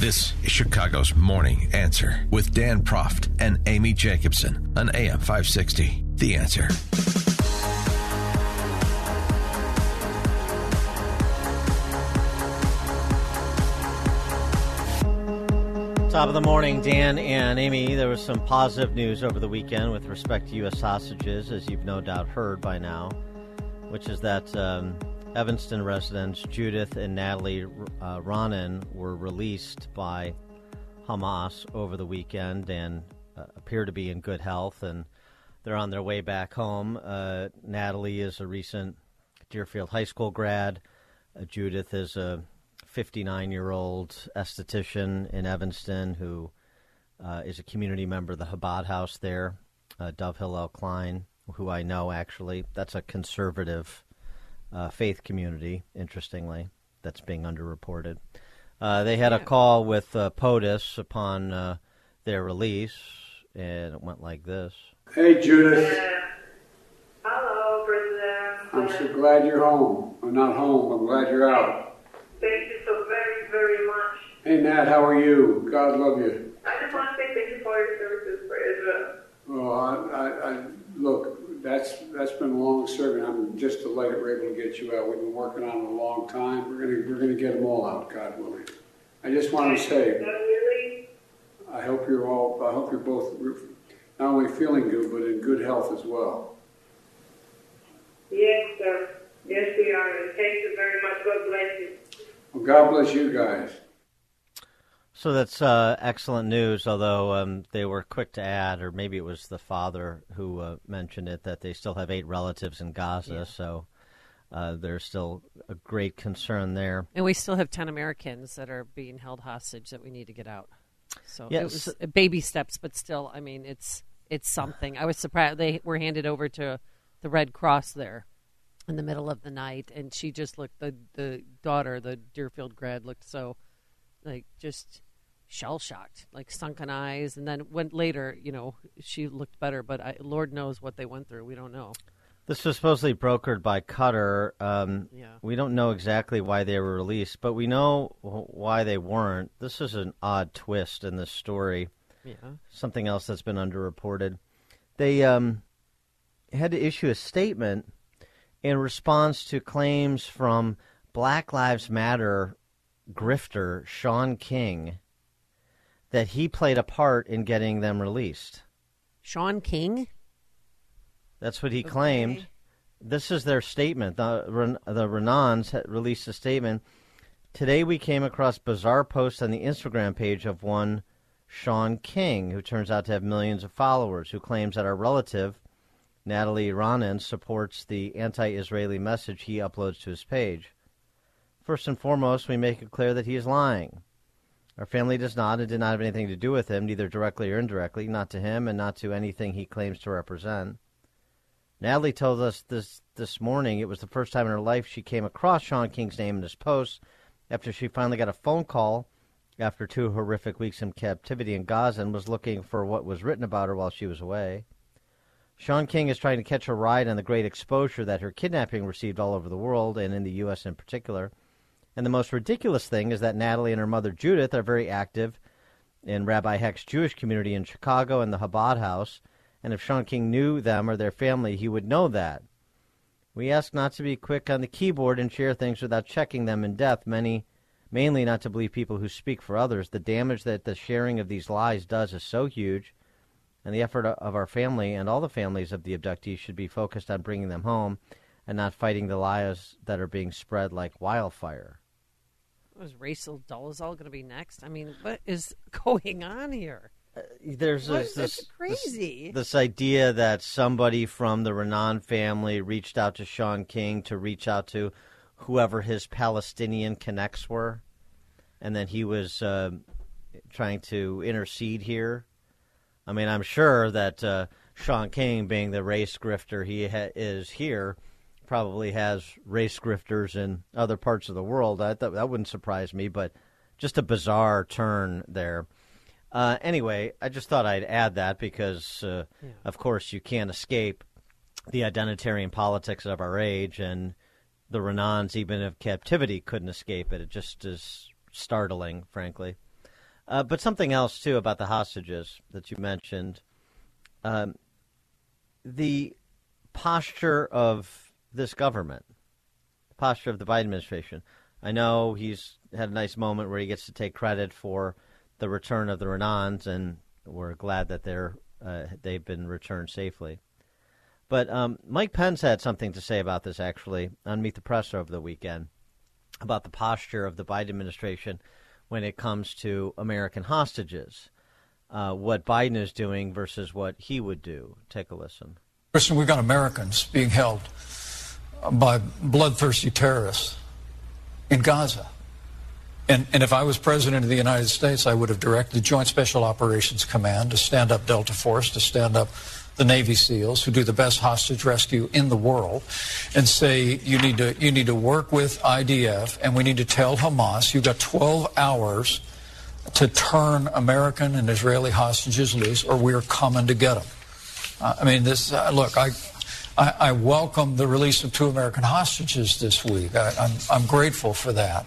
This is Chicago's Morning Answer with Dan Proft and Amy Jacobson on AM 560. The Answer. Top of the morning, Dan and Amy. There was some positive news over the weekend with respect to U.S. hostages, as you've no doubt heard by now, which is that Evanston residents Judith and Natalie Raanan were released by Hamas over the weekend and appear to be in good health, and they're on their way back home. Natalie is a recent Deerfield High School grad. Judith is a 59-year-old esthetician in Evanston who is a community member of the Chabad House there, Dov Hillel Klein, who I know actually. That's a conservative faith community, interestingly, that's being underreported. They had a call with POTUS upon their release, and it went like this. Hey, Judith. Yeah. Hello, President. I'm so glad you're home. I'm not home. I'm glad you're out. Thank you so very, very much. Hey, Nat, how are you? God love you. I just want to say thank you for your services for Israel. Oh, I look. That's been long serving. I'm just delighted we're able to get you out. We've been working on it a long time. We're gonna get them all out, God willing. I just want to say, I hope you're all. I hope you're both not only feeling good but in good health as well. Yes, sir. Yes, we are. And thank you very much. God bless you. Well, God bless you guys. So that's excellent news, although they were quick to add, or maybe it was the father who mentioned it, that they still have 8 relatives in Gaza. Yeah. So there's still a great concern there. And we still have 10 Americans that are being held hostage that we need to get out. So yes. It was baby steps, but still, I mean, it's something. I was surprised. They were handed over to the Red Cross there in the middle of the night, and she just looked, the daughter, the Deerfield grad, looked so, like, just shell-shocked, like sunken eyes. And then when later, you know, she looked better, but Lord knows what they went through. We don't know. This was supposedly brokered by Qatar. We don't know exactly why they were released, but we know why they weren't. This is an odd twist in this story. Yeah. Something else that's been underreported. They had to issue a statement in response to claims from Black Lives Matter grifter Shaun King that he played a part in getting them released. Shaun King? That's what he claimed. This is their statement. The Raanans released a statement. Today we came across bizarre posts on the Instagram page of one Shaun King, who turns out to have millions of followers, who claims that our relative, Natalie Raanan, supports the anti-Israeli message he uploads to his page. First and foremost, we make it clear that he is lying. Our family does not and did not have anything to do with him, neither directly or indirectly, not to him and not to anything he claims to represent. Natalie told us this morning it was the first time in her life she came across Shaun King's name in his post after she finally got a phone call after 2 horrific weeks in captivity in Gaza and was looking for what was written about her while she was away. Shaun King is trying to catch a ride on the great exposure that her kidnapping received all over the world and in the U.S. in particular. And the most ridiculous thing is that Natalie and her mother, Judith, are very active in Rabbi Heck's Jewish community in Chicago and the Chabad House. And if Shaun King knew them or their family, he would know that. We ask not to be quick on the keyboard and share things without checking them in depth, mainly not to believe people who speak for others. The damage that the sharing of these lies does is so huge, and the effort of our family and all the families of the abductees should be focused on bringing them home and not fighting the lies that are being spread like wildfire. Was Rachel Dolezal going to be next? I mean, what is going on here? This idea that somebody from the Raanan family reached out to Shaun King to reach out to whoever his Palestinian connects were, and then he was trying to intercede here. I mean, I'm sure that Shaun King, being the race grifter he is here, probably has race grifters in other parts of the world. That wouldn't surprise me, but just a bizarre turn there. Anyway, I just thought I'd add that because, of course, you can't escape the identitarian politics of our age, and the Raanans, even in captivity, couldn't escape it. It just is startling, frankly. But something else, too, about the hostages that you mentioned. The posture of this government, the posture of the Biden administration. I know he's had a nice moment where he gets to take credit for the return of the Raanans, and we're glad that they've been returned safely. But Mike Pence had something to say about this, actually, on Meet the Press over the weekend, about the posture of the Biden administration when it comes to American hostages, what Biden is doing versus what he would do. Take a listen. Listen, we've got Americans being held by bloodthirsty terrorists in Gaza. And if I was president of the United States, I would have directed the Joint Special Operations Command to stand up Delta Force, to stand up the Navy SEALs, who do the best hostage rescue in the world, and say, you need to work with IDF, and we need to tell Hamas, you've got 12 hours to turn American and Israeli hostages loose, or we are coming to get them. I mean, this. Look, I welcome the release of 2 American hostages this week. I'm grateful for that.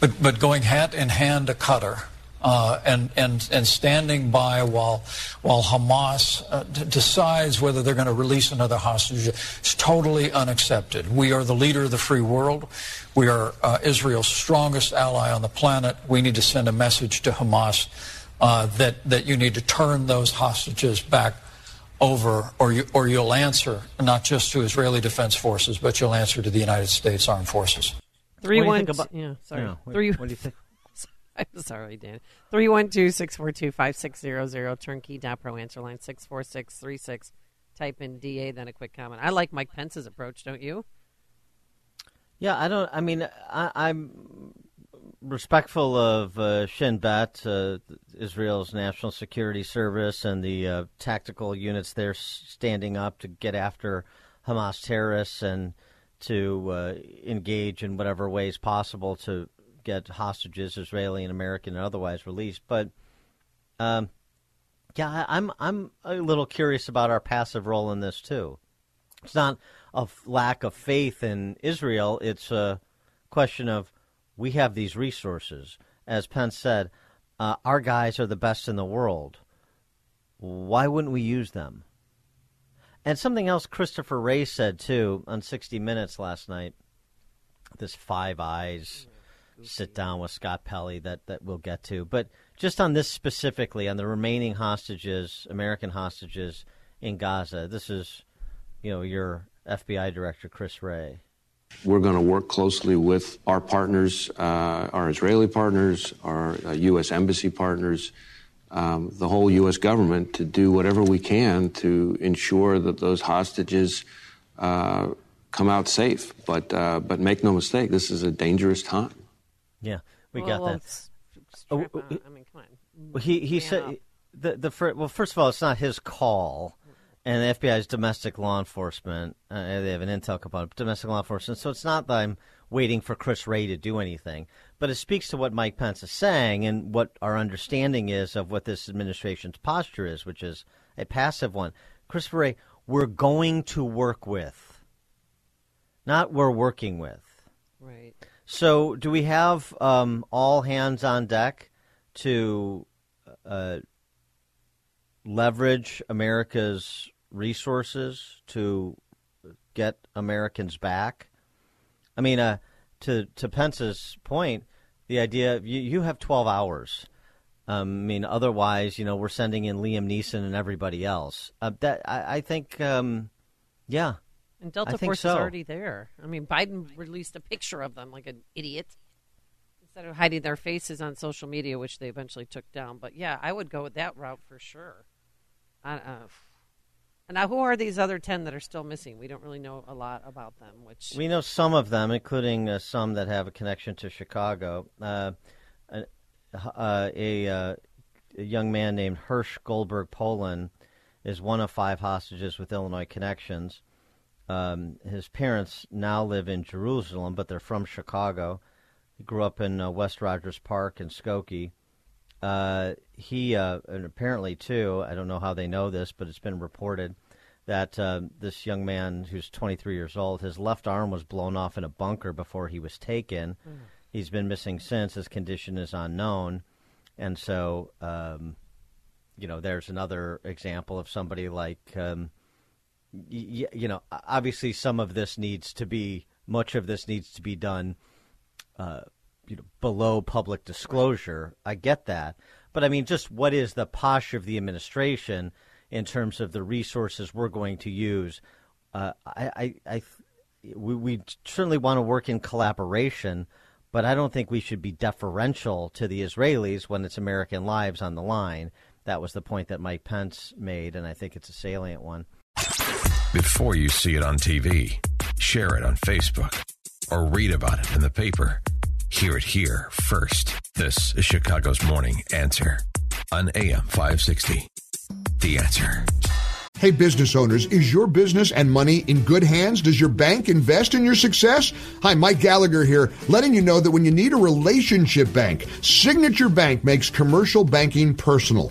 But going hat in hand to Qatar and standing by while Hamas decides whether they're going to release another hostage is totally unaccepted. We are the leader of the free world. We are Israel's strongest ally on the planet. We need to send a message to Hamas that you need to turn those hostages back over, or you'll answer not just to Israeli Defense Forces, but you'll answer to the United States Armed Forces. 312-642-5600, turnkey.pro, answer line 64636. Type in DA, then a quick comment. I like Mike Pence's approach, don't you? Yeah, I'm respectful of Shin Bet, Israel's National Security Service, and the tactical units there standing up to get after Hamas terrorists and to engage in whatever ways possible to get hostages, Israeli and American and otherwise, released. But I'm a little curious about our passive role in this too. It's not a lack of faith in Israel. It's a question of, we have these resources. As Pence said, our guys are the best in the world. Why wouldn't we use them? And something else Christopher Wray said, too, on 60 Minutes last night, this Five Eyes sit-down with Scott Pelley that we'll get to. But just on this specifically, on the remaining hostages, American hostages in Gaza, this is, your FBI director, Chris Wray. We're going to work closely with our partners, our Israeli partners, our U.S. embassy partners, the whole U.S. government, to do whatever we can to ensure that those hostages come out safe. But make no mistake, this is a dangerous time. Yeah, we got that. I mean, come on. He said well, first of all, it's not his call, and the FBI is domestic law enforcement. They have an intel component, domestic law enforcement. So it's not that I'm waiting for Chris Wray to do anything. But it speaks to what Mike Pence is saying and what our understanding is of what this administration's posture is, which is a passive one. Christopher Wray, we're going to work with, not we're working with. Right. So do we have all hands on deck to leverage America's resources to get Americans back? I mean, to Pence's point, the idea of you have 12 hours. I mean, otherwise, we're sending in Liam Neeson and everybody else. I think. And Delta Force is already there. I mean, Biden released a picture of them like an idiot instead of hiding their faces on social media, which they eventually took down. But yeah, I would go with that route for sure. And now who are these other 10 that are still missing? We don't really know a lot about them. Which we know some of them, including some that have a connection to Chicago. A young man named Hirsch Goldberg Poland is one of 5 hostages with Illinois connections. His parents now live in Jerusalem, but they're from Chicago. He grew up in West Rogers Park in Skokie. And apparently, too, I don't know how they know this, but it's been reported that this young man who's 23 years old, his left arm was blown off in a bunker before he was taken. Mm. He's been missing since. His condition is unknown. And so, there's another example of somebody like, obviously much of this needs to be done below public disclosure. I get that. But I mean, just what is the posture of the administration in terms of the resources we're going to use? We certainly want to work in collaboration, but I don't think we should be deferential to the Israelis when it's American lives on the line. That was the point that Mike Pence made, and I think it's a salient one. Before you see it on TV, share it on Facebook, or read about it in the paper, hear it here first. This is Chicago's Morning Answer on AM 560. The Answer. Hey, business owners, is your business and money in good hands? Does your bank invest in your success? Hi, Mike Gallagher here, letting you know that when you need a relationship bank, Signature Bank makes commercial banking personal.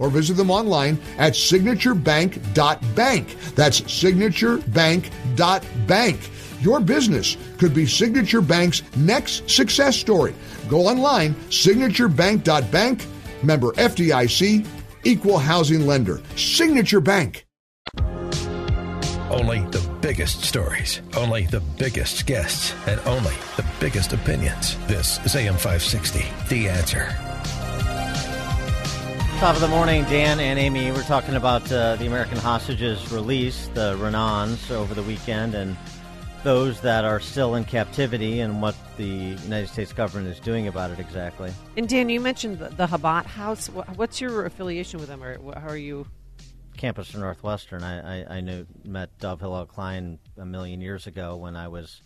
Or visit them online at signaturebank.bank. That's signaturebank.bank. Your business could be Signature Bank's next success story. Go online, signaturebank.bank. Member FDIC, equal housing lender. Signature Bank. Only the biggest stories, only the biggest guests, and only the biggest opinions. This is AM 560, The Answer. Top of the morning, Dan and Amy. We're talking about the American hostages released, the Raanans, over the weekend, and those that are still in captivity and what the United States government is doing about it exactly. And Dan, you mentioned the Chabad House. What's your affiliation with them? Or how are you? Campus of Northwestern. I met Dov Hillel Klein a million years ago when I was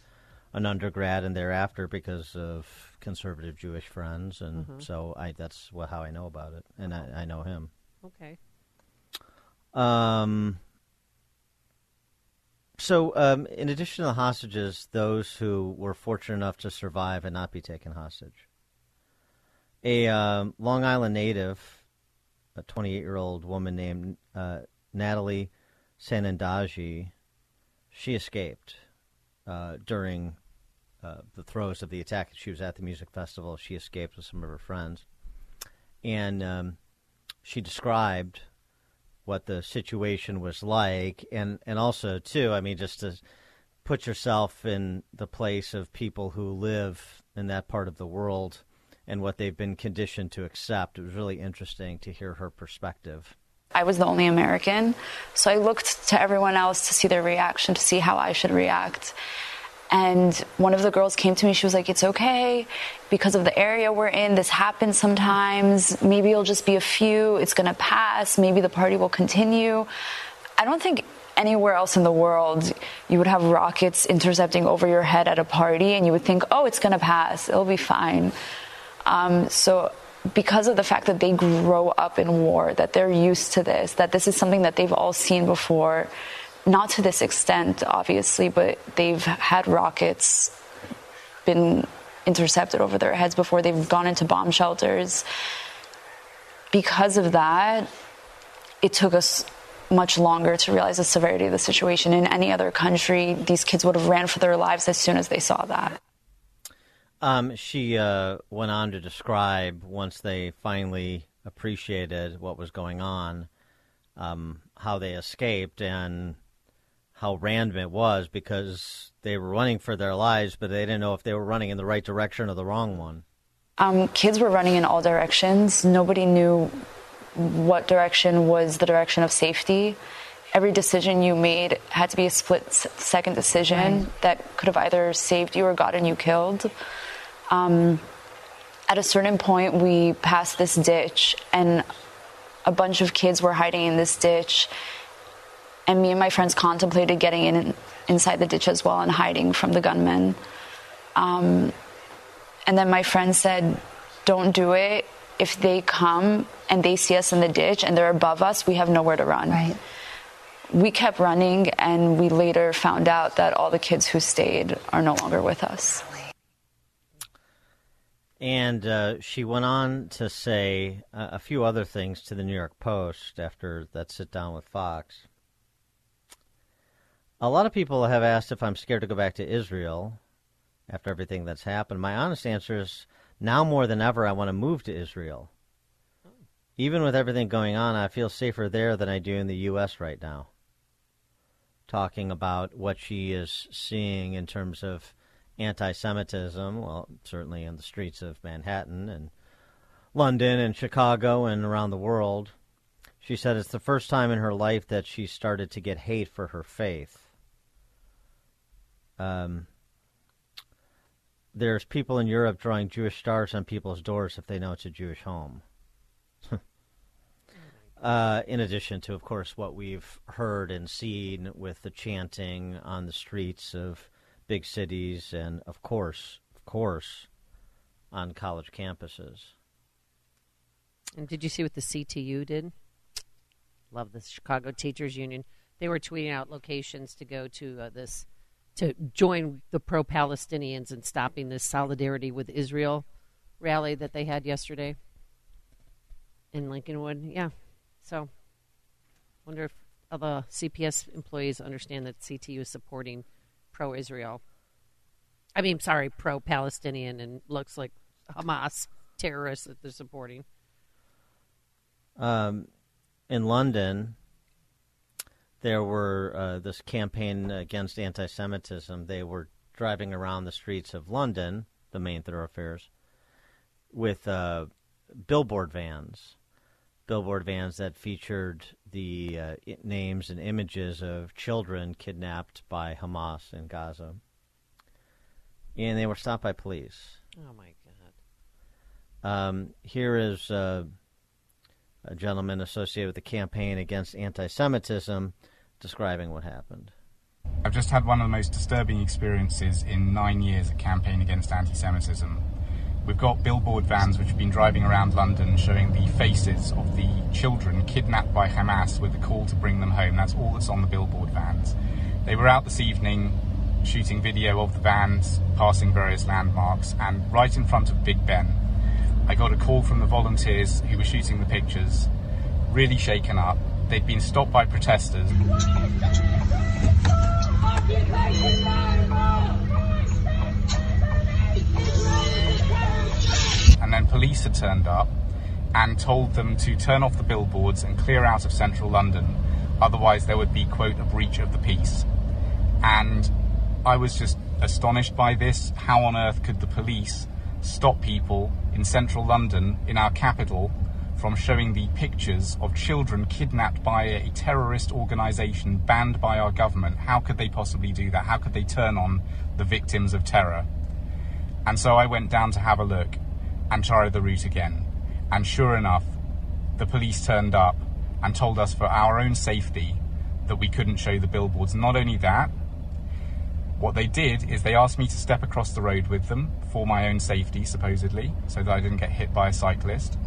an undergrad and thereafter because of conservative Jewish friends, and so that's how I know about it, and I know him. Okay. So in addition to the hostages, those who were fortunate enough to survive and not be taken hostage. A Long Island native, a 28-year-old woman named Natalie Sanandaji, she escaped during the throes of the attack. She was at the music festival. She escaped with some of her friends. And she described what the situation was like. And also, too, I mean, just to put yourself in the place of people who live in that part of the world and what they've been conditioned to accept. It was really interesting to hear her perspective. I was the only American, so I looked to everyone else to see their reaction, to see how I should react. And one of the girls came to me. She was like, it's okay. Because of the area we're in, this happens sometimes. Maybe it'll just be a few. It's going to pass. Maybe the party will continue. I don't think anywhere else in the world you would have rockets intercepting over your head at a party and you would think, oh, it's going to pass. It'll be fine. So because of the fact that they grow up in war, that they're used to this, that this is something that they've all seen before, not to this extent, obviously, but they've had rockets been intercepted over their heads before. They've gone into bomb shelters. Because of that, it took us much longer to realize the severity of the situation. In any other country, these kids would have ran for their lives as soon as they saw that. She went on to describe, once they finally appreciated what was going on, how they escaped and how random it was, because they were running for their lives, but they didn't know if they were running in the right direction or the wrong one. Kids were running in all directions. Nobody knew what direction was the direction of safety. Every decision you made had to be a split-second decision that could have either saved you or gotten you killed. At a certain point, we passed this ditch, and a bunch of kids were hiding in this ditch. And me and my friends contemplated getting in inside the ditch as well and hiding from the gunmen. And then my friend said, "Don't do it. If they come and they see us in the ditch and they're above us, we have nowhere to run." Right. We kept running, and we later found out that all the kids who stayed are no longer with us. And she went on to say a few other things to the New York Post after that sit-down with Fox. "A lot of people have asked if I'm scared to go back to Israel after everything that's happened. My honest answer is, now more than ever, I want to move to Israel. Even with everything going on, I feel safer there than I do in the U.S. right now." Talking about what she is seeing in terms of anti-Semitism, well, certainly in the streets of Manhattan and London and Chicago and around the world. She said it's the first time in her life that she started to get hate for her faith. There's people in Europe drawing Jewish stars on people's doors if they know it's a Jewish home. In addition to, of course, what we've heard and seen with the chanting on the streets of big cities and, of course, on college campuses. And did you see what the CTU did? Love the Chicago Teachers Union. They were tweeting out locations to go to to join the pro-Palestinians in stopping this solidarity with Israel rally that they had yesterday in Lincolnwood. Yeah. So, wonder if other CPS employees understand that CTU is supporting pro-Israel. I mean, sorry, pro-Palestinian, and looks like Hamas terrorists that they're supporting. In London, there were this campaign against anti-Semitism. They were driving around the streets of London, the main thoroughfares, with billboard vans. Billboard vans that featured the names and images of children kidnapped by Hamas in Gaza. And they were stopped by police. Oh, my God. Here is a gentleman associated with the Campaign Against Anti-Semitism describing what happened. "I've just had one of the most disturbing experiences in 9 years at Campaign Against Anti-Semitism. We've got billboard vans which have been driving around London showing the faces of the children kidnapped by Hamas with the call to bring them home. That's all that's on the billboard vans. They were out this evening shooting video of the vans, passing various landmarks, and right in front of Big Ben, I got a call from the volunteers who were shooting the pictures, really shaken up. They'd been stopped by protesters. And then police had turned up and told them to turn off the billboards and clear out of central London. Otherwise there would be, quote, a breach of the peace. And I was just astonished by this. How on earth could the police stop people in central London, in our capital, from showing the pictures of children kidnapped by a terrorist organisation banned by our government? How could they possibly do that? How could they turn on the victims of terror? And so I went down to have a look and try the route again. And sure enough, the police turned up and told us for our own safety that we couldn't show the billboards. Not only that, what they did is they asked me to step across the road with them for my own safety, supposedly, so that I didn't get hit by a cyclist.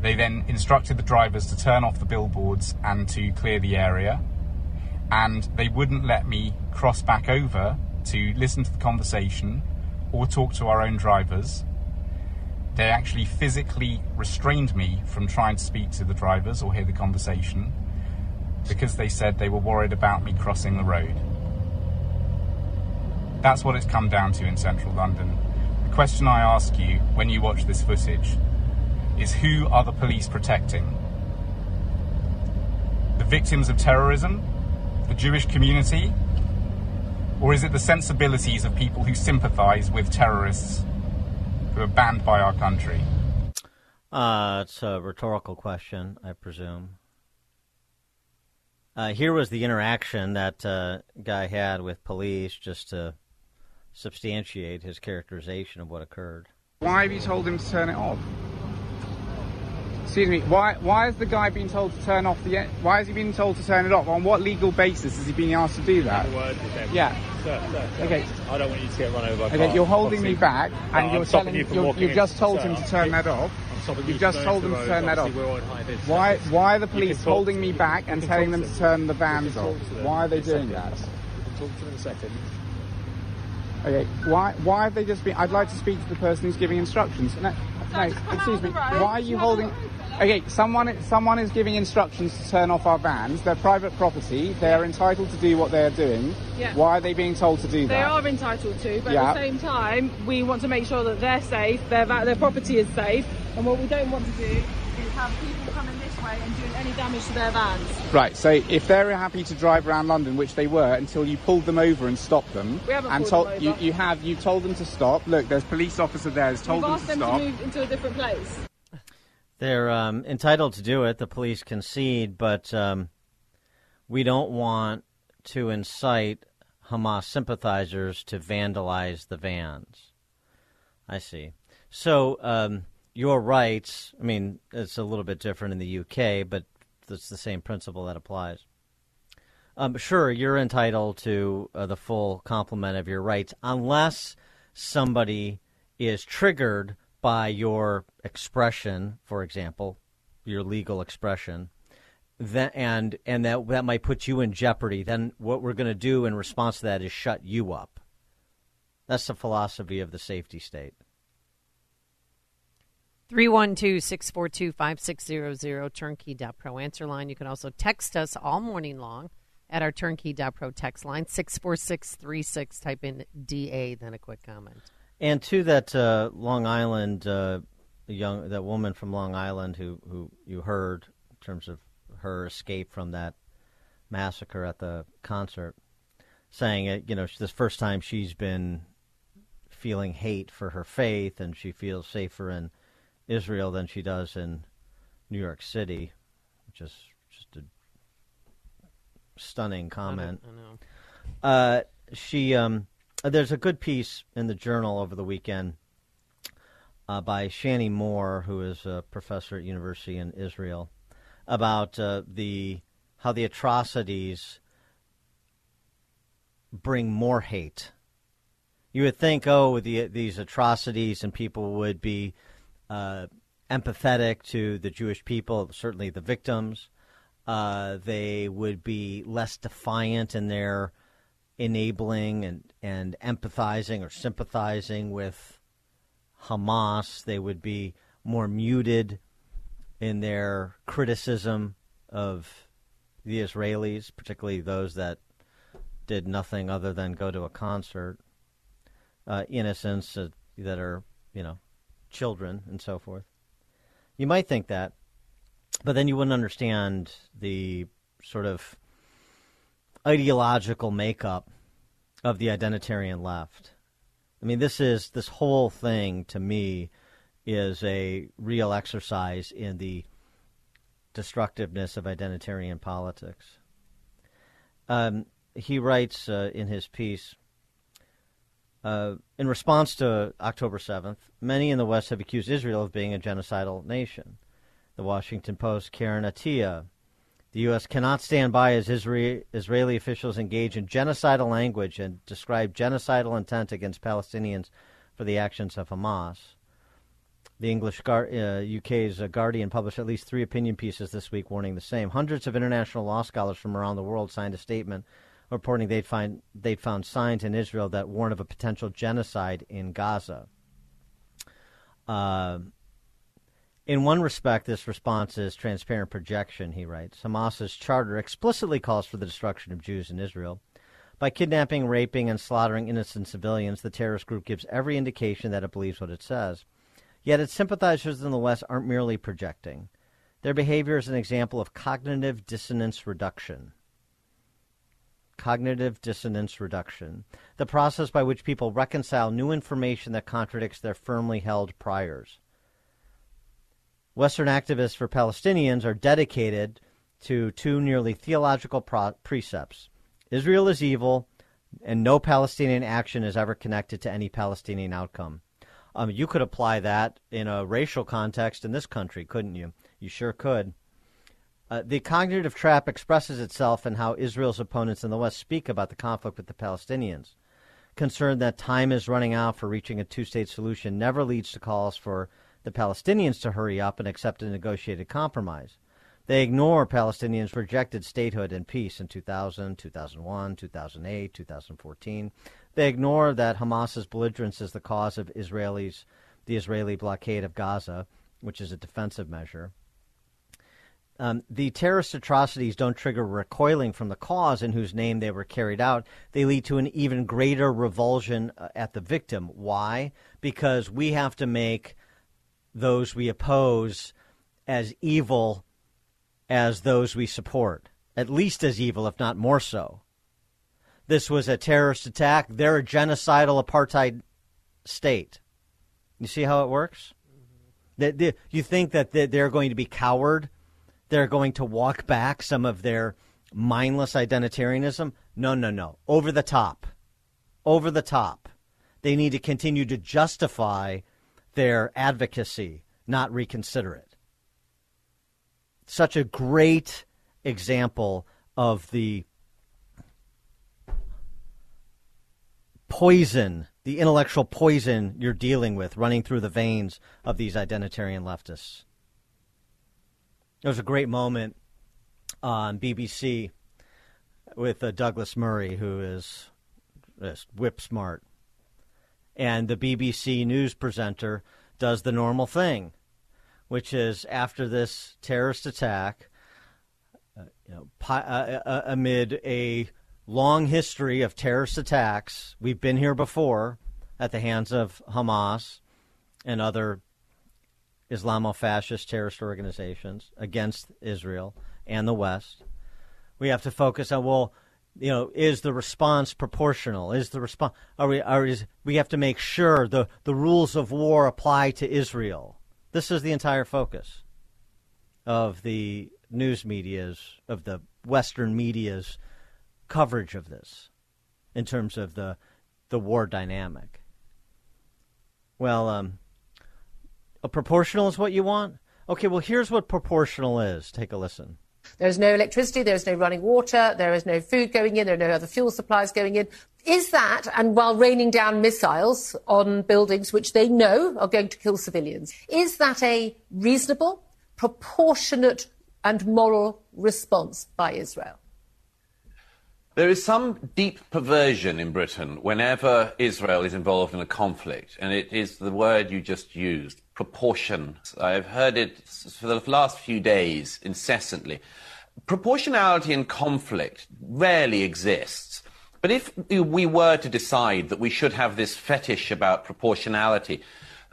They then instructed the drivers to turn off the billboards and to clear the area. And they wouldn't let me cross back over to listen to the conversation or talk to our own drivers. They actually physically restrained me from trying to speak to the drivers or hear the conversation because they said they were worried about me crossing the road. That's what it's come down to in central London. The question I ask you when you watch this footage is, who are the police protecting? The victims of terrorism, the Jewish community? Or is it the sensibilities of people who sympathise with terrorists who are banned by our country? It's a rhetorical question, I presume. Here was the interaction that guy had with police just to substantiate his characterization of what occurred. Why have you told him to turn it off? Excuse me, why has the guy been told to turn off the... Why has he been told to turn it off? On what legal basis has he been asked to do that? Yeah. Sir, okay. I don't want you to get run over by a car. Okay, you're holding me back, and no, you've just told him to turn that off. You've just told them to turn that off. Why are the police holding me back and telling them to turn the vans off? Why are they doing that? We can talk to them in a second. Okay, why have they just been... I'd like to speak to the person who's giving instructions. No, excuse me. Why are you holding... Okay, someone is giving instructions to turn off our vans. They're private property. They are entitled to do what they are doing. Yeah. Why are they being told to do that? They are entitled to, but at the same time, we want to make sure that they're safe, their property is safe, and what we don't want to do is have people coming this way and doing any damage to their vans. Right, so if they're happy to drive around London, which they were, until you pulled them over and stopped them... We haven't pulled them over. You told them to stop. Look, there's a police officer there who's told them to stop. We've asked them to move into a different place. They're entitled to do it. The police concede, but we don't want to incite Hamas sympathizers to vandalize the vans. I see. So your rights, I mean, it's a little bit different in the UK, but it's the same principle that applies. Sure, you're entitled to the full complement of your rights unless somebody is triggered by your expression, for example, your legal expression, that might put you in jeopardy. Then what we're going to do in response to that is shut you up. That's the philosophy of the safety state. 312-642-5600, turnkey.pro answer line. You can also text us all morning long at our turnkey.pro text line, 64636. Type in DA, then a quick comment. And to that Long Island, that woman from Long Island who you heard in terms of her escape from that massacre at the concert, saying it, this first time she's been feeling hate for her faith, and she feels safer in Israel than she does in New York City, which is just a stunning comment. I know. There's a good piece in the Journal over the weekend by Shani Moore, who is a professor at university in Israel, about how the atrocities bring more hate. You would think, these atrocities, and people would be empathetic to the Jewish people, certainly the victims. They would be less defiant in their enabling and empathizing or sympathizing with Hamas. They would be more muted in their criticism of the Israelis, particularly those that did nothing other than go to a concert, innocents that are, children and so forth. You might think that, but then you wouldn't understand the sort of ideological makeup of the identitarian left. I mean, this whole thing to me is a real exercise in the destructiveness of identitarian politics. He writes in his piece, in response to October 7th, many in the West have accused Israel of being a genocidal nation. The Washington Post, Karen Atiyah. The U.S. cannot stand by as Israeli officials engage in genocidal language and describe genocidal intent against Palestinians for the actions of Hamas. The English UK's Guardian published at least 3 opinion pieces this week warning the same. Hundreds of international law scholars from around the world signed a statement reporting they'd found signs in Israel that warn of a potential genocide in Gaza. In one respect, this response is transparent projection, he writes. Hamas's charter explicitly calls for the destruction of Jews in Israel. By kidnapping, raping, and slaughtering innocent civilians, the terrorist group gives every indication that it believes what it says. Yet its sympathizers in the West aren't merely projecting. Their behavior is an example of cognitive dissonance reduction. Cognitive dissonance reduction, the process by which people reconcile new information that contradicts their firmly held priors. Western activists for Palestinians are dedicated to two nearly theological precepts. Israel is evil, and no Palestinian action is ever connected to any Palestinian outcome. You could apply that in a racial context in this country, couldn't you? You sure could. The cognitive trap expresses itself in how Israel's opponents in the West speak about the conflict with the Palestinians. Concern that time is running out for reaching a two-state solution never leads to calls for the Palestinians to hurry up and accept a negotiated compromise. They ignore Palestinians' rejected statehood and peace in 2000, 2001, 2008, 2014. They ignore that Hamas's belligerence is the cause of the Israeli blockade of Gaza, which is a defensive measure. The terrorist atrocities don't trigger recoiling from the cause in whose name they were carried out. They lead to an even greater revulsion at the victim. Why? Because we have to make those we oppose as evil as those we support, at least as evil, if not more so. This was a terrorist attack. They're a genocidal apartheid state. You see how it works? You think that they're going to be coward? They're going to walk back some of their mindless identitarianism? No, no, no. Over the top. Over the top. They need to continue to justify their advocacy, not reconsider it. Such a great example of the poison, the intellectual poison you're dealing with running through the veins of these identitarian leftists. There was a great moment on BBC with Douglas Murray, who is just whip smart. And the BBC news presenter does the normal thing, which is after this terrorist attack, amid a long history of terrorist attacks, we've been here before at the hands of Hamas and other Islamo-fascist terrorist organizations against Israel and the West. We have to focus on, is the response proportional? Is the response? We have to make sure the rules of war apply to Israel. This is the entire focus of the news media's, of the Western media's coverage of this in terms of the war dynamic. Well, a proportional is what you want? Okay, well, here's what proportional is. Take a listen. There's no electricity, there's no running water, there is no food going in, there are no other fuel supplies going in. Is that, and while raining down missiles on buildings which they know are going to kill civilians, is that a reasonable, proportionate and moral response by Israel? There is some deep perversion in Britain whenever Israel is involved in a conflict, and it is the word you just used, proportion. I've heard it for the last few days incessantly. Proportionality in conflict rarely exists. But if we were to decide that we should have this fetish about proportionality,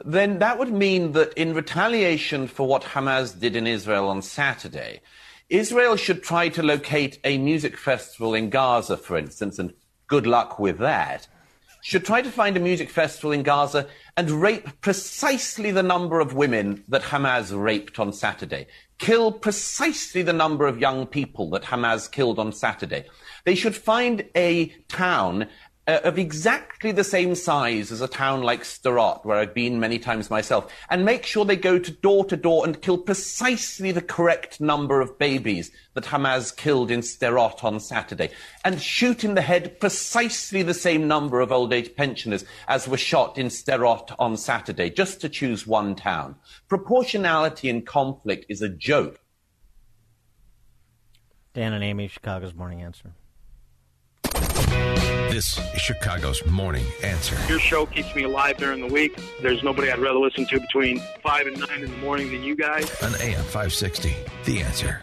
then that would mean that in retaliation for what Hamas did in Israel on Saturday, Israel should try to locate a music festival in Gaza, for instance, and good luck with that. Should try to find a music festival in Gaza and rape precisely the number of women that Hamas raped on Saturday. Kill precisely the number of young people that Hamas killed on Saturday. They should find a town of exactly the same size as a town like Sderot, where I've been many times myself, and make sure they go to door and kill precisely the correct number of babies that Hamas killed in Sderot on Saturday, and shoot in the head precisely the same number of old age pensioners as were shot in Sderot on Saturday, just to choose one town. Proportionality in conflict is a joke. Dan and Amy, Chicago's Morning Answer. This is Chicago's Morning Answer. Your show keeps me alive during the week. There's nobody I'd rather listen to between 5 and 9 in the morning than you guys. On AM 560, The Answer.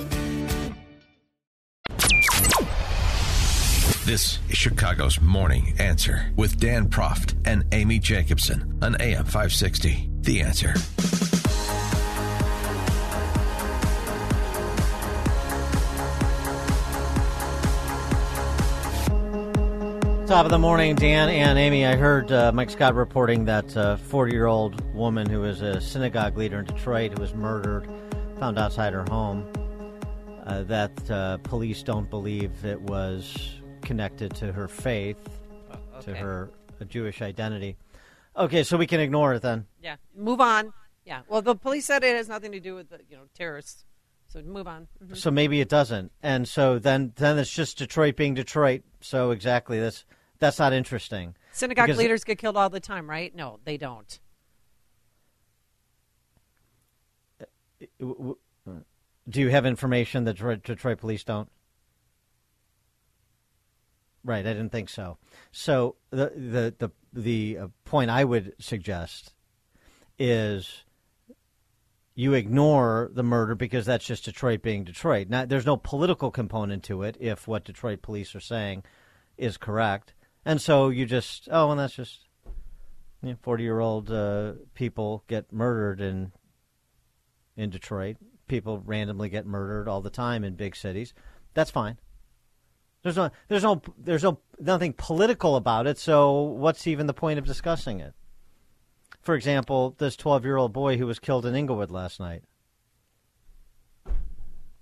This is Chicago's Morning Answer with Dan Proft and Amy Jacobson on AM 560. The Answer. Top of the morning, Dan and Amy. I heard Mike Scott reporting that 40-year-old woman who is a synagogue leader in Detroit who was murdered, found outside her home, that police don't believe it was connected to her faith, to her Jewish identity. Okay, so we can ignore it then. Yeah, move on. Yeah, well, the police said it has nothing to do with the, terrorists, so move on. Mm-hmm. So maybe it doesn't, and so then it's just Detroit being Detroit. So exactly, that's not interesting. Synagogue leaders get killed all the time, right? No, they don't. Do you have information that Detroit police don't? Right, I didn't think so. So the point I would suggest is you ignore the murder because that's just Detroit being Detroit. Now, there's no political component to it if what Detroit police are saying is correct. And so you just, that's just 40-year-old people get murdered in Detroit. People randomly get murdered all the time in big cities. That's fine. There's nothing political about it. So what's even the point of discussing it? For example, this 12-year-old boy who was killed in Inglewood last night.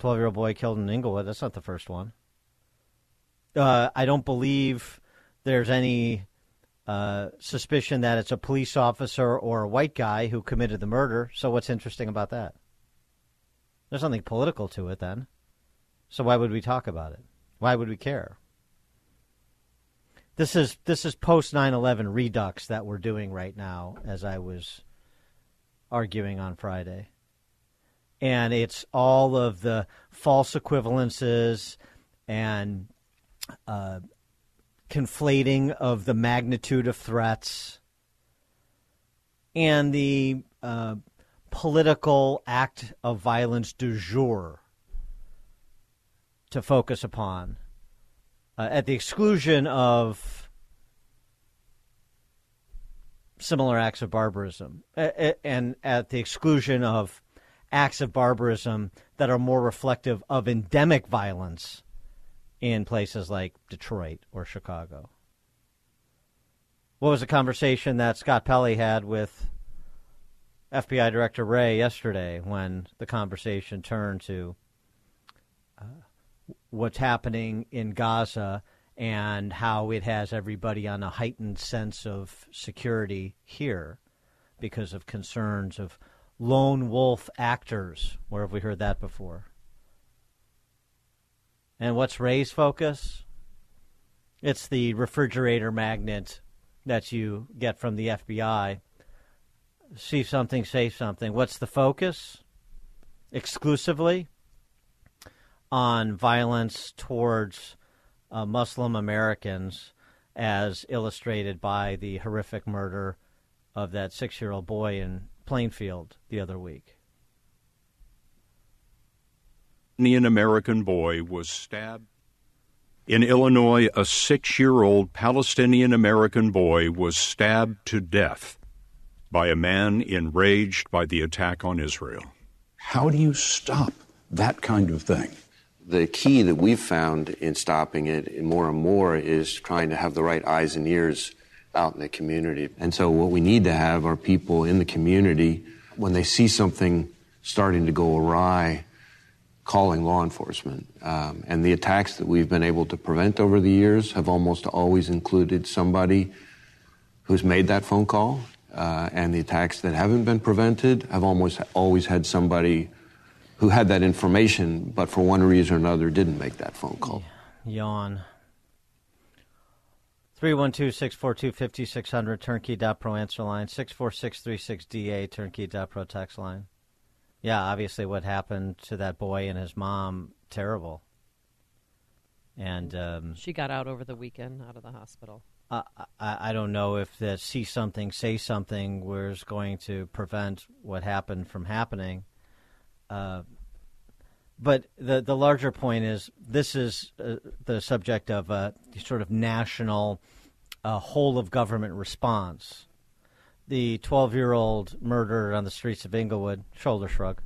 12-year-old boy killed in Inglewood. That's not the first one. I don't believe there's any suspicion that it's a police officer or a white guy who committed the murder. So what's interesting about that? There's nothing political to it then. So why would we talk about it? Why would we care? This is post 9/11 redux that we're doing right now, as I was arguing on Friday. And it's all of the false equivalences and conflating of the magnitude of threats and the political act of violence du jour to focus upon at the exclusion of similar acts of barbarism and at the exclusion of acts of barbarism that are more reflective of endemic violence in places like Detroit or Chicago. What was the conversation that Scott Pelley had with FBI Director Wray yesterday when the conversation turned to what's happening in Gaza and how it has everybody on a heightened sense of security here because of concerns of lone wolf actors? Where have we heard that before? And what's Ray's focus? It's the refrigerator magnet that you get from the FBI. See something, say something. What's the focus? Exclusively on violence towards Muslim Americans, as illustrated by the horrific murder of that 6-year-old boy in Plainfield the other week. An American boy was stabbed. In Illinois, a 6-year-old Palestinian American boy was stabbed to death by a man enraged by the attack on Israel. How do you stop that kind of thing? the key that we've found in stopping it more and more is trying to have the right eyes and ears out in the community. And so what we need to have are people in the community, when they see something starting to go awry, calling law enforcement. And the attacks that we've been able to prevent over the years have almost always included somebody who's made that phone call. And the attacks that haven't been prevented have almost always had somebody who had that information, but for one reason or another didn't make that phone call. Yawn. 312-642-5600, turnkey.pro answer line, 64636DA, turnkey.pro text line. Yeah, obviously what happened to that boy and his mom, terrible. And she got out over the weekend out of the hospital. I don't know if the see something, say something was going to prevent what happened from happening. But the larger point is this is the subject of a sort of national whole-of-government response. The 12-year-old murdered on the streets of Inglewood, shoulder shrug.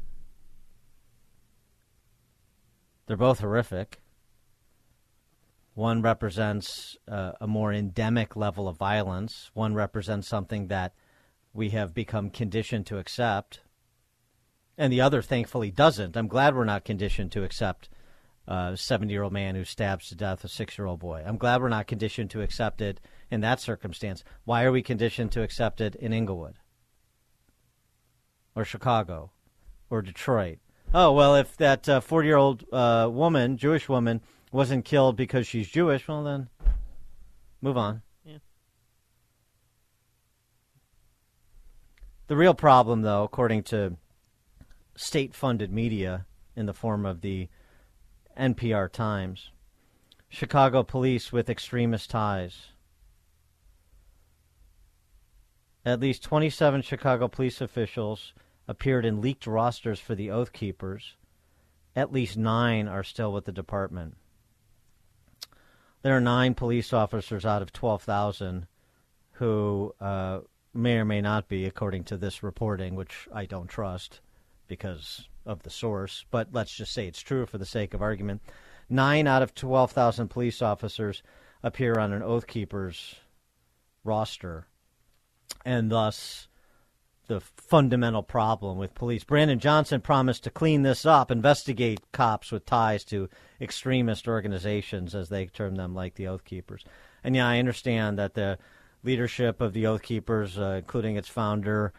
They're both horrific. One represents a more endemic level of violence. One represents something that we have become conditioned to accept. And the other, thankfully, doesn't. I'm glad we're not conditioned to accept a 70-year-old man who stabs to death a 6-year-old boy. I'm glad we're not conditioned to accept it in that circumstance. Why are we conditioned to accept it in Inglewood or Chicago or Detroit? Oh, well, if that 40-year-old woman, Jewish woman, wasn't killed because she's Jewish, well, then move on. Yeah. The real problem, though, according to state-funded media in the form of the NPR Times. Chicago police with extremist ties. At least 27 Chicago police officials appeared in leaked rosters for the Oath Keepers. At least 9 are still with the department. There are 9 police officers out of 12,000 who may or may not be, according to this reporting, which I don't trust, because of the source, but let's just say it's true for the sake of argument. 9 out of 12,000 police officers appear on an Oath Keepers roster, and thus the fundamental problem with police. Brandon Johnson promised to clean this up, investigate cops with ties to extremist organizations, as they term them, like the Oath Keepers. And yeah, I understand that the leadership of the Oath Keepers, including its founder,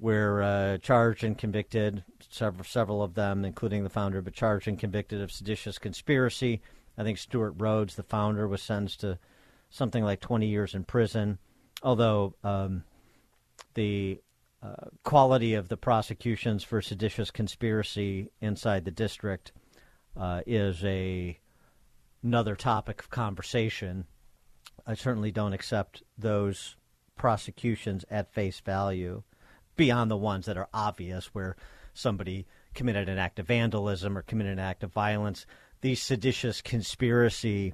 were charged and convicted, several of them, including the founder, but charged and convicted of seditious conspiracy. I think Stuart Rhodes, the founder, was sentenced to something like 20 years in prison, although the quality of the prosecutions for seditious conspiracy inside the district is another topic of conversation. I certainly don't accept those prosecutions at face value, beyond the ones that are obvious where somebody committed an act of vandalism or committed an act of violence. These seditious conspiracy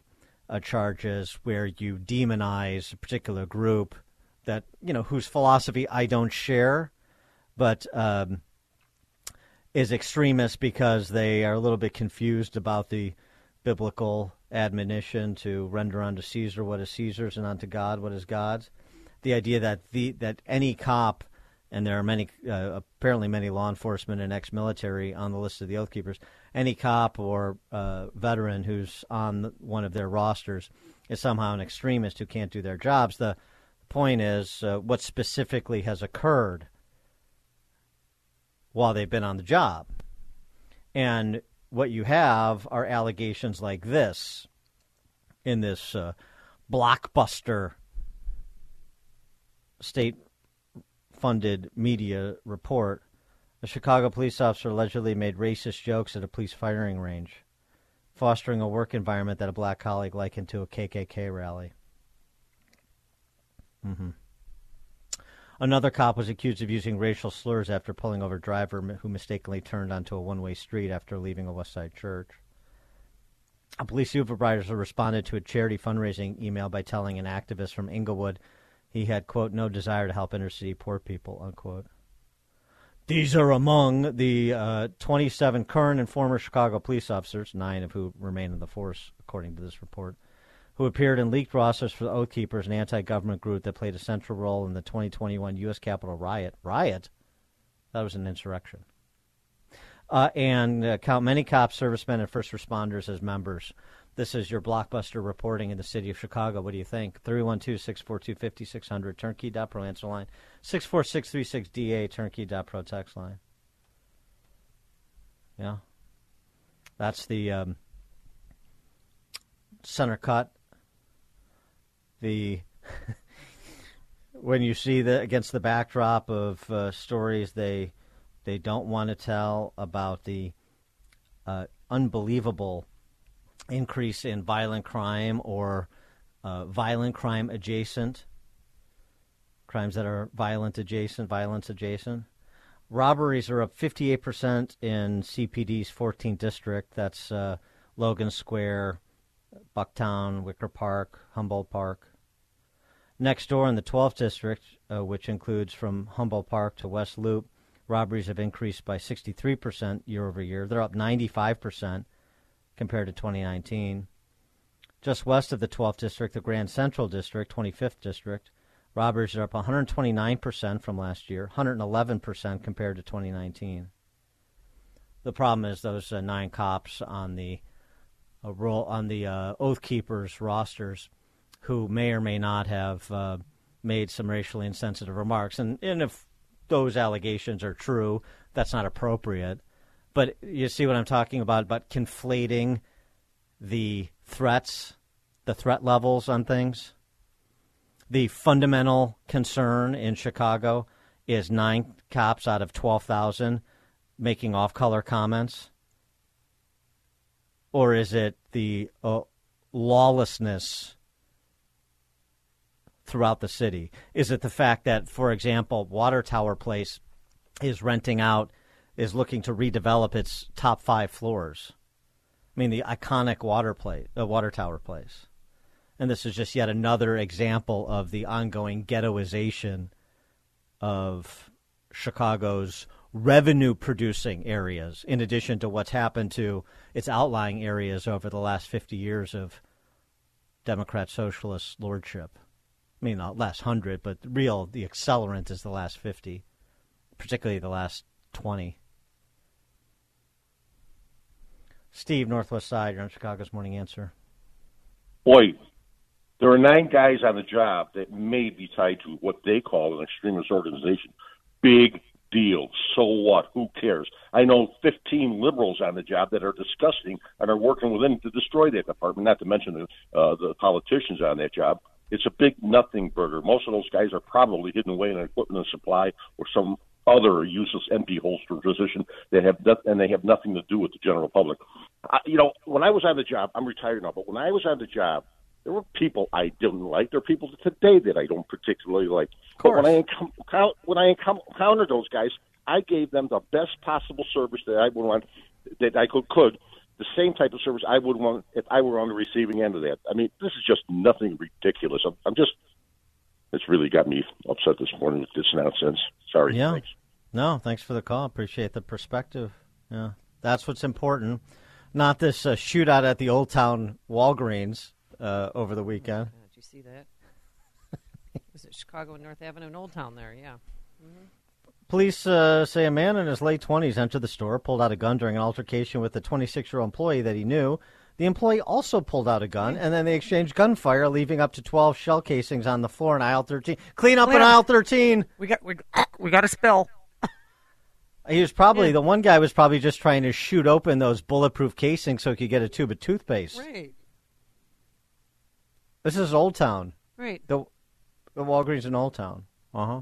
charges where you demonize a particular group that, you know, whose philosophy I don't share, but is extremist because they are a little bit confused about the biblical admonition to render unto Caesar what is Caesar's and unto God what is God's. The idea that that any cop, and there are many, apparently many law enforcement and ex-military on the list of the Oath Keepers, any cop or veteran who's on one of their rosters is somehow an extremist who can't do their jobs. The point is what specifically has occurred while they've been on the job. And what you have are allegations like this in this blockbuster state funded media report. A Chicago police officer allegedly made racist jokes at a police firing range, fostering a work environment that a black colleague likened to a KKK rally. Mm-hmm. Another cop was accused of using racial slurs after pulling over a driver who mistakenly turned onto a one-way street after leaving a Westside church. A police supervisor responded to a charity fundraising email by telling an activist from Inglewood he had, quote, no desire to help inner city poor people, unquote. These are among the 27 current and former Chicago police officers, 9 of whom remain in the force, according to this report, who appeared in leaked rosters for the Oath Keepers, an anti-government group that played a central role in the 2021 U.S. Capitol riot. Riot? That was an insurrection. And count many cops, servicemen, and first responders as members. This is your blockbuster reporting in the city of Chicago. What do you think? 312-642-5600, turnkey.pro answer line. 64636DA, turnkey.pro text line. Yeah. That's the center cut. The when you see the against the backdrop of stories they don't want to tell about the unbelievable increase in violent crime or violent crime adjacent, crimes that are violent adjacent, violence adjacent. Robberies are up 58% in CPD's 14th district. That's Logan Square, Bucktown, Wicker Park, Humboldt Park. Next door in the 12th district, which includes from Humboldt Park to West Loop, robberies have increased by 63% year over year. They're up 95% compared to 2019. Just west of the 12th district, the Grand Central District, 25th district, robberies are up 129% from last year, 111% compared to 2019. The problem is those 9 cops on the Oath Keepers rosters, who may or may not have made some racially insensitive remarks, and if those allegations are true, that's not appropriate. But you see what I'm talking about conflating the threats, the threat levels on things. The fundamental concern in Chicago is 9 cops out of 12,000 making off-color comments. Or is it the lawlessness throughout the city? Is it the fact that, for example, Water Tower Place is renting out, is looking to redevelop its top 5 floors? I mean, the iconic Water Tower Place. And this is just yet another example of the ongoing ghettoization of Chicago's revenue-producing areas, in addition to what's happened to its outlying areas over the last 50 years of Democrat socialist lordship. I mean, not last 100, but the accelerant is the last 50, particularly the last 20. Steve, Northwest Side, you're on Chicago's Morning Answer. Boy, there are 9 guys on the job that may be tied to what they call an extremist organization. Big deal. So what? Who cares? I know 15 liberals on the job that are disgusting and are working with them to destroy that department, not to mention the politicians on that job. It's a big nothing burger. Most of those guys are probably hidden away in an equipment and supply or some other useless empty holster position that they have nothing to do with the general public. When I was on the job, I'm retired now, but when I was on the job, there were people I didn't like. There are people today that I don't particularly like. But when I encountered those guys, I gave them the best possible service that I would want, that I could. The same type of service I would want if I were on the receiving end of that. I mean, this is just nothing ridiculous. It's really got me upset this morning with this nonsense. Sorry. Yeah. Thanks. No, thanks for the call. Appreciate the perspective. Yeah. That's what's important. Not this shootout at the Old Town Walgreens over the weekend. Oh, did you see that? Was it Chicago and North Avenue and Old Town there? Yeah. Mm-hmm. Police say a man in his late 20s entered the store, pulled out a gun during an altercation with a 26-year-old employee that he knew. The employee also pulled out a gun, and then they exchanged gunfire, leaving up to 12 shell casings on the floor in aisle 13. Clean up in aisle 13. We got a spill. He was probably the one guy was probably just trying to shoot open those bulletproof casings so he could get a tube of toothpaste. Right. This is Old Town. Right. The Walgreens in Old Town. Uh huh.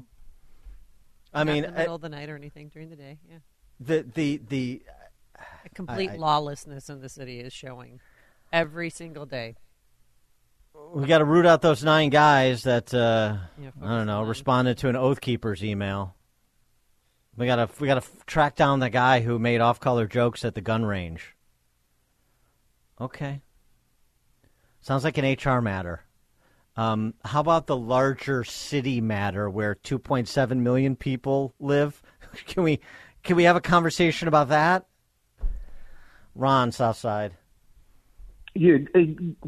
Not in the middle of the night or anything, during the day, yeah. The complete lawlessness in the city is showing every single day. We got to root out those 9 guys that responded to an Oath Keepers email. We got to track down the guy who made off-color jokes at the gun range. Okay. Sounds like an HR matter. How about the larger city matter where 2.7 million people live? Can we have a conversation about that? Ron, Southside. Yeah,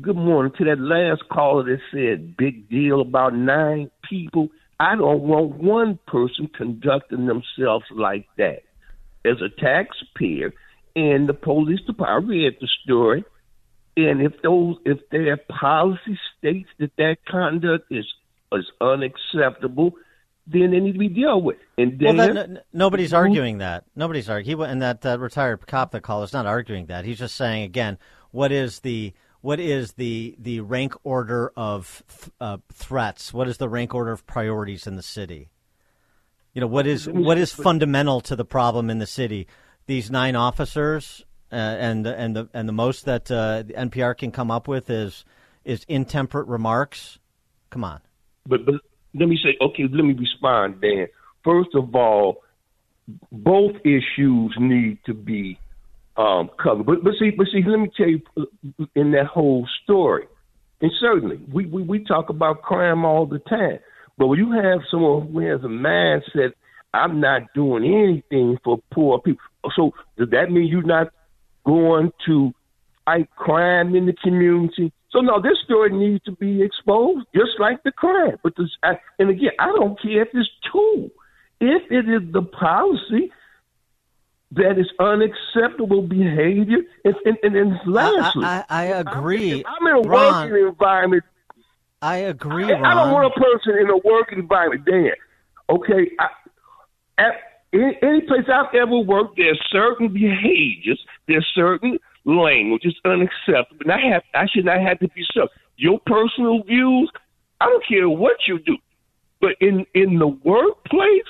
good morning. To that last caller that said big deal about 9 people, I don't want one person conducting themselves like that. As a taxpayer and the police department, I read the story, and if their policy states that that conduct is unacceptable, then they need to be dealt with. And then nobody's arguing that. Nobody's arguing. And that retired cop that called is not arguing that. He's just saying again, What is the rank order of threats? What is the rank order of priorities in the city? You know, what is fundamental to the problem in the city? These 9 officers and the most that the NPR can come up with is intemperate remarks. Come on. But let me say, okay, let me respond, Dan. First of all, both issues need to be cover. But see, let me tell you in that whole story, and certainly we talk about crime all the time, but when you have someone who has a mindset, I'm not doing anything for poor people. So does that mean you're not going to fight crime in the community? So no, this story needs to be exposed just like the crime. But again, I don't care if it's true. If it is the policy, that is unacceptable behavior. And lastly, I agree. I'm in a Ron, working environment. I agree. I don't want a person in a work environment, Dan. Okay, any place I've ever worked, there's certain behaviors, there's certain language is unacceptable, and I should not have to be stuck. Your personal views, I don't care what you do, but in the workplace,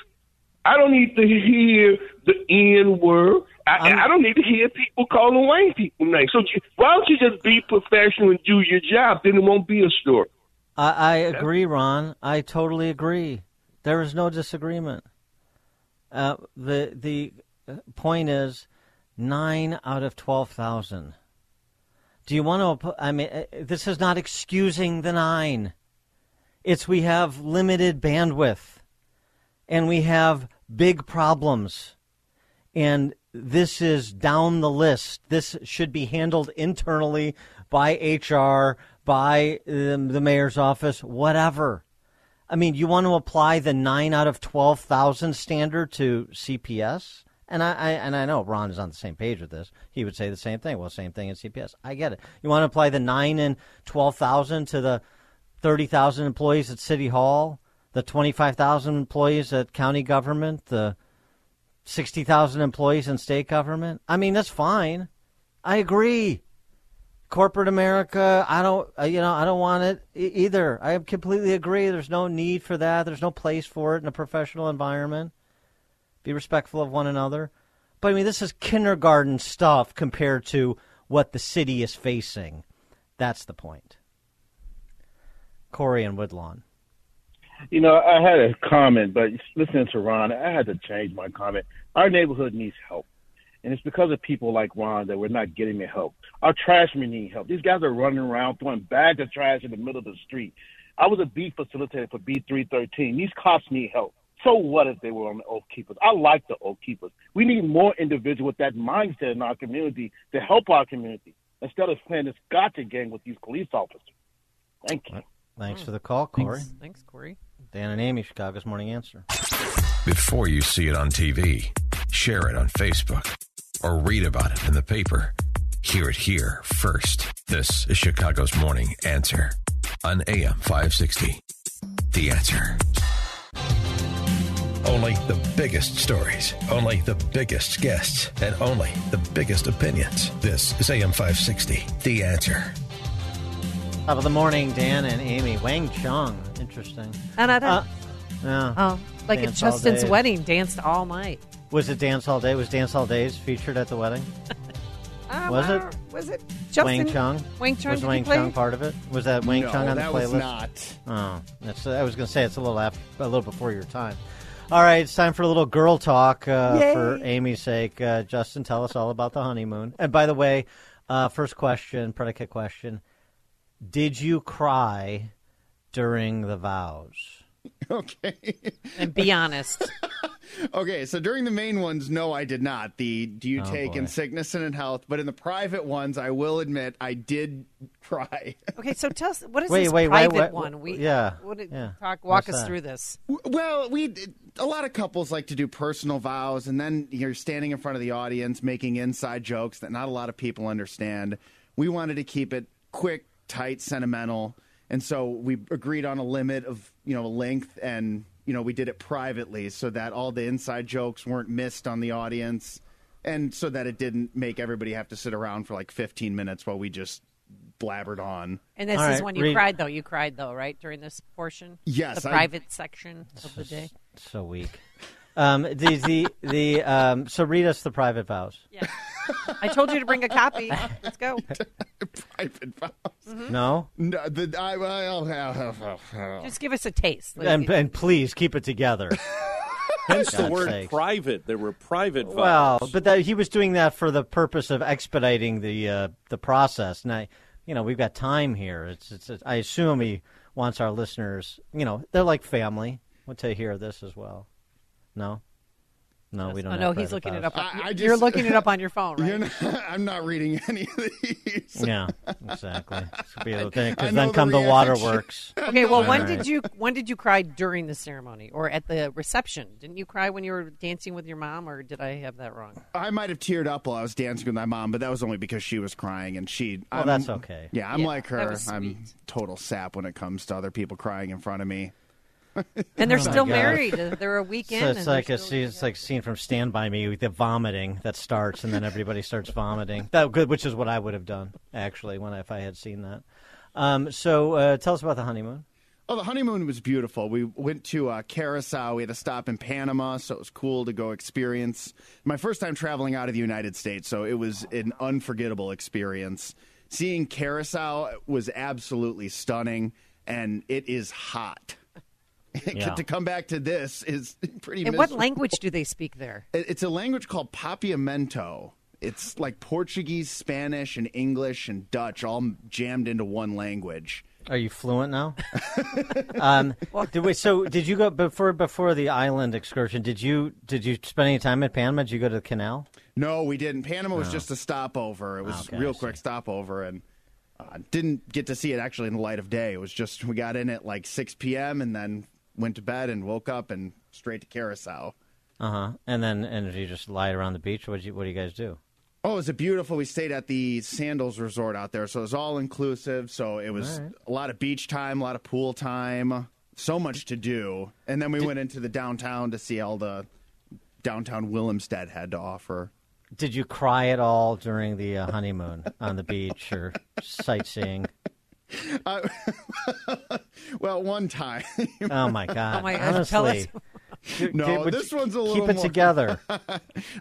I don't need to hear the N-word. I don't need to hear people calling white people names. So why don't you just be professional and do your job? Then it won't be a story. I agree, Ron. I totally agree. There is no disagreement. The point is 9 out of 12,000. Do you want to – I mean, this is not excusing the 9. It's we have limited bandwidth. And we have big problems, and this is down the list. This should be handled internally by HR, by the mayor's office, whatever. I mean, you want to apply the 9 out of 12,000 standard to CPS? And I know Ron is on the same page with this. He would say the same thing. Well, same thing in CPS. I get it. You want to apply the 9 and 12,000 to the 30,000 employees at City Hall? The 25,000 employees at county government, the 60,000 employees in state government. I mean, that's fine. I agree. Corporate America, I don't want it either. I completely agree. There's no need for that. There's no place for it in a professional environment. Be respectful of one another. But I mean, this is kindergarten stuff compared to what the city is facing. That's the point. Corey and Woodlawn. You know, I had a comment, but listening to Ron, I had to change my comment. Our neighborhood needs help, and it's because of people like Ron that we're not getting the help. Our trashmen need help. These guys are running around throwing bags of trash in the middle of the street. I was a beat facilitator for B313. These cops need help. So what if they were on the Oath Keepers? I like the Oath Keepers. We need more individuals with that mindset in our community to help our community instead of playing this gotcha game with these police officers. Thank you. Thanks for the call, Corey. Thanks Corey. Dan and Amy, Chicago's Morning Answer. Before you see it on TV, share it on Facebook, or read about it in the paper, hear it here first. This is Chicago's Morning Answer on AM 560. The Answer. Only the biggest stories, only the biggest guests, and only the biggest opinions. This is AM 560. The Answer. Top of the morning, Dan and Amy. Wang Chung. Interesting. Like at Justin's wedding, danced all night. Was it Dance All Day? Was Dance All Days featured at the wedding? Was it Justin? Wang Chung? Wang Chung. Was Wang Chung part of it? Was that Wang Chung on the playlist? No, not. Oh, I was going to say it's a little before your time. All right, it's time for a little girl talk for Amy's sake. Justin, tell us all about the honeymoon. And by the way, first question, predicate question. Did you cry during the vows? Okay. And be honest. Okay, so during the main ones, no, I did not. The do you take in sickness and in health, but in the private ones, I will admit I did cry. Okay, so tell us, what is this private one? Walk us through this. Well, a lot of couples like to do personal vows, and then you're standing in front of the audience making inside jokes that not a lot of people understand. We wanted to keep it quick, tight, sentimental, and so we agreed on a limit of length and. We did it privately so that all the inside jokes weren't missed on the audience and so that it didn't make everybody have to sit around for like 15 minutes while we just blabbered on. And this all is right, when you cried, though. You cried, though, right, during this portion? Yes. The private section of the day? So weak. So read us the private vows. Yeah. I told you to bring a copy. Let's go. Private vows. Mm-hmm. No. Just give us a taste. And please keep it together. Hence the word private. There were private vows. Well, but he was doing that for the purpose of expediting the process. Now, we've got time here. I assume he wants our listeners, they're like family, want to hear this as well. No, we don't. No, he's looking it up. You're looking it up on your phone, right? I'm not reading any of these. Yeah, exactly. Because then come the waterworks. Okay. Well, when did you cry during the ceremony or at the reception? Didn't you cry when you were dancing with your mom, or did I have that wrong? I might have teared up while I was dancing with my mom, but that was only because she was crying and she. Oh, that's okay. Yeah, I'm like her. I'm total sap when it comes to other people crying in front of me. And they're still married. They're a weekend. So it's like a scene from Stand By Me with the vomiting that starts, and then everybody starts vomiting. Which is what I would have done actually if I had seen that. So tell us about the honeymoon. Oh, the honeymoon was beautiful. We went to Curacao. We had a stop in Panama, so it was cool to go experience. My first time traveling out of the United States, so it was an unforgettable experience. Seeing Curacao was absolutely stunning, and it is hot. Yeah. To come back to this is pretty miserable. And what language do they speak there? It's a language called Papiamento. It's like Portuguese, Spanish, and English, and Dutch all jammed into one language. Are you fluent now? Did you go before the island excursion? Did you spend any time in Panama? Did you go to the canal? No, we didn't. Panama was just a stopover. It was real quick stopover, and didn't get to see it actually in the light of day. It was just we got in at like 6 p.m. and then went to bed and woke up and straight to Curacao. And you just lied around the beach. What do you guys do? Oh, it was beautiful. We stayed at the Sandals Resort out there, so it was all inclusive. So it was a lot of beach time, a lot of pool time, so much to do. And then we went into the downtown to see all the downtown Willemstad had to offer. Did you cry at all during the honeymoon on the beach or sightseeing? Well, one time. Oh, my God. Oh, my God. Honestly. Tell us. This one's a little more. Keep it together.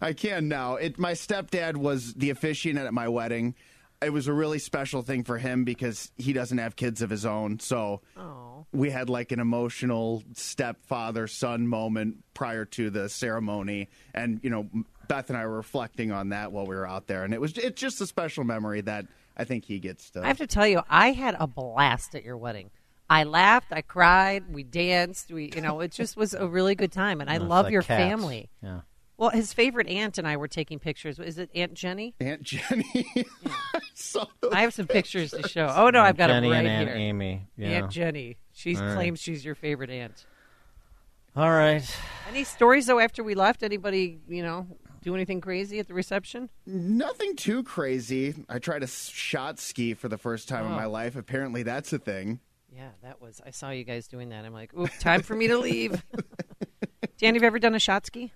I can now. My stepdad was the officiant at my wedding. It was a really special thing for him because he doesn't have kids of his own. So we had like an emotional stepfather-son moment prior to the ceremony. And, Beth and I were reflecting on that while we were out there. And it's just a special memory that I think he gets to. I have to tell you, I had a blast at your wedding. I laughed. I cried. We danced. We, it just was a really good time. And I love like your family. Yeah. Well, his favorite aunt and I were taking pictures. Is it Aunt Jenny? Aunt Jenny. Yeah. I have some pictures to show. Oh, no, I've got Jenny them right and Aunt here. Amy. Yeah. Aunt Jenny. She claims she's your favorite aunt. All right. Any stories, though, after we left? Anybody, do anything crazy at the reception? Nothing too crazy. I tried to shot ski for the first time in my life. Apparently, that's a thing. Yeah, I saw you guys doing that. I'm like, oop, time for me to leave. Dan, have you ever done a shot ski?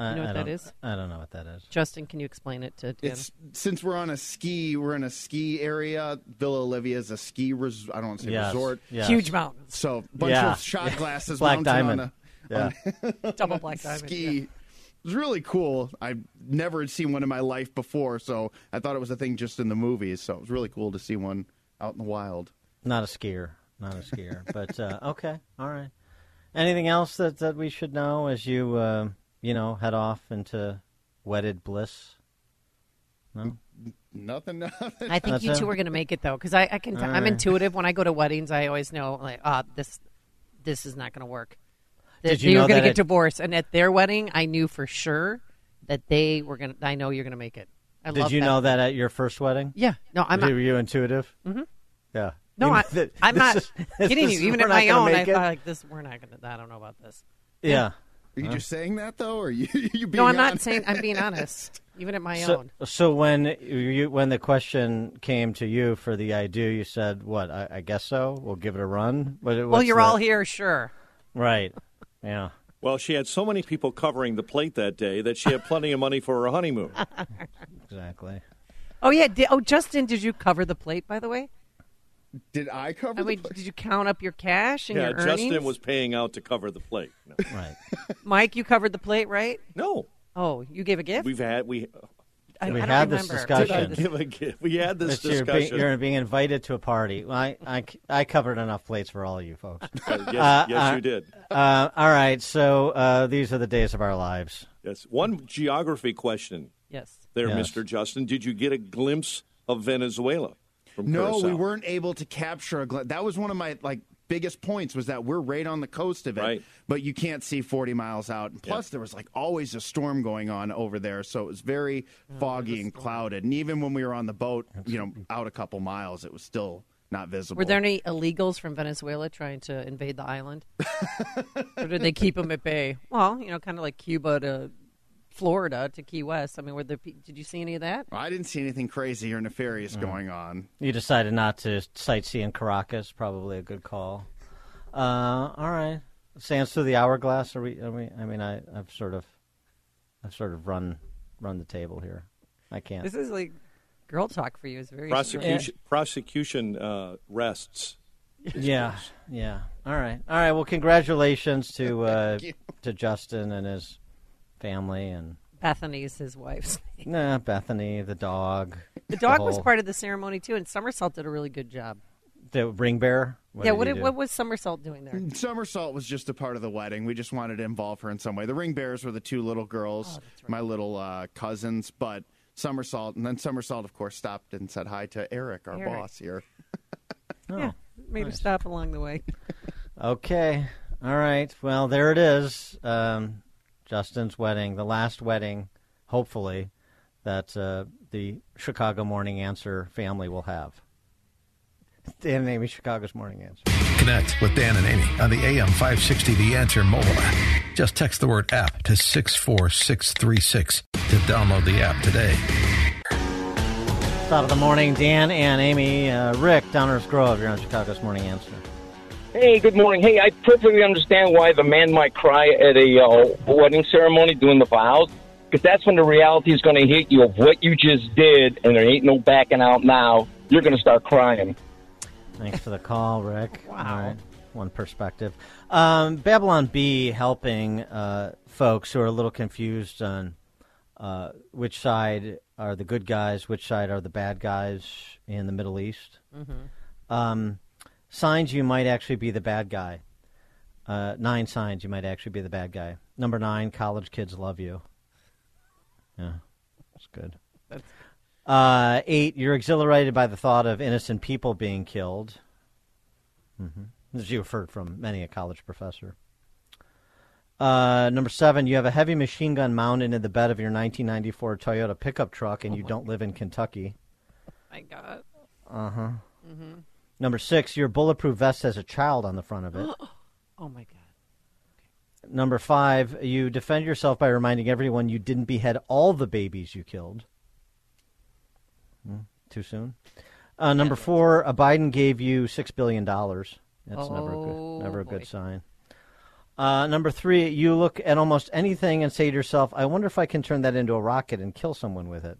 You know what that is? I don't know what that is. Justin, can you explain it to Dan? Since we're in a ski area. Villa Olivia is a ski resort. I don't want to say resort. Yes. Huge mountains. So a bunch of shot glasses. Black diamond. Double black diamond. Ski. Yeah. It was really cool. I never had seen one in my life before, so I thought it was a thing just in the movies. So it was really cool to see one out in the wild. Not a skier. But okay. All right. Anything else that we should know as you... head off into wedded bliss? No? Nothing. I think that's you two are going to make it, though, because I'm intuitive. When I go to weddings, I always know, like, this is not going to work. That they were going to get divorced. And at their wedding, I knew for sure that they were going to, I know you're going to make it. I love that. Did you know that at your first wedding? Yeah. No, I'm not. Were you intuitive? Mm-hmm. Yeah. No, I'm not kidding you. Even at my own, I thought, like, this, we're not going to, I don't know about this. Yeah. Are you just saying that, though, or are you being honest? No, I'm not saying, I'm being honest, even at my own. So when the question came to you for the I do, you said, what, I guess so? We'll give it a run? Well, you're all here, sure. Right. Yeah. Well, she had so many people covering the plate that day that she had plenty of money for her honeymoon. Exactly. Oh, yeah. Justin, did you cover the plate, by the way? Did I cover the plate? Did you count up your cash and your earnings? Yeah, Justin was paying out to cover the plate. No. Right. Mike, you covered the plate, right? No. Oh, you gave a gift? We had this discussion. Did I give a gift? We had this discussion. You're being invited to a party. I covered enough plates for all of you folks. Yes, you did. All right. So these are the days of our lives. Yes. One geography question. Yes. Mr. Justin, did you get a glimpse of Venezuela? No, we weren't able to capture a glimpse. That was one of my biggest points, was that we're right on the coast of it, right, but you can't see 40 miles out. And plus, there was always a storm going on over there, so it was very foggy and clouded. And even when we were on the boat, out a couple miles, it was still not visible. Were there any illegals from Venezuela trying to invade the island, or did they keep them at bay? Well, kind of like Cuba to Florida to Key West. I mean, did you see any of that? Well, I didn't see anything crazy or nefarious going on. You decided not to sightsee in Caracas. Probably a good call. All right. Sands through the hourglass. Are we? I mean, I've sort of run the table here. I can't. This is like girl talk for you. It's very prosecution. Yeah. Prosecution rests. Yeah. Yeah. All right. All right. Well, congratulations to Justin and his family. And Bethany's his wife's name. Nah, Bethany, the dog. The dog was part of the ceremony too, and Somersault did a really good job. The ring bearer? What was Somersault doing there? Somersault was just a part of the wedding. We just wanted to involve her in some way. The ring bearers were the two little girls, my little cousins, but Somersault, and then Somersault, of course, stopped and said hi to Eric, our boss here. Made a stop along the way. Okay. All right. Well, there it is. Justin's wedding, the last wedding, hopefully, that the Chicago Morning Answer family will have. Dan and Amy, Chicago's Morning Answer. Connect with Dan and Amy on the AM 560 The Answer mobile app. Just text the word app to 64636 to download the app today. Top of the morning, Dan and Amy. Rick, Downers Grove, you're on Chicago's Morning Answer. Hey, good morning. Hey, I perfectly understand why the man might cry at a wedding ceremony doing the vows, because that's when the reality is going to hit you of what you just did, and there ain't no backing out now. You're going to start crying. Thanks for the call, Rick. Wow. All right. One perspective. Babylon Bee helping folks who are a little confused on which side are the good guys, which side are the bad guys in the Middle East. Mm-hmm. Signs you might actually be the bad guy. 9 signs you might actually be the bad guy. Number 9, college kids love you. Yeah, that's good. 8, you're exhilarated by the thought of innocent people being killed. Mm-hmm. As you've heard from many a college professor. Number 7, you have a heavy machine gun mounted in the bed of your 1994 Toyota pickup truck, and you don't live in Kentucky. My God. Uh-huh. Mm-hmm. Number 6, your bulletproof vest has a child on the front of it. Oh, my God. Okay. Number 5, you defend yourself by reminding everyone you didn't behead all the babies you killed. Too soon. Number 4, Biden gave you $6 billion. That's never a good sign. Number 3, you look at almost anything and say to yourself, I wonder if I can turn that into a rocket and kill someone with it.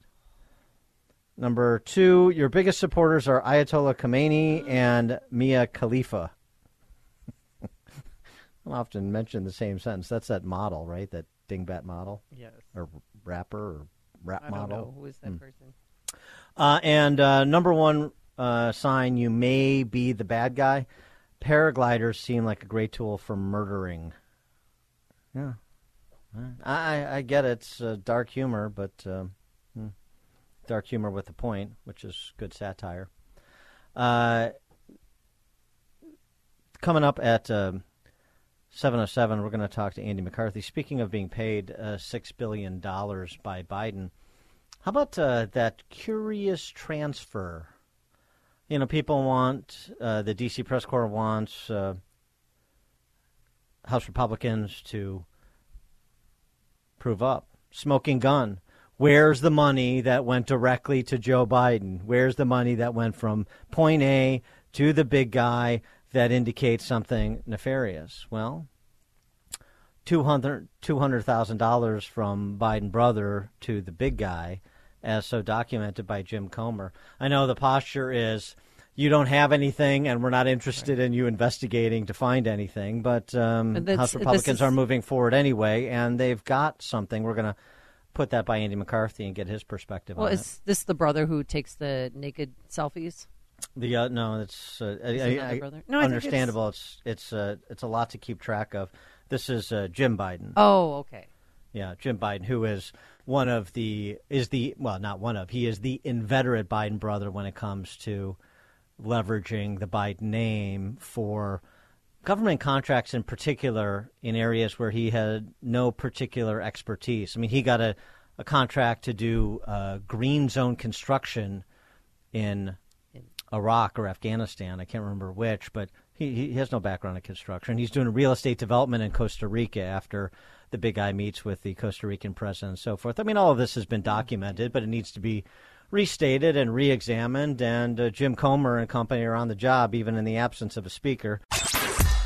Number 2, your biggest supporters are Ayatollah Khomeini and Mia Khalifa. I often mention the same sentence. That's that model, right? That dingbat model? Yes. Or rapper or rap model? I don't know. Who is that person? And number 1 sign you may be the bad guy. Paragliders seem like a great tool for murdering. Yeah. I get it. It's dark humor, but... dark humor with a point, which is good satire. Coming up at 7:07, we're going to talk to Andy McCarthy. Speaking of being paid $6 billion by Biden, how about that curious transfer? You know, people want, the D.C. Press Corps wants House Republicans to prove up. Smoking gun. Where's the money that went directly to Joe Biden? Where's the money that went from point A to the big guy that indicates something nefarious? Well, $200,000 from Biden brother to the big guy, as so documented by Jim Comer. I know the posture is you don't have anything and we're not interested in you investigating to find anything, but House Republicans are moving forward anyway, and they've got something. We're going to put that by Andy McCarthy and get his perspective on it. Well, is this the brother who takes the naked selfies? The no, it's no, understandable. It's a lot to keep track of. This is Jim Biden. Oh, okay. Yeah, Jim Biden, who is one of the he is the inveterate Biden brother when it comes to leveraging the Biden name for government contracts, in particular in areas where he had no particular expertise. I mean, he got a contract to do green zone construction in Iraq or Afghanistan. I can't remember which, but he has no background in construction. He's doing real estate development in Costa Rica after the big guy meets with the Costa Rican president and so forth. I mean, all of this has been documented, but it needs to be restated and reexamined, and Jim Comer and company are on the job, even in the absence of a speaker.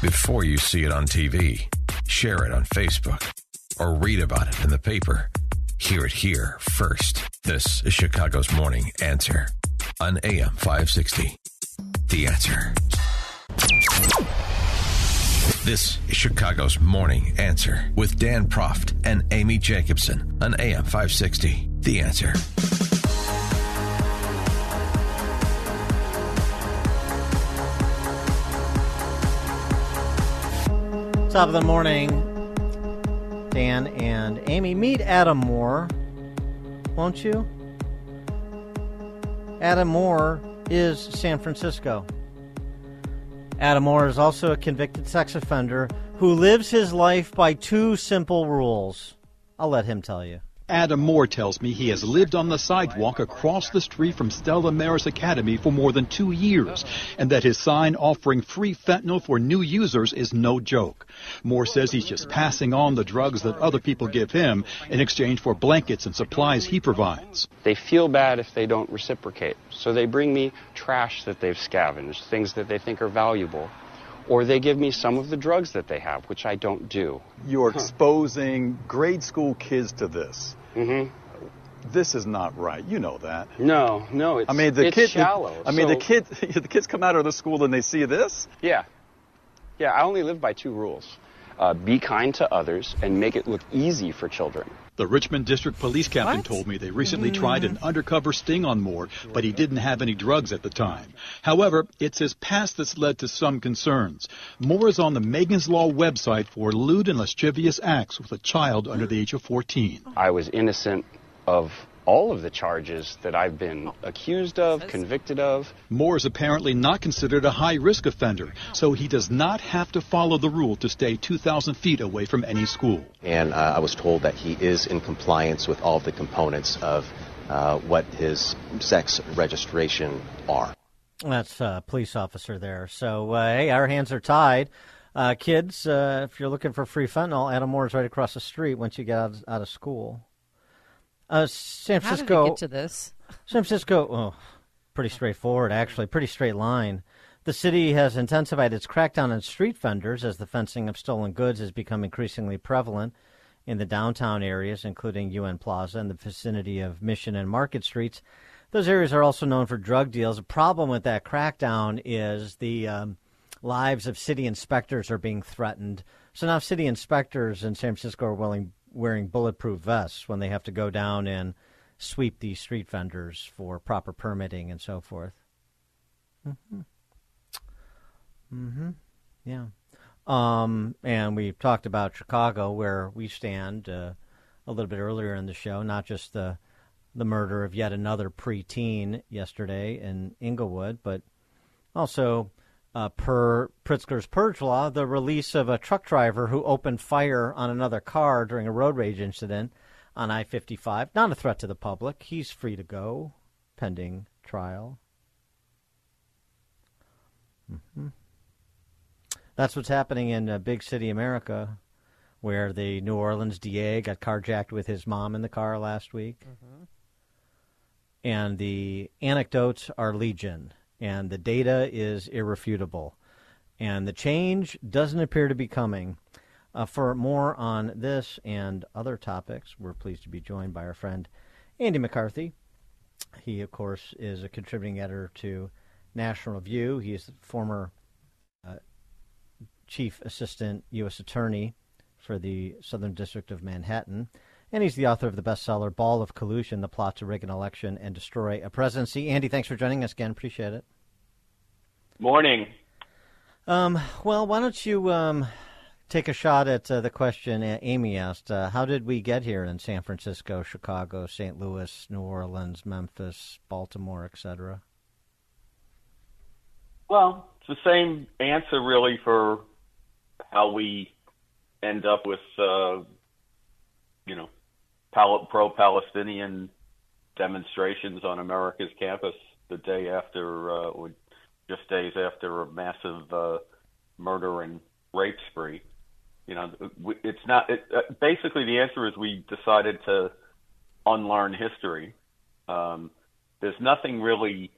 Before you see it on TV, share it on Facebook, or read about it in the paper, hear it here first. This is Chicago's Morning Answer on AM 560. The Answer. This is Chicago's Morning Answer with Dan Proft and Amy Jacobson on AM 560. The Answer. Top of the morning, Dan and Amy. Meet Adam Moore, won't you? Adam Moore is San Francisco. Adam Moore is also a convicted sex offender who lives his life by two simple rules. I'll let him tell you. Adam Moore tells me he has lived on the sidewalk across the street from Stella Maris Academy for more than 2 years, and that his sign offering free fentanyl for new users is no joke. Moore says he's just passing on the drugs that other people give him in exchange for blankets and supplies he provides. They feel bad if they don't reciprocate, so they bring me trash that they've scavenged, things that they think are valuable. Or they give me some of the drugs that they have, which I don't do. You're exposing grade school kids to this. Mm-hmm. This is not right. You know that. No. It's shallow. The kids come out of the school and they see this? Yeah, I only live by two rules. Be kind to others and make it look easy for children. The Richmond District Police Captain told me they recently tried an undercover sting on Moore, but he didn't have any drugs at the time. However, it's his past that's led to some concerns. Moore is on the Megan's Law website for lewd and lascivious acts with a child under the age of 14. I was innocent of all of the charges that I've been accused of, convicted of. Moore is apparently not considered a high-risk offender, so he does not have to follow the rule to stay 2,000 feet away from any school. And I was told that he is in compliance with all of the components of what his sex registration are. That's a police officer there. So, hey, our hands are tied. Kids, if you're looking for free fentanyl, Adam Moore is right across the street once you get out of school. San Francisco. How did we get to this? San Francisco, pretty straightforward, actually, pretty straight line. The city has intensified its crackdown on street vendors as the fencing of stolen goods has become increasingly prevalent in the downtown areas, including UN Plaza and the vicinity of Mission and Market Streets. Those areas are also known for drug deals. The problem with that crackdown is the lives of city inspectors are being threatened. So now city inspectors in San Francisco are wearing bulletproof vests when they have to go down and sweep these street vendors for proper permitting and so forth. Yeah. And we talked about Chicago, where we stand a little bit earlier in the show, not just the murder of yet another preteen yesterday in Inglewood, but also per Pritzker's purge law, the release of a truck driver who opened fire on another car during a road rage incident on I-55. Not a threat to the public. He's free to go, pending trial. Mm-hmm. That's what's happening in big city America, where the New Orleans DA got carjacked with his mom in the car last week. Mm-hmm. And the anecdotes are legion, and the data is irrefutable. And the change doesn't appear to be coming. For more on this and other topics, we're pleased to be joined by our friend Andy McCarthy. He, of course, is a contributing editor to National Review. He is the former Chief Assistant U.S. Attorney for the Southern District of Manhattan. And he's the author of the bestseller, Ball of Collusion, The Plot to Rig an Election and Destroy a Presidency. Andy, thanks for joining us again. Appreciate it. Morning. Well, why don't you take a shot at the question Amy asked. How did we get here in San Francisco, Chicago, St. Louis, New Orleans, Memphis, Baltimore, etc.? Well, it's the same answer, really, for how we end up with, pro-Palestinian demonstrations on America's campus the day after, or just days after, a massive murder and rape spree. You know, it's not. Basically, the answer is we decided to unlearn history. There's nothing really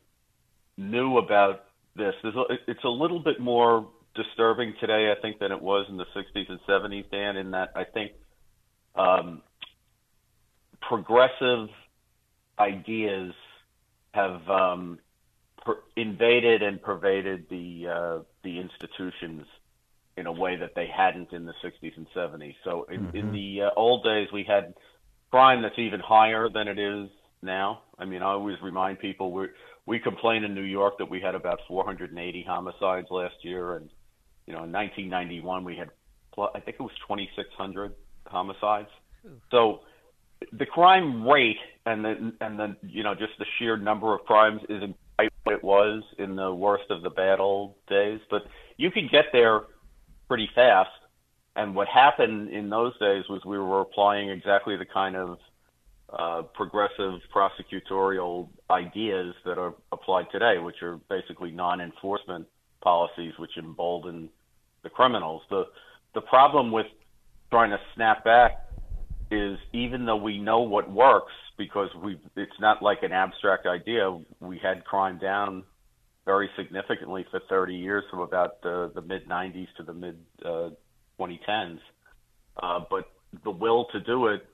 new about this. It's a little bit more disturbing today, I think, than it was in the 60s and 70s, Dan, in that I think progressive ideas have invaded and pervaded the institutions in a way that they hadn't in the 60s and 70s. So in the old days, we had crime that's even higher than it is now. I mean, I always remind people we complained in New York that we had about 480 homicides last year, and in 1991 we had, I think it was 2,600 homicides. Ooh. So the crime rate and the just the sheer number of crimes isn't quite what it was in the worst of the bad old days, but you could get there pretty fast. And what happened in those days was we were applying exactly the kind of progressive prosecutorial ideas that are applied today, which are basically non-enforcement policies which embolden the criminals. The problem with trying to snap back is, even though we know what works, because it's not like an abstract idea, we had crime down very significantly for 30 years, from about the mid-90s to the mid-2010s. But the will to do it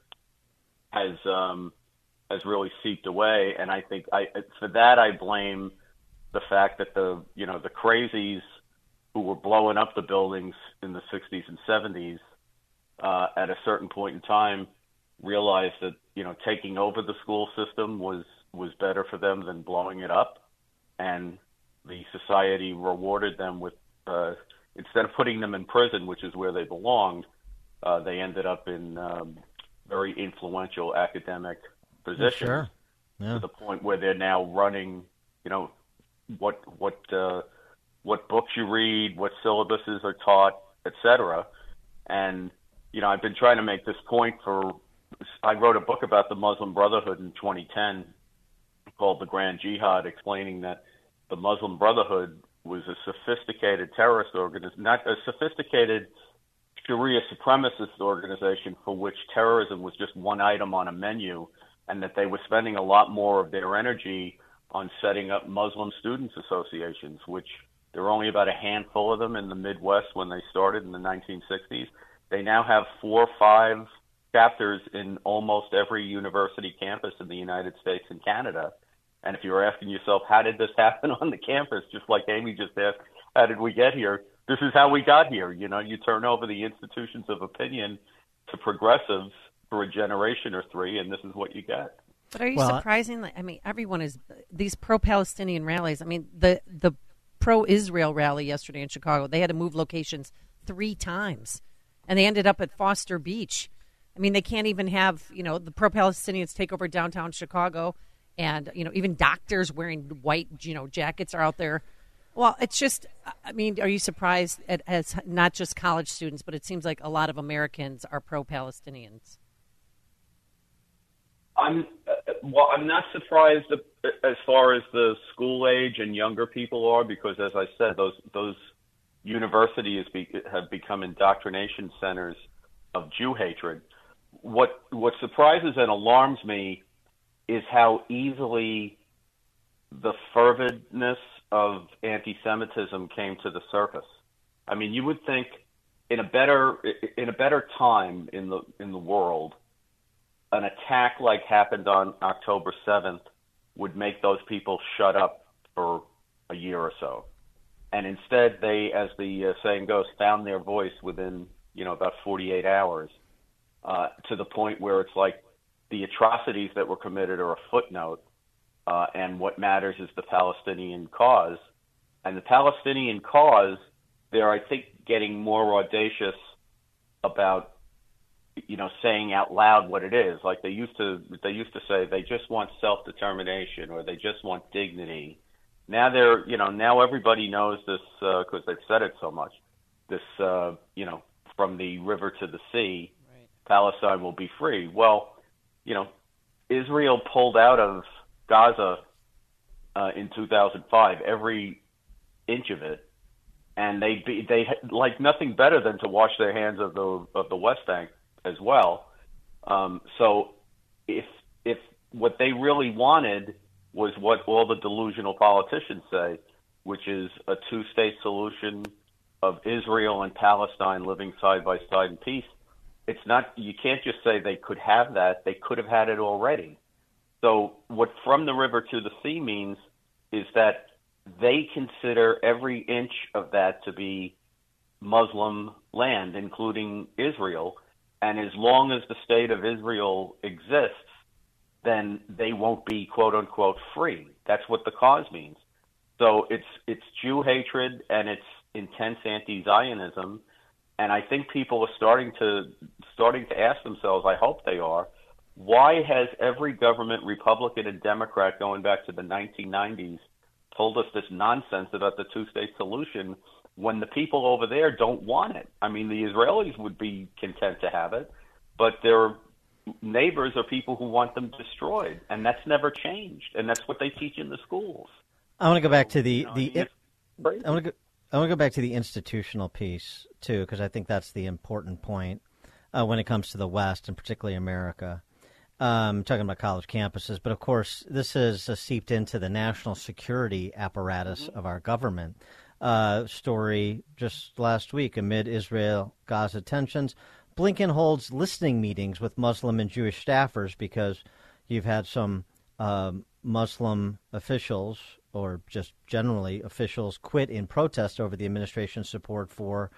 has really seeped away, and I think for that I blame the fact that the crazies who were blowing up the buildings in the 60s and 70s at a certain point in time realized that taking over the school system was better for them than blowing it up, and the society rewarded them with instead of putting them in prison, which is where they belonged, they ended up in very influential academic positions, sure. Yeah. To the point where they're now running, what books you read, what syllabuses are taught, etc. And I've been trying to make this point I wrote a book about the Muslim Brotherhood in 2010 called The Grand Jihad, explaining that the Muslim Brotherhood was a sophisticated terrorist organization, not a sophisticated Sharia supremacist organization for which terrorism was just one item on a menu, and that they were spending a lot more of their energy on setting up Muslim students associations, which there were only about a handful of them in the Midwest when they started in the 1960s. They now have 4 or 5 chapters in almost every university campus in the United States and Canada. And if you're asking yourself, how did this happen on the campus? Just like Amy just asked, how did we get here? This is how we got here. You turn over the institutions of opinion to progressives for a generation or three, and this is what you got. But are you surprisingly? I mean, everyone is these pro-Palestinian rallies. I mean, the pro-Israel rally yesterday in Chicago, they had to move locations 3 times, and they ended up at Foster Beach. I mean, they can't even have the pro-Palestinians take over downtown Chicago, and even doctors wearing white jackets are out there. Well, it's just, I mean, are you surprised at, as not just college students, but it seems like a lot of Americans are pro-Palestinians? I'm not surprised as far as the school age and younger people are, because as I said, those universities have become indoctrination centers of Jew hatred. What surprises and alarms me is how easily the fervidness of anti-Semitism came to the surface. I mean, you would think in a better time in the world, an attack like happened on October 7th would make those people shut up for a year or so. And instead, they, as the saying goes, found their voice within, about 48 hours, to the point where it's like the atrocities that were committed are a footnote, and what matters is the Palestinian cause. And the Palestinian cause, they're, I think, getting more audacious about, saying out loud what it is. Like they used to say they just want self-determination or they just want dignity. Now they're, now everybody knows this because they've said it so much. This, from the river to the sea, right. Palestine will be free. Well, Israel pulled out of Gaza in 2005, every inch of it, and they like nothing better than to wash their hands of the West Bank as well. So if what they really wanted was what all the delusional politicians say, which is a two-state solution of Israel and Palestine living side by side in peace, it's not. You can't just say they could have that. They could have had it already. So what from the river to the sea means is that they consider every inch of that to be Muslim land, including Israel. And as long as the state of Israel exists, then they won't be, quote unquote, free. That's what the cause means. So it's Jew hatred and it's intense anti-Zionism. And I think people are starting to ask themselves, I hope they are, why has every government, Republican and Democrat, going back to the 1990s, told us this nonsense about the two-state solution when the people over there don't want it? I mean, the Israelis would be content to have it, but their neighbors are people who want them destroyed, and that's never changed, and that's what they teach in the schools. I want to go back to the institutional piece, too, because I think that's the important point when it comes to the West and particularly America. Talking about college campuses, but of course, this is seeped into the national security apparatus of our government. Story just last week amid Israel-Gaza tensions, Blinken holds listening meetings with Muslim and Jewish staffers because you've had some Muslim officials or just generally officials quit in protest over the administration's support for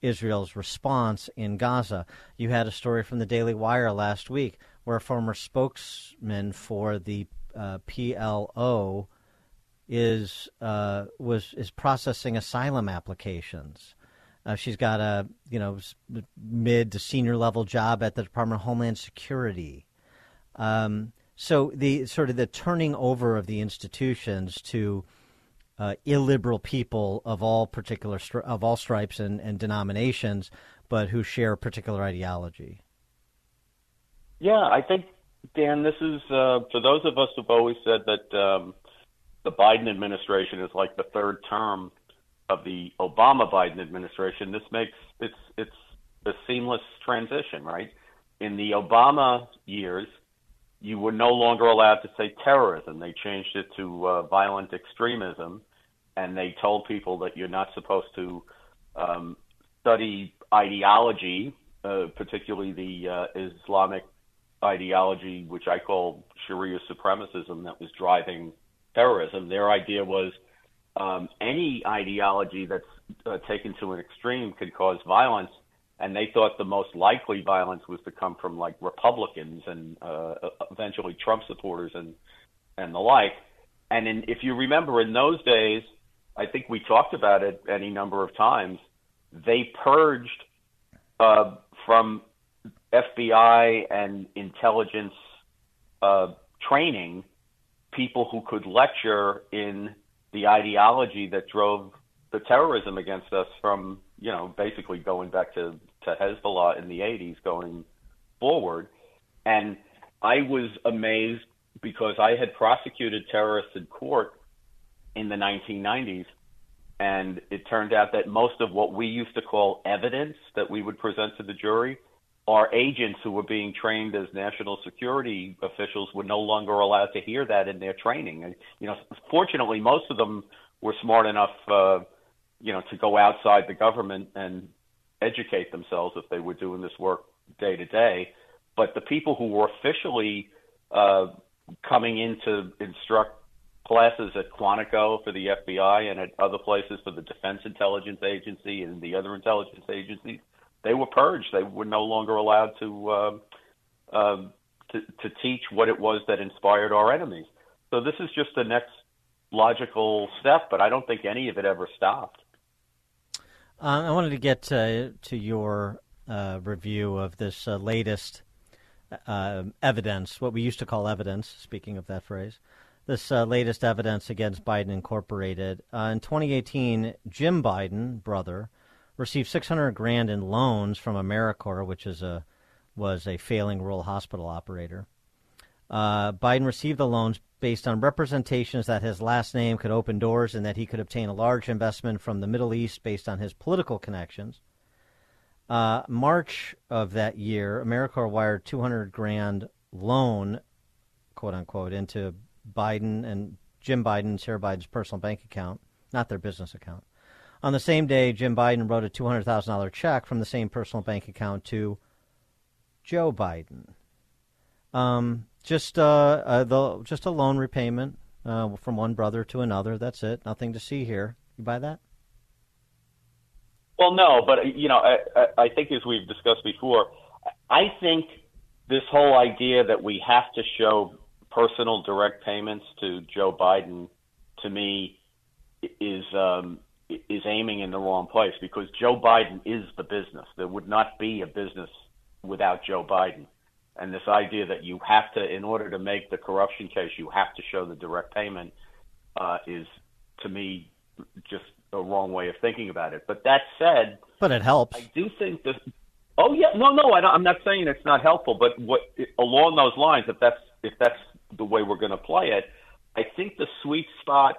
Israel's response in Gaza. You had a story from the Daily Wire last week where a former spokesman for the PLO is processing asylum applications. She's got a mid to senior level job at the Department of Homeland Security. So the sort of the turning over of the institutions to illiberal people of all stripes and denominations, but who share a particular ideology. Yeah, I think, Dan, this is for those of us who've always said that the Biden administration is like the third term of the Obama-Biden administration. This makes it's a seamless transition, right? In the Obama years, you were no longer allowed to say terrorism. They changed it to violent extremism, and they told people that you're not supposed to study ideology, particularly the Islamic ideology, which I call Sharia supremacism, that was driving terrorism. Their idea was any ideology that's taken to an extreme could cause violence, and they thought the most likely violence was to come from like Republicans and eventually Trump supporters and the like. And if you remember, in those days, I think we talked about it any number of times, they purged from FBI and intelligence training, people who could lecture in the ideology that drove the terrorism against us from, you know, basically going back to Hezbollah in the 80s going forward. And I was amazed because I had prosecuted terrorists in court in the 1990s. And it turned out that most of what we used to call evidence that we would present to the jury are agents who were being trained as national security officials were no longer allowed to hear that in their training. And, you know, fortunately, most of them were smart enough, you know, to go outside the government and educate themselves if they were doing this work day to day. But the people who were officially coming in to instruct classes at Quantico for the FBI and at other places for the Defense Intelligence Agency and the other intelligence agencies, they were purged. They were no longer allowed to teach what it was that inspired our enemies. So this is just the next logical step, but I don't think any of it ever stopped. I wanted to get to your review of this latest evidence, what we used to call evidence, speaking of that phrase, this latest evidence against Biden Incorporated. In 2018, Jim Biden, brother, received $600,000 in loans from AmeriCore, which is was a failing rural hospital operator. Biden received the loans based on representations that his last name could open doors and that he could obtain a large investment from the Middle East based on his political connections. March of that year, AmeriCore wired $200,000 loan, quote unquote, into Biden and Jim Biden, Sarah Biden's personal bank account, not their business account. On the same day, Jim Biden wrote a $200,000 check from the same personal bank account to Joe Biden. Just a loan repayment from one brother to another. That's it. Nothing to see here. You buy that? Well, no, but you know, I think as we've discussed before, I think this whole idea that we have to show personal direct payments to Joe Biden, to me, is aiming in the wrong place, because Joe Biden is the business. There would not be a business without Joe Biden. And this idea that you have to, in order to make the corruption case, you have to show the direct payment is, to me, just a wrong way of thinking about it. But that said, but it helps. I do think that. Oh yeah, no, I'm not saying it's not helpful, but what along those lines, if that's the way we're going to play it, I think the sweet spot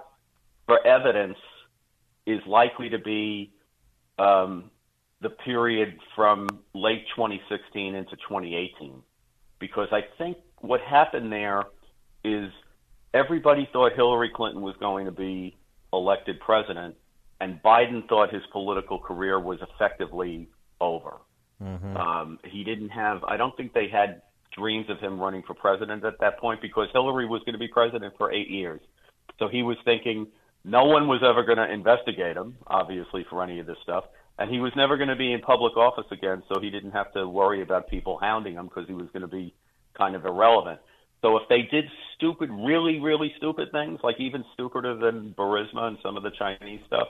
for evidence is likely to be the period from late 2016 into 2018, because I think what happened there is everybody thought Hillary Clinton was going to be elected president, and Biden thought his political career was effectively over. Mm-hmm. He didn't have – I don't think they had dreams of him running for president at that point, because Hillary was going to be president for 8 years. So he was thinking no one was ever going to investigate him, obviously, for any of this stuff. And he was never going to be in public office again, so he didn't have to worry about people hounding him because he was going to be kind of irrelevant. So if they did stupid, really, really stupid things, like even stupider than Burisma and some of the Chinese stuff,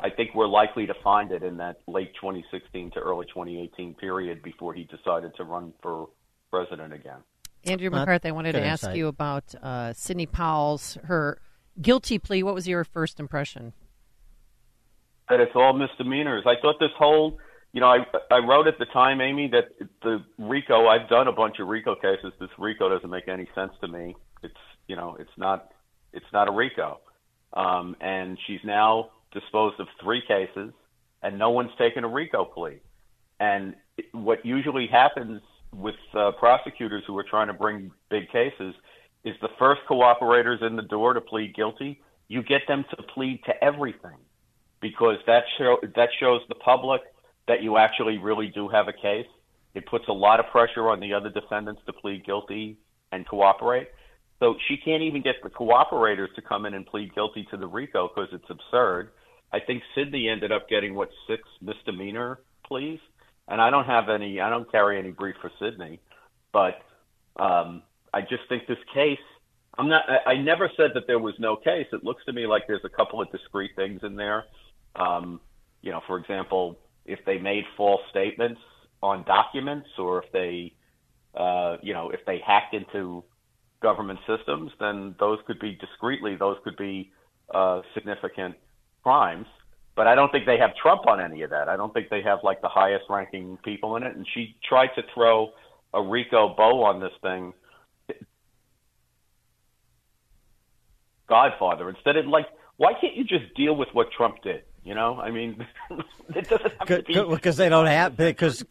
I think we're likely to find it in that late 2016 to early 2018 period before he decided to run for president again. Andrew McCarthy, I wanted to ask you about Sidney Powell's, her guilty plea. What was your first impression? That it's all misdemeanors. I thought this whole, you know, I wrote at the time, Amy, that the RICO, I've done a bunch of RICO cases. This RICO doesn't make any sense to me. It's, you know, it's not a RICO. And she's now disposed of 3 cases, and no one's taken a RICO plea. And what usually happens with prosecutors who are trying to bring big cases is the first cooperators in the door to plead guilty, you get them to plead to everything, because that shows the public that you actually really do have a case. It puts a lot of pressure on the other defendants to plead guilty and cooperate. So she can't even get the cooperators to come in and plead guilty to the RICO because it's absurd. I think Sidney ended up getting, 6 misdemeanor pleas? And I don't carry any brief for Sidney, but I just think this case, I never said that there was no case. It looks to me like there's a couple of discrete things in there. You know, for example, if they made false statements on documents, or if they, you know, if they hacked into government systems, then those could be discreetly, significant crimes. But I don't think they have Trump on any of that. I don't think they have, like, the highest-ranking people in it. And she tried to throw a RICO bow on this thing. Godfather. Instead of, like, why can't you just deal with what Trump did? You know, I mean, it doesn't have to be because they don't have because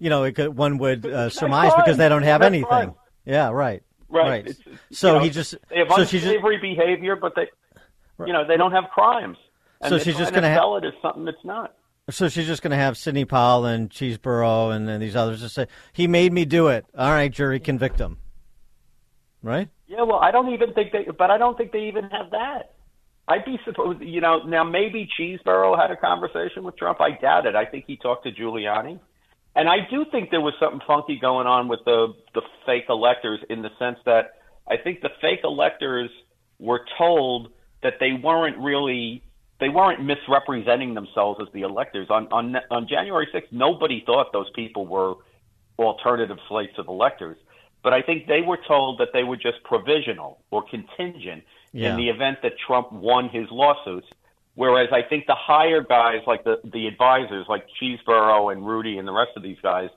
you know it could, one would surmise fine. Because they don't have anything. Fine. Yeah, right. Right. It's, so you know, he just they have unsavory behavior, but they, you know, they don't have crimes. And so she's just going to sell it as something that's not. So she's just going to have Sidney Powell and Cheeseborough and then these others just say, he made me do it. All right, jury, convict him. Right? Yeah, well, I don't think they even have that. I'd be supposed, you know, now maybe Cheeseborough had a conversation with Trump. I doubt it. I think he talked to Giuliani. And I do think there was something funky going on with the fake electors in the sense that I think the fake electors were told that they weren't misrepresenting themselves as the electors. On January 6th, nobody thought those people were alternative slates of electors. But I think they were told that they were just provisional or contingent in the event that Trump won his lawsuits, whereas I think the higher guys, like the advisors, like Cheeseborough and Rudy and the rest of these guys,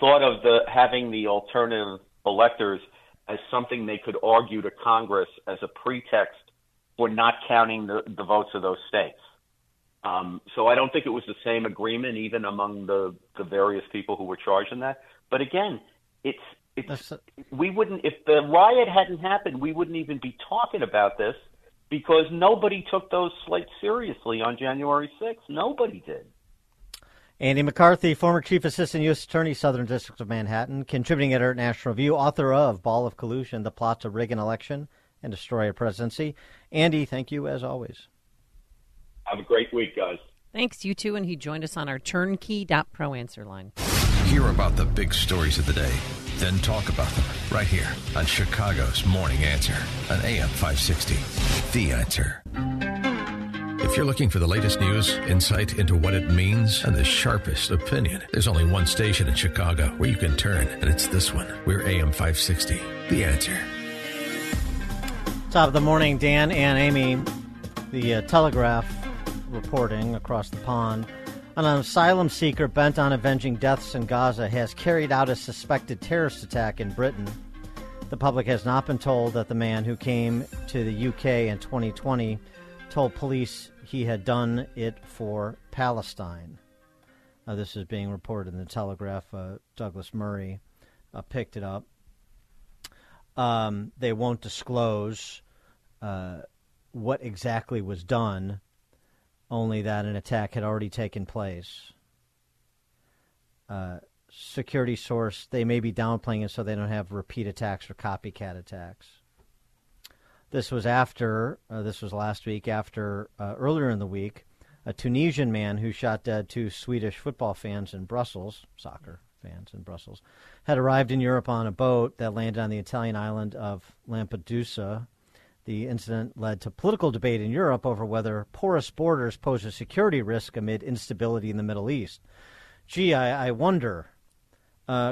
thought of having the alternative electors as something they could argue to Congress as a pretext for not counting the votes of those states. So I don't think it was the same agreement even among the various people who were charged in that. But again, we wouldn't, if the riot hadn't happened, we wouldn't even be talking about this because nobody took those slates seriously on January 6th. Nobody did. Andy McCarthy, former Chief Assistant U.S. Attorney, Southern District of Manhattan, contributing editor at National Review, author of Ball of Collusion, The Plot to Rig an Election and Destroy a Presidency. Andy, thank you as always. Have a great week, guys. Thanks, you too. And he joined us on our turnkey.pro answer line. Hear about the big stories of the day, then talk about them right here on Chicago's Morning Answer on AM 560. The Answer. If you're looking for the latest news, insight into what it means, and the sharpest opinion, there's only one station in Chicago where you can turn, and it's this one. We're AM 560. The Answer. Top of the morning, Dan and Amy. The Telegraph reporting across the pond. An asylum seeker bent on avenging deaths in Gaza has carried out a suspected terrorist attack in Britain. The public has not been told that the man who came to the UK in 2020 told police he had done it for Palestine. This is being reported in the Telegraph. Douglas Murray picked it up. They won't disclose what exactly was done, only that an attack had already taken place. Security source, they may be downplaying it so they don't have repeat attacks or copycat attacks. This was last week after, earlier in the week, a Tunisian man who shot dead two Swedish football fans in Brussels, soccer fans in Brussels, had arrived in Europe on a boat that landed on the Italian island of Lampedusa. The incident led to political debate in Europe over whether porous borders pose a security risk amid instability in the Middle East. Gee, I wonder.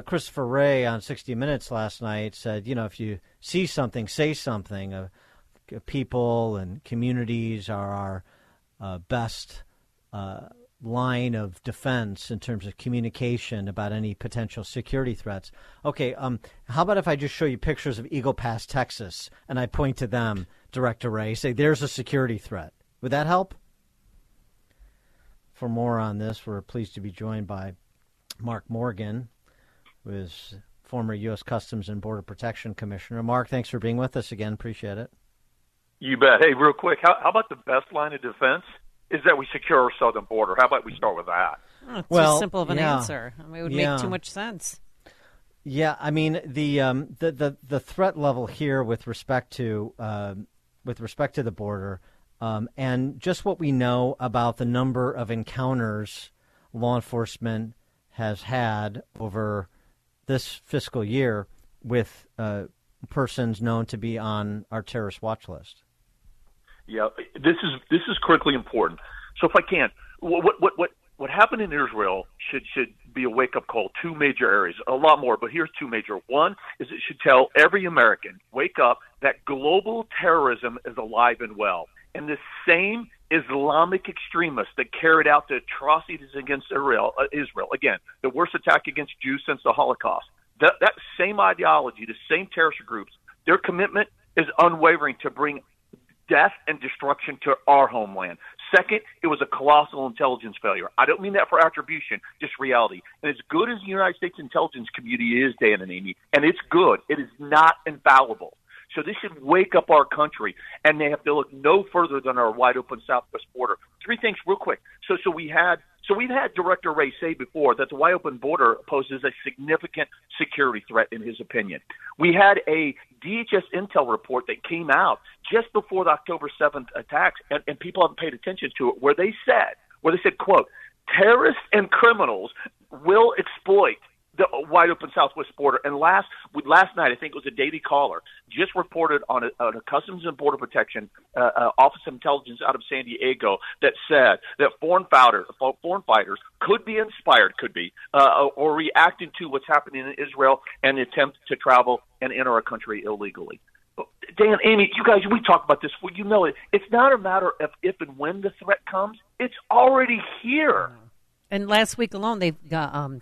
Christopher Wray on 60 Minutes last night said, you know, if you see something, say something. People and communities are our best line of defense in terms of communication about any potential security threats. Okay, how about if I just show you pictures of Eagle Pass, Texas, and I point to them, Director Wray, say there's a security threat. Would that help? For more on this, we're pleased to be joined by Mark Morgan, who is former U.S. Customs and Border Protection Commissioner. Mark, thanks for being with us again. Appreciate it. You bet. Hey, real quick, how about the best line of defense? Is that we secure our southern border. How about we start with that? Oh, it's too simple of an answer. I mean, it would make too much sense. Yeah, I mean the threat level here with respect to the border, and just what we know about the number of encounters law enforcement has had over this fiscal year with persons known to be on our terrorist watch list. Yeah, this is critically important. So if I can, what happened in Israel should be a wake-up call. Two major areas, a lot more, but here's two major. One is it should tell every American, wake up, that global terrorism is alive and well. And the same Islamic extremists that carried out the atrocities against Israel, again, the worst attack against Jews since the Holocaust, that same ideology, the same terrorist groups, their commitment is unwavering to bring death and destruction to our homeland. Second, it was a colossal intelligence failure. I don't mean that for attribution, just reality. And as good as the United States intelligence community is, Dan and Amy, and it's good, it is not infallible. So this should wake up our country, and they have to look no further than our wide-open southwest border. Three things real quick. So we've had Director Wray say before that the wide-open border poses a significant security threat, in his opinion. We had a DHS intel report that came out just before the October 7th attacks, and people haven't paid attention to it, where they said, quote, terrorists and criminals will exploit the wide-open southwest border. And last night, I think it was a Daily Caller, just reported on a Customs and Border Protection Office of Intelligence out of San Diego that said that foreign fighters could be inspired, or reacting to what's happening in Israel and attempt to travel and enter a country illegally. Dan, Amy, you guys, we talk about this. Well, you know it. It's not a matter of if and when the threat comes. It's already here. And last week alone, they've got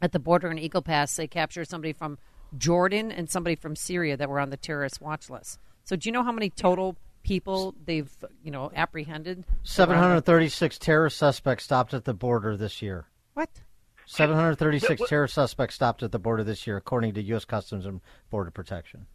at the border in Eagle Pass, they captured somebody from Jordan and somebody from Syria that were on the terrorist watch list. So do you know how many total people they've, apprehended? 736 terror suspects stopped at the border this year. What? 736 terror suspects stopped at the border this year, according to U.S. Customs and Border Protection.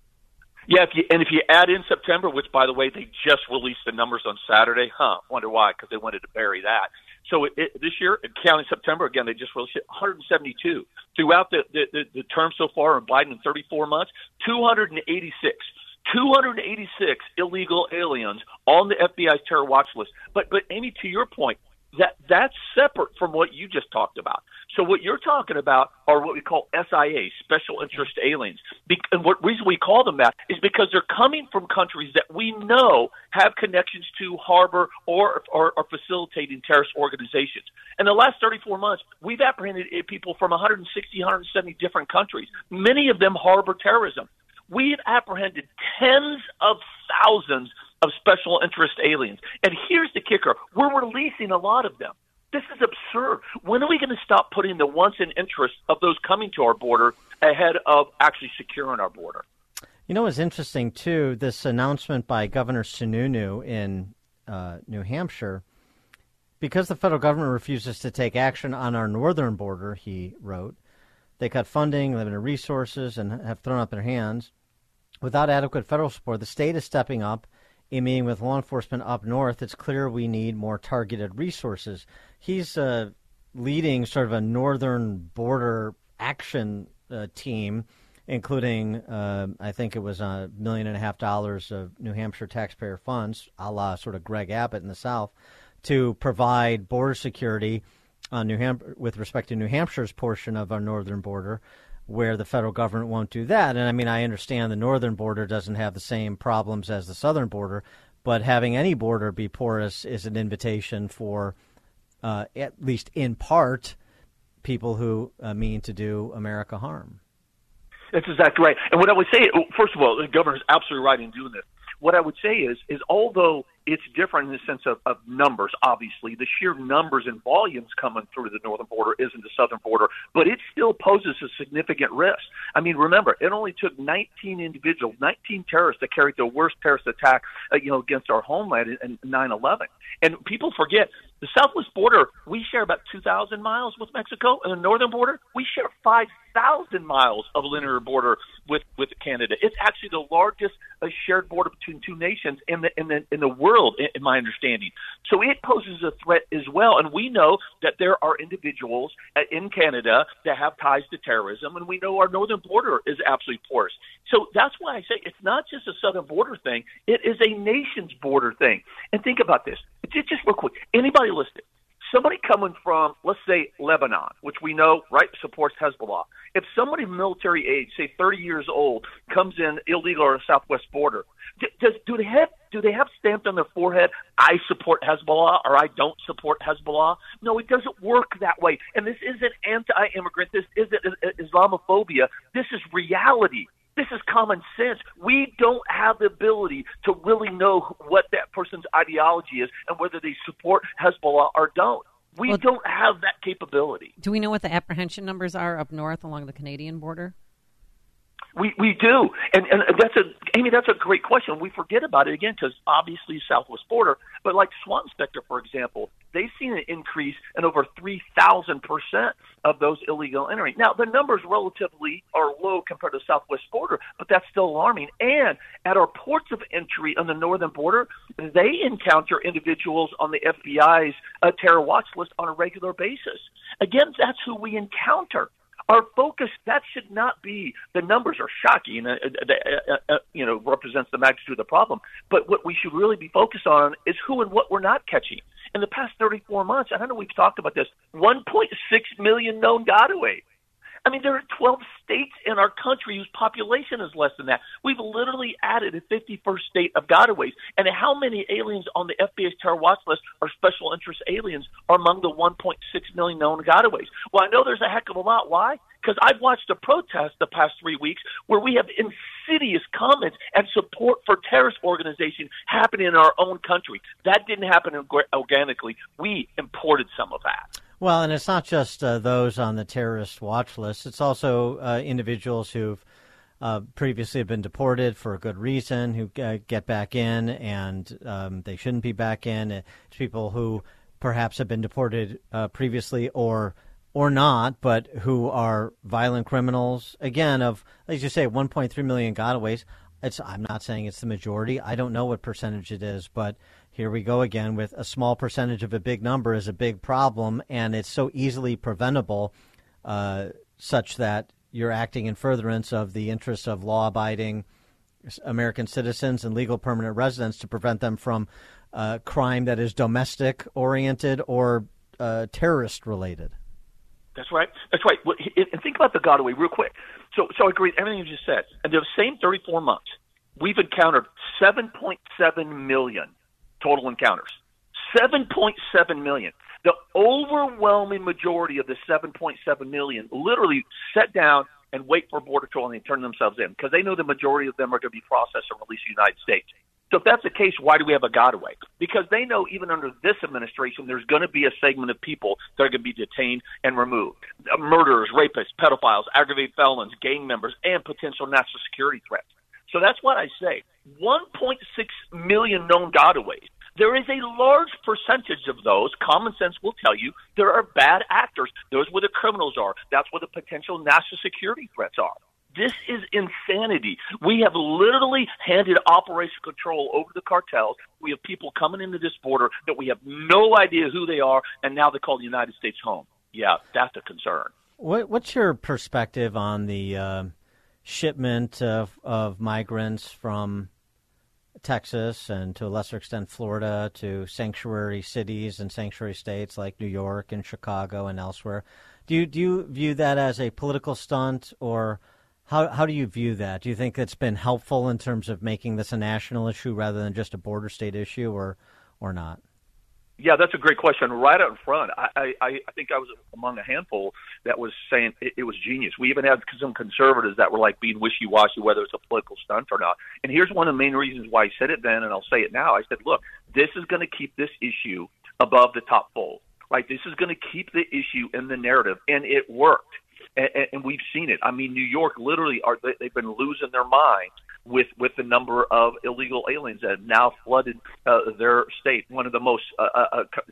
Yeah, if you add in September, which, by the way, they just released the numbers on Saturday. Wonder why, because they wanted to bury that. So this year, counting September, again, they just released 172. Throughout the term so far in Biden in 34 months, 286 illegal aliens on the FBI's terror watch list. But Amy, to your point, that's separate from what you just talked about. So what you're talking about are what we call SIA, special interest aliens. And what reason we call them that is because they're coming from countries that we know have connections to harbor or are facilitating terrorist organizations. In the last 34 months, we've apprehended people from 160, 170 different countries. Many of them harbor terrorism. We've apprehended tens of thousands of special interest aliens. And here's the kicker. We're releasing a lot of them. This is absurd. When are we going to stop putting the wants and interests of those coming to our border ahead of actually securing our border? You know, it's interesting, too, this announcement by Governor Sununu in New Hampshire. Because the federal government refuses to take action on our northern border, he wrote, they cut funding, limited resources, and have thrown up their hands. Without adequate federal support, the state is stepping up. In meeting with law enforcement up north, it's clear we need more targeted resources. He's leading sort of a northern border action team, including, I think it was $1.5 million of New Hampshire taxpayer funds, a la sort of Greg Abbott in the South, to provide border security on with respect to New Hampshire's portion of our northern border, where the federal government won't do that. And I mean, I understand the northern border doesn't have the same problems as the southern border, but having any border be porous is an invitation for, at least in part, people who mean to do America harm. That's exactly right. And what I would say, first of all, the governor's absolutely right in doing this. What I would say is although it's different in the sense of numbers, obviously, the sheer numbers and volumes coming through the northern border isn't the southern border, but it still poses a significant risk. I mean, remember, it only took 19 terrorists that carried the worst terrorist attack against our homeland in 9/11. And people forget, the southwest border, we share about 2,000 miles with Mexico, and the northern border, we share 5,000 miles of linear border with Canada. It's actually the largest shared border between two nations in the world, in my understanding. So it poses a threat as well, and we know that there are individuals in Canada that have ties to terrorism, and we know our northern border is absolutely porous. So that's why I say it's not just a southern border thing, it is a nation's border thing. And think about this, just real quick, anybody listening, somebody coming from, let's say, Lebanon, which we know, right, supports Hezbollah. If somebody military age, say 30 years old, comes in illegal on the southwest border, do they have stamped on their forehead, I support Hezbollah or I don't support Hezbollah? No, it doesn't work that way. And this isn't anti-immigrant. This isn't Islamophobia. This is reality. This is common sense. We don't have the ability to really know what that person's ideology is and whether they support Hezbollah or don't. We don't have that capability. Do we know what the apprehension numbers are up north along the Canadian border? We do. And that's Amy, that's a great question. We forget about it again because obviously southwest border. But like SWAT inspector, for example, they've seen an increase in over 3,000% of those illegal entering. Now, the numbers relatively are low compared to southwest border, but that's still alarming. And at our ports of entry on the northern border, they encounter individuals on the FBI's terror watch list on a regular basis. Again, that's who we encounter. Our focus, that should not be, the numbers are shocking, represents the magnitude of the problem. But what we should really be focused on is who and what we're not catching. In the past 34 months, and I know we've talked about this, 1.6 million known gotaways. I mean, there are 12 states in our country whose population is less than that. We've literally added a 51st state of gotaways. And how many aliens on the FBI's terror watch list or special interest aliens are among the 1.6 million known gotaways? Well, I know there's a heck of a lot. Why? Because I've watched a protest the past 3 weeks where we have insidious comments and support for terrorist organizations happening in our own country. That didn't happen organically. We imported some of that. Well, and it's not just those on the terrorist watch list. It's also individuals who've previously been deported for a good reason, who get back in and they shouldn't be back in. It's people who perhaps have been deported previously or not, but who are violent criminals. Again, of, as you say, 1.3 million gotaways. I'm not saying it's the majority. I don't know what percentage it is, but here we go again with a small percentage of a big number is a big problem, and it's so easily preventable such that you're acting in furtherance of the interests of law-abiding American citizens and legal permanent residents to prevent them from crime that is domestic-oriented or terrorist-related. That's right. That's right. And think about the gotaway real quick. So I agree with everything you just said. In the same 34 months, we've encountered 7.7 million total encounters. 7.7 million. The overwhelming majority of the 7.7 million literally sat down and wait for Border Patrol and they turn themselves in because they know the majority of them are going to be processed and released to the United States. So if that's the case, why do we have a gotaway? Because they know even under this administration, there's going to be a segment of people that are going to be detained and removed. Murderers, rapists, pedophiles, aggravated felons, gang members, and potential national security threats. So that's what I say. 1.6 million known gotaways. There is a large percentage of those, common sense will tell you, there are bad actors. Those where the criminals are. That's where the potential national security threats are. This is insanity. We have literally handed operational control over the cartels. We have people coming into this border that we have no idea who they are, and now they call the United States home. Yeah, that's a concern. What's your perspective on the shipment of migrants from Texas and to a lesser extent Florida to sanctuary cities and sanctuary states like New York and Chicago and elsewhere? Do you view that as a political stunt or – How do you view that? Do you think it's been helpful in terms of making this a national issue rather than just a border state issue or not? Yeah, that's a great question. Right out in front, I think I was among a handful that was saying it was genius. We even had some conservatives that were like being wishy-washy whether it's a political stunt or not. And here's one of the main reasons why I said it then, and I'll say it now. I said, look, this is going to keep this issue above the top fold. Right? This is going to keep the issue in the narrative, and it worked. And we've seen it. I mean, New York literally they've been losing their mind with the number of illegal aliens that have now flooded their state, one of the most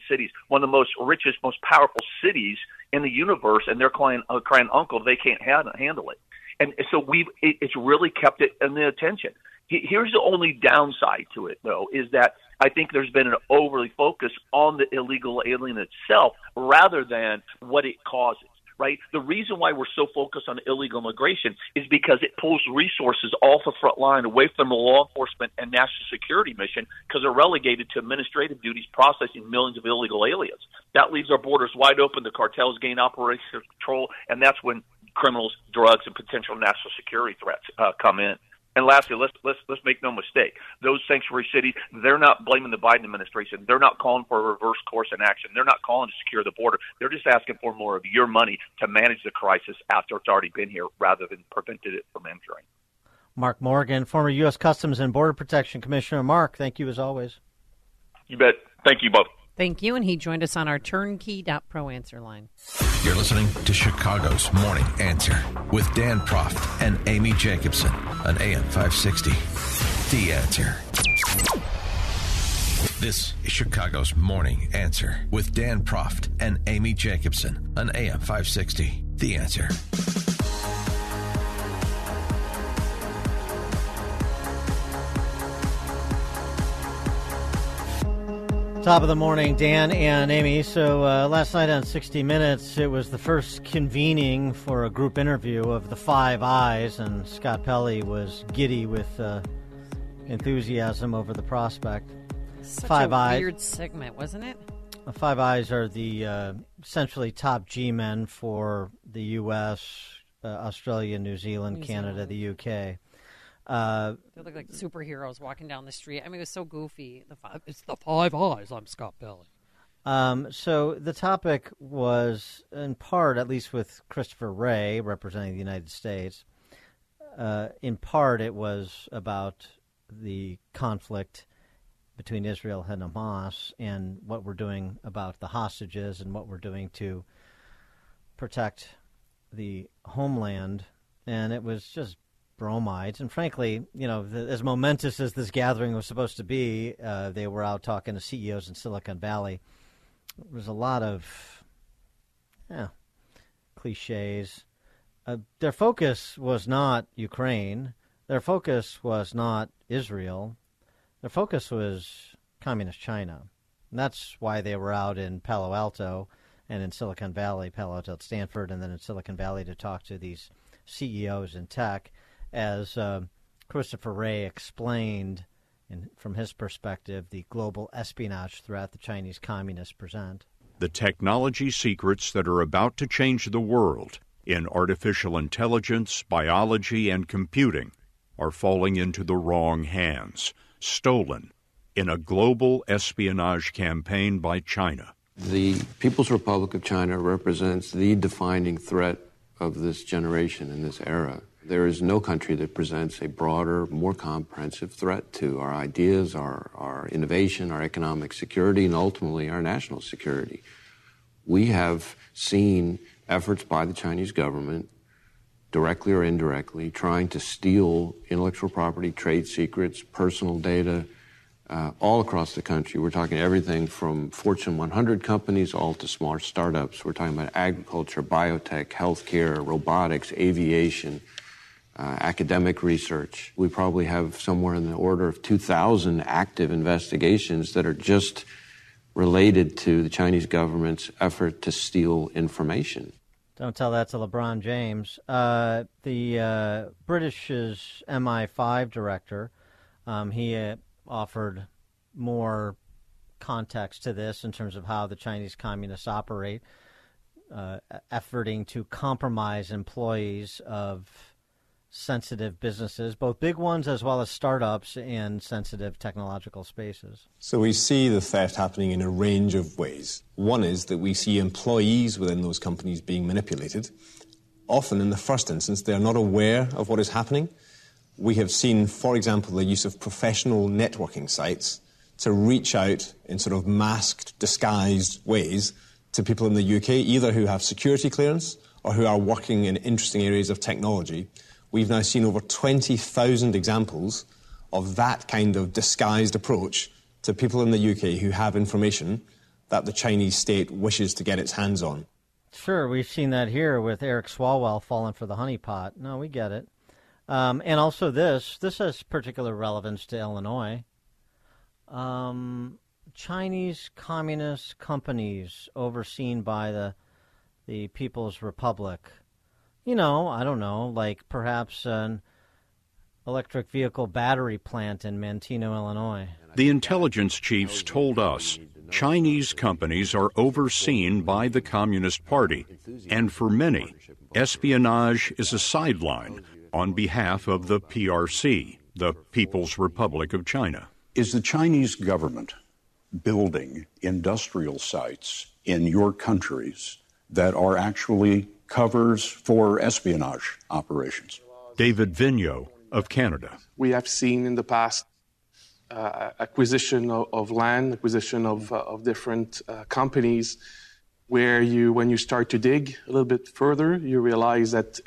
cities, one of the most richest, most powerful cities in the universe, and they're crying uncle. They can't handle it. And so it's really kept it in the attention. Here's the only downside to it, though, is that I think there's been an overly focus on the illegal alien itself rather than what it causes. Right? The reason why we're so focused on illegal immigration is because it pulls resources off the front line away from the law enforcement and national security mission because they're relegated to administrative duties processing millions of illegal aliens. That leaves our borders wide open. The cartels gain operational control, and that's when criminals, drugs, and potential national security threats come in. And lastly, let's make no mistake. Those sanctuary cities, they're not blaming the Biden administration. They're not calling for a reverse course in action. They're not calling to secure the border. They're just asking for more of your money to manage the crisis after it's already been here rather than prevented it from entering. Mark Morgan, former U.S. Customs and Border Protection Commissioner. Mark, thank you as always. You bet. Thank you both. Thank you, and he joined us on our turnkey.pro answer line. You're listening to Chicago's Morning Answer with Dan Proft and Amy Jacobson on AM 560. The Answer. This is Chicago's Morning Answer with Dan Proft and Amy Jacobson on AM 560. The Answer. Top of the morning, Dan and Amy. So last night on 60 Minutes, it was the first convening for a group interview of the Five Eyes, and Scott Pelley was giddy with enthusiasm over the prospect. Such a weird segment, wasn't it? The Five Eyes are the essentially top G-men for the U.S., Australia, New Zealand, Canada, the U.K., they look like superheroes walking down the street. I mean, it was so goofy. It's the Five Eyes. I'm Scott Pelley. So the topic was, in part, at least with Christopher Wray representing the United States, in part it was about the conflict between Israel and Hamas and what we're doing about the hostages and what we're doing to protect the homeland. And it was just bromides. And frankly, you know, as momentous as this gathering was supposed to be, they were out talking to CEOs in Silicon Valley. There was a lot of cliches. Their focus was not Ukraine. Their focus was not Israel. Their focus was communist China. And that's why they were out in Palo Alto and in Silicon Valley, Palo Alto at Stanford, and then in Silicon Valley to talk to these CEOs in tech. As Christopher Wray explained, from his perspective, the global espionage threat the Chinese communists present. The technology secrets that are about to change the world in artificial intelligence, biology, and computing are falling into the wrong hands, stolen in a global espionage campaign by China. The People's Republic of China represents the defining threat of this generation and this era. There is no country that presents a broader, more comprehensive threat to our ideas, our innovation, our economic security, and ultimately our national security. We have seen efforts by the Chinese government, directly or indirectly, trying to steal intellectual property, trade secrets, personal data, all across the country. We're talking everything from Fortune 100 companies all to small startups. We're talking about agriculture, biotech, healthcare, robotics, aviation, academic research. We probably have somewhere in the order of 2,000 active investigations that are just related to the Chinese government's effort to steal information. Don't tell that to LeBron James. The British's MI5 director, he offered more context to this in terms of how the Chinese communists operate, efforting to compromise employees of sensitive businesses, both big ones as well as startups in sensitive technological spaces. So we see the theft happening in a range of ways. One is that we see employees within those companies being manipulated. Often in the first instance, they are not aware of what is happening. We have seen, for example, the use of professional networking sites to reach out in sort of masked, disguised ways to people in the UK, either who have security clearance or who are working in interesting areas of technology. We've now seen over 20,000 examples of that kind of disguised approach to people in the UK who have information that the Chinese state wishes to get its hands on. Sure, we've seen that here with Eric Swalwell falling for the honeypot. No, we get it. And also this has particular relevance to Illinois. Chinese communist companies overseen by the People's Republic. You know, I don't know, like perhaps an electric vehicle battery plant in Manteno, Illinois. The intelligence chiefs told us Chinese companies are overseen by the Communist Party, and for many, espionage is a sideline on behalf of the PRC, the People's Republic of China. Is the Chinese government building industrial sites in your countries that are actually covers for espionage operations? David Vigneault, of Canada. We have seen in the past acquisition of land, acquisition of different companies, where when you start to dig a little bit further, you realize that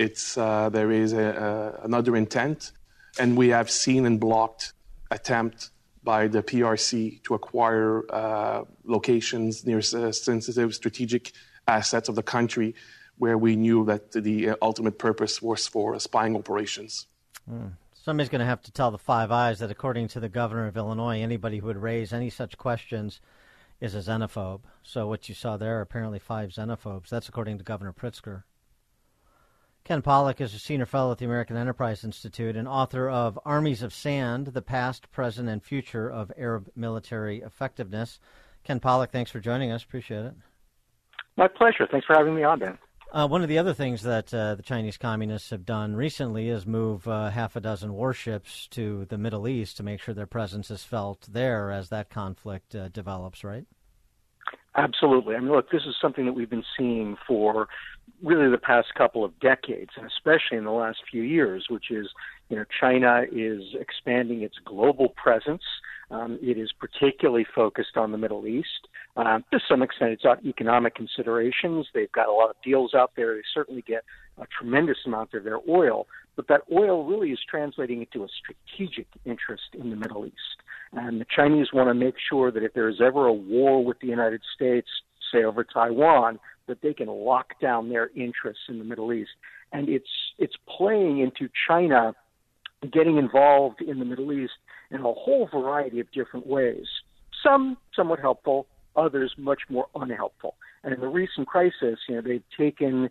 there is another intent. And we have seen and blocked attempt by the PRC to acquire locations near sensitive strategic assets of the country, where we knew that the ultimate purpose was for spying operations. Somebody's going to have to tell the Five Eyes that, according to the governor of Illinois, anybody who would raise any such questions is a xenophobe. So what you saw there are apparently five xenophobes. That's according to Governor Pritzker. Ken Pollack is a senior fellow at the American Enterprise Institute and author of Armies of Sand, The Past, Present, and Future of Arab Military Effectiveness. Ken Pollack, thanks for joining us. Appreciate it. My pleasure. Thanks for having me on, Ben. One of the other things that the Chinese communists have done recently is move half a dozen warships to the Middle East to make sure their presence is felt there as that conflict develops, right? Absolutely. I mean, look, this is something that we've been seeing for really the past couple of decades, and especially in the last few years, which is, you know, China is expanding its global presence. It is particularly focused on the Middle East. To some extent, it's on economic considerations. They've got a lot of deals out there. They certainly get a tremendous amount of their oil, but that oil really is translating into a strategic interest in the Middle East. And the Chinese want to make sure that if there is ever a war with the United States, say over Taiwan, that they can lock down their interests in the Middle East. And it's playing into China getting involved in the Middle East in a whole variety of different ways, some somewhat helpful, others much more unhelpful. And in the recent crisis, you know, they've taken,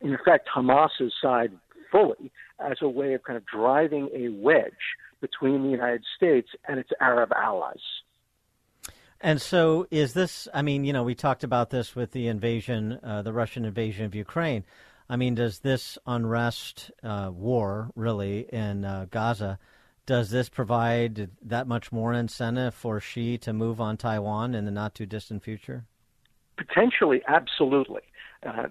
in effect, Hamas's side fully as a way of kind of driving a wedge between the United States and its Arab allies. And so is this, I mean, you know, we talked about this with the invasion, the Russian invasion of Ukraine. I mean, does this unrest, war really in Gaza, does this provide that much more incentive for Xi to move on Taiwan in the not too distant future? Potentially, absolutely.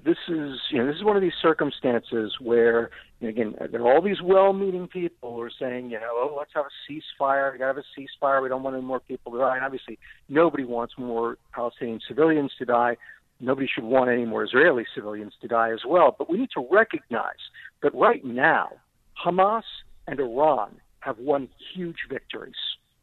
This is one of these circumstances where, you know, again, there are all these well-meaning people who are saying, you know, oh, let's have a ceasefire. We got to have a ceasefire. We don't want any more people to die. And obviously, nobody wants more Palestinian civilians to die. Nobody should want any more Israeli civilians to die as well. But we need to recognize that right now, Hamas and Iran have won huge victories.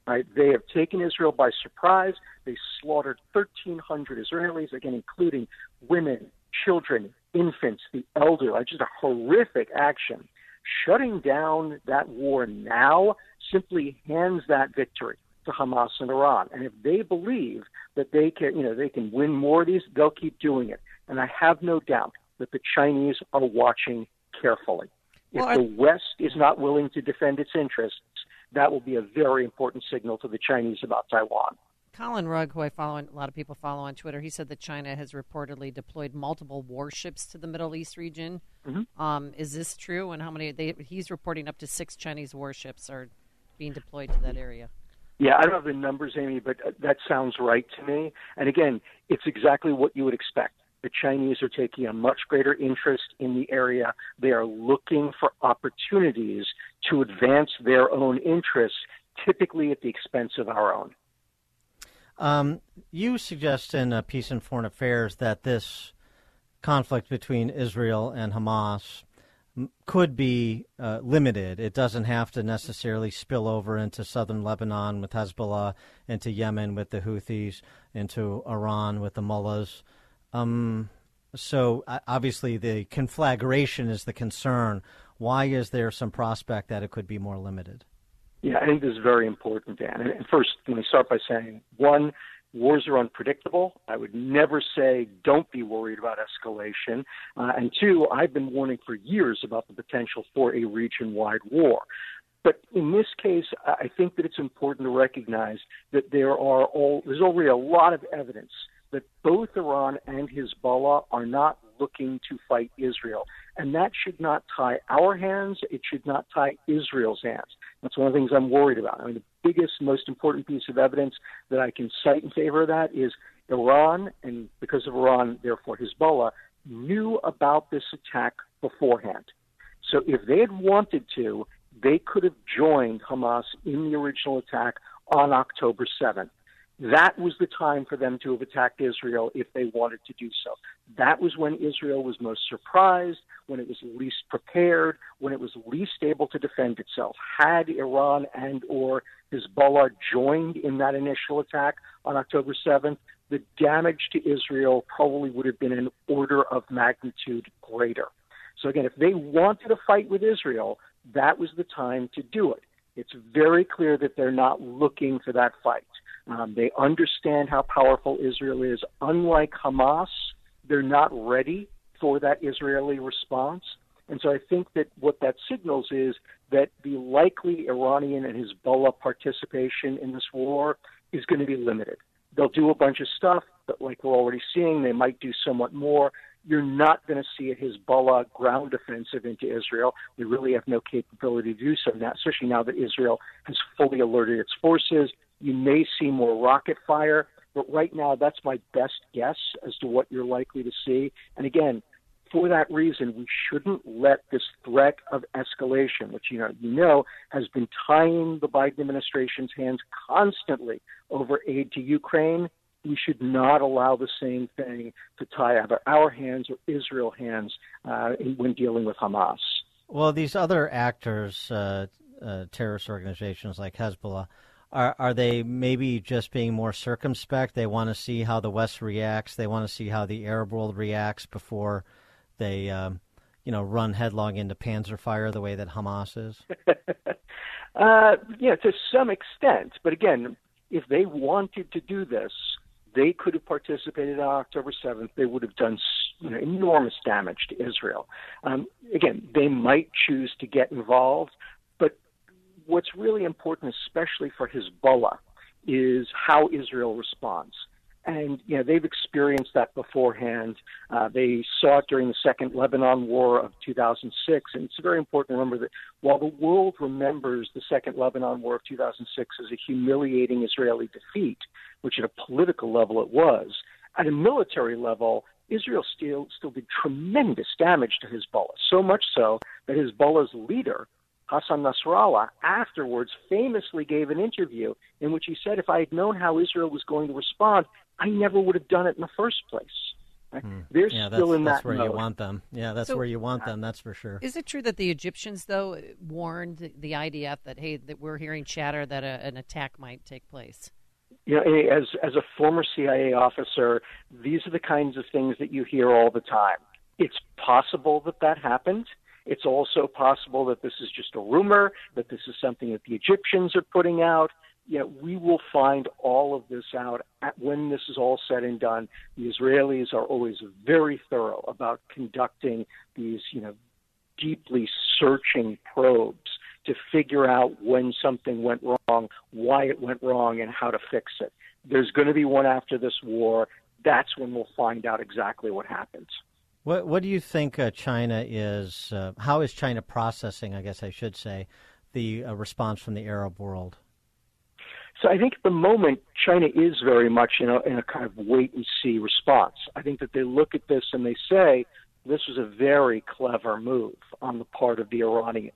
Right? They have taken Israel by surprise. They slaughtered 1,300 Israelis, again, including women, children, infants, the elderly. Just a horrific action. Shutting down that war now simply hands that victory to Hamas and Iran. And if they believe that they can, you know, they can win more of these, they'll keep doing it. And I have no doubt that the Chinese are watching carefully. Well, if the West is not willing to defend its interests, that will be a very important signal to the Chinese about Taiwan. Colin Rugg, who I follow, and a lot of people follow on Twitter, he said that China has reportedly deployed multiple warships to the Middle East region. Mm-hmm. Is this true? And how many? He's reporting up to 6 Chinese warships are being deployed to that area. Yeah, I don't have the numbers, Amy, but that sounds right to me. And again, it's exactly what you would expect. The Chinese are taking a much greater interest in the area. They are looking for opportunities to advance their own interests, typically at the expense of our own. You suggest in Peace and Foreign Affairs that this conflict between Israel and Hamas could be limited. It doesn't have to necessarily spill over into southern Lebanon with Hezbollah, into Yemen with the Houthis, into Iran with the mullahs. So obviously the conflagration is the concern. Why is there some prospect that it could be more limited? Yeah, I think this is very important, Dan. And first, let me start by saying, one, wars are unpredictable. I would never say don't be worried about escalation. And two, I've been warning for years about the potential for a region-wide war. But in this case, I think that it's important to recognize that there's already a lot of evidence that both Iran and Hezbollah are not looking to fight Israel. And that should not tie our hands. It should not tie Israel's hands. That's one of the things I'm worried about. I mean, the biggest, most important piece of evidence that I can cite in favor of that is Iran, and because of Iran, therefore Hezbollah, knew about this attack beforehand. So if they had wanted to, they could have joined Hamas in the original attack on October 7th. That was the time for them to have attacked Israel if they wanted to do so. That was when Israel was most surprised, when it was least prepared, when it was least able to defend itself. Had Iran and or Hezbollah joined in that initial attack on October 7th, the damage to Israel probably would have been an order of magnitude greater. So again, if they wanted a fight with Israel, that was the time to do it. It's very clear that they're not looking for that fight. They understand how powerful Israel is. Unlike Hamas, they're not ready for that Israeli response. And so I think that what that signals is that the likely Iranian and Hezbollah participation in this war is going to be limited. They'll do a bunch of stuff, but like we're already seeing, they might do somewhat more. You're not going to see a Hezbollah ground offensive into Israel. They really have no capability to do so now, especially now that Israel has fully alerted its forces. You may see more rocket fire, but right now that's my best guess as to what you're likely to see. And again, for that reason, we shouldn't let this threat of escalation, which you know has been tying the Biden administration's hands constantly over aid to Ukraine, we should not allow the same thing to tie either our hands or Israel's hands when dealing with Hamas. Well, these other actors, terrorist organizations like Hezbollah, are they maybe just being more circumspect? They want to see how the West reacts. They want to see how the Arab world reacts before they, run headlong into Panzer fire the way that Hamas is. To some extent. But again, if they wanted to do this, they could have participated on October 7th. They would have done enormous damage to Israel. Again, they might choose to get involved. But what's really important, especially for Hezbollah, is how Israel responds. And, they've experienced that beforehand. They saw it during the Second Lebanon War of 2006. And it's very important to remember that while the world remembers the Second Lebanon War of 2006 as a humiliating Israeli defeat, which at a political level it was, at a military level, Israel still did tremendous damage to Hezbollah, so much so that Hezbollah's leader, Hassan Nasrallah, afterwards famously gave an interview in which he said, if I had known how Israel was going to respond, I never would have done it in the first place. Right? They're still in that mode. That's where you want them. Yeah, that's where you want them, that's for sure. Is it true that the Egyptians, though, warned the IDF that, hey, that we're hearing chatter that an attack might take place? As a former CIA officer, these are the kinds of things that you hear all the time. It's possible that happened. It's also possible that this is just a rumor, that this is something that the Egyptians are putting out. We will find all of this out when this is all said and done. The Israelis are always very thorough about conducting these, deeply searching probes to figure out when something went wrong, why it went wrong, and how to fix it. There's going to be one after this war. That's when we'll find out exactly what happens. What do you think China is? How is China processing, I guess I should say, the response from the Arab world? So I think at the moment, China is very much in a kind of wait-and-see response. I think that they look at this and they say, this was a very clever move on the part of the Iranians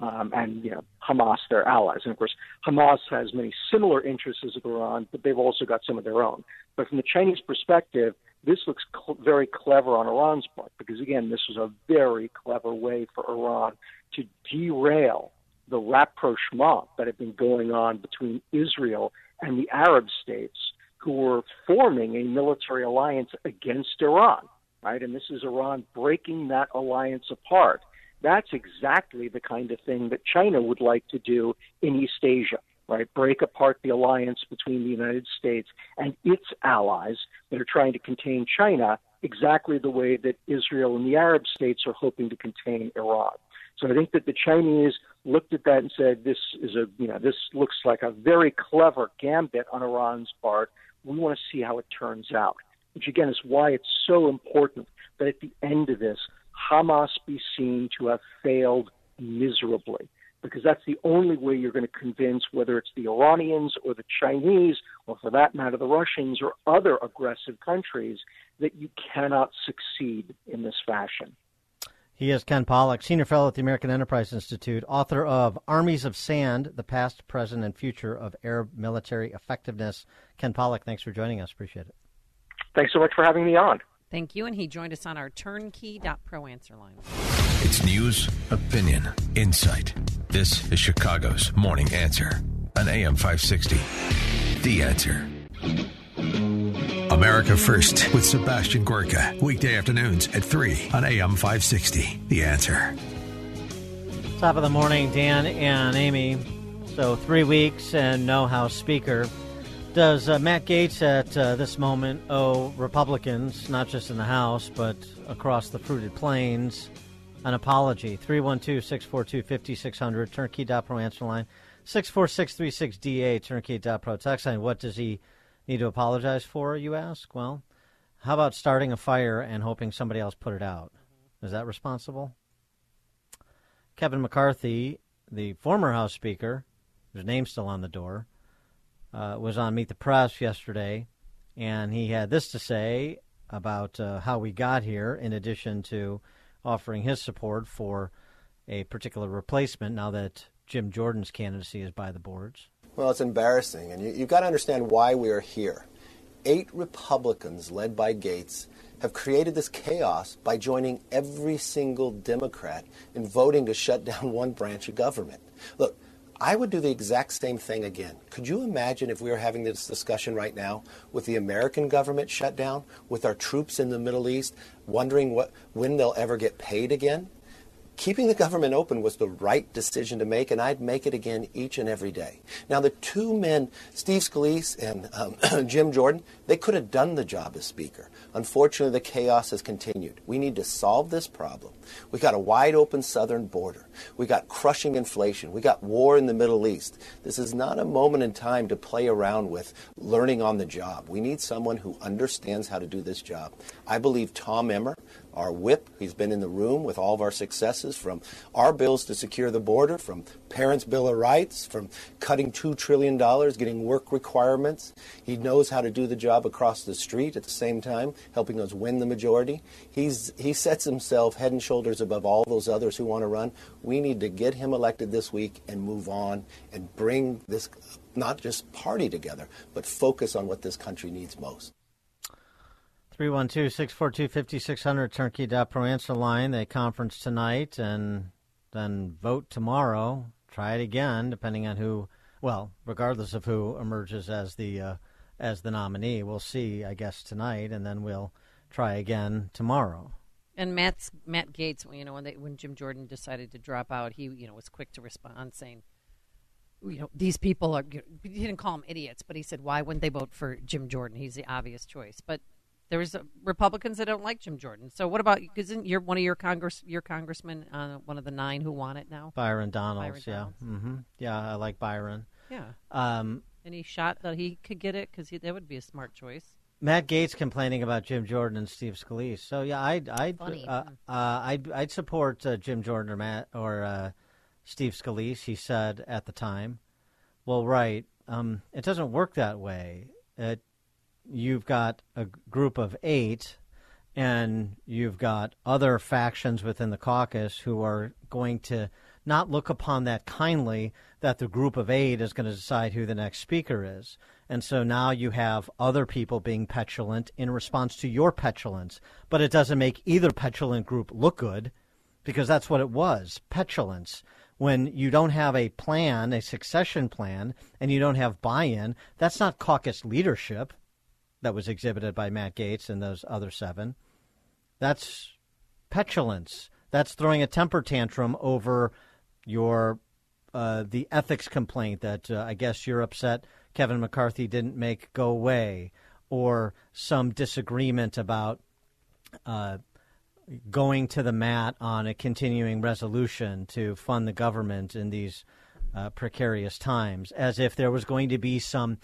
and Hamas, their allies. And, of course, Hamas has many similar interests as Iran, but they've also got some of their own. But from the Chinese perspective, this looks very clever on Iran's part because, again, this was a very clever way for Iran to derail the rapprochement that had been going on between Israel and the Arab states who were forming a military alliance against Iran, right? And this is Iran breaking that alliance apart. That's exactly the kind of thing that China would like to do in East Asia, right? Break apart the alliance between the United States and its allies that are trying to contain China exactly the way that Israel and the Arab states are hoping to contain Iran. So I think that the Chinese looked at that and said, this is this looks like a very clever gambit on Iran's part. We want to see how it turns out, which again is why it's so important that at the end of this, Hamas be seen to have failed miserably, because that's the only way you're going to convince whether it's the Iranians or the Chinese, or for that matter, the Russians or other aggressive countries, that you cannot succeed in this fashion. He is Ken Pollack, Senior Fellow at the American Enterprise Institute, author of Armies of Sand, The Past, Present, and Future of Arab Military Effectiveness. Ken Pollack, thanks for joining us. Appreciate it. Thanks so much for having me on. Thank you, and he joined us on our turnkey.pro answer line. It's news, opinion, insight. This is Chicago's Morning Answer on AM 560. The Answer. America First with Sebastian Gorka. Weekday afternoons at 3 on AM 560. The Answer. Top of the morning, Dan and Amy. So 3 weeks and no House Speaker. Does Matt Gaetz at this moment owe Republicans, not just in the House, but across the fruited plains, an apology? 312-642-5600, turnkey.pro answer line. 64636DA, turnkey.pro text line. What does he need to apologize for, you ask? Well, how about starting a fire and hoping somebody else put it out? Is that responsible? Kevin McCarthy, the former House Speaker, whose name's still on the door, was on Meet the Press yesterday, and he had this to say about how we got here, in addition to offering his support for a particular replacement now that Jim Jordan's candidacy is by the boards. Well, it's embarrassing, and you've got to understand why we are here. 8 Republicans, led by Gaetz, have created this chaos by joining every single Democrat in voting to shut down one branch of government. Look, I would do the exact same thing again. Could you imagine if we were having this discussion right now with the American government shut down, with our troops in the Middle East wondering when they'll ever get paid again? Keeping the government open was the right decision to make, and I'd make it again each and every day. Now, the two men, Steve Scalise and Jim Jordan, they could have done the job as Speaker. Unfortunately, the chaos has continued. We need to solve this problem. We got a wide open southern border. We got crushing inflation. We got war in the Middle East. This is not a moment in time to play around with learning on the job. We need someone who understands how to do this job. I believe Tom Emmer, our whip, he's been in the room with all of our successes, from our bills to secure the border, from Parents' Bill of Rights, from cutting $2 trillion, getting work requirements. He knows how to do the job across the street at the same time, helping us win the majority. He sets himself head and shoulders above all those others who want to run. We need to get him elected this week and move on and bring this, not just party together, but focus on what this country needs most. 312-642-5600, turnkey.pro answer line. They conference tonight and then vote tomorrow. Try it again, depending on who, well, regardless of who emerges as the nominee. We'll see, I guess, tonight, and then we'll try again tomorrow. And Matt Gaetz, you know, when Jim Jordan decided to drop out, he, you know, was quick to respond, saying, you know, these people are, you know, he didn't call them idiots, but he said, why wouldn't they vote for Jim Jordan? He's the obvious choice. But there's Republicans that don't like Jim Jordan. So what about, isn't your congressman, one of the 9 who want it now? Byron Donalds, yeah. Mm-hmm. Yeah, I like Byron. Yeah. Any shot that he could get it? Because that would be a smart choice. Matt Gaetz complaining about Jim Jordan and Steve Scalise. So, yeah, I'd support Jim Jordan or Steve Scalise, he said at the time. Well, right. It doesn't work that way. You've got a group of 8, and you've got other factions within the caucus who are going to not look upon that kindly, that the group of 8 is going to decide who the next speaker is. And so now you have other people being petulant in response to your petulance. But it doesn't make either petulant group look good, because that's what it was, petulance. When you don't have a plan, a succession plan, and you don't have buy-in, that's not caucus leadership. That was exhibited by Matt Gaetz and those other 7. That's petulance. That's throwing a temper tantrum over your the ethics complaint that I guess you're upset Kevin McCarthy didn't make go away, or some disagreement about going to the mat on a continuing resolution to fund the government in these precarious times, as if there was going to be some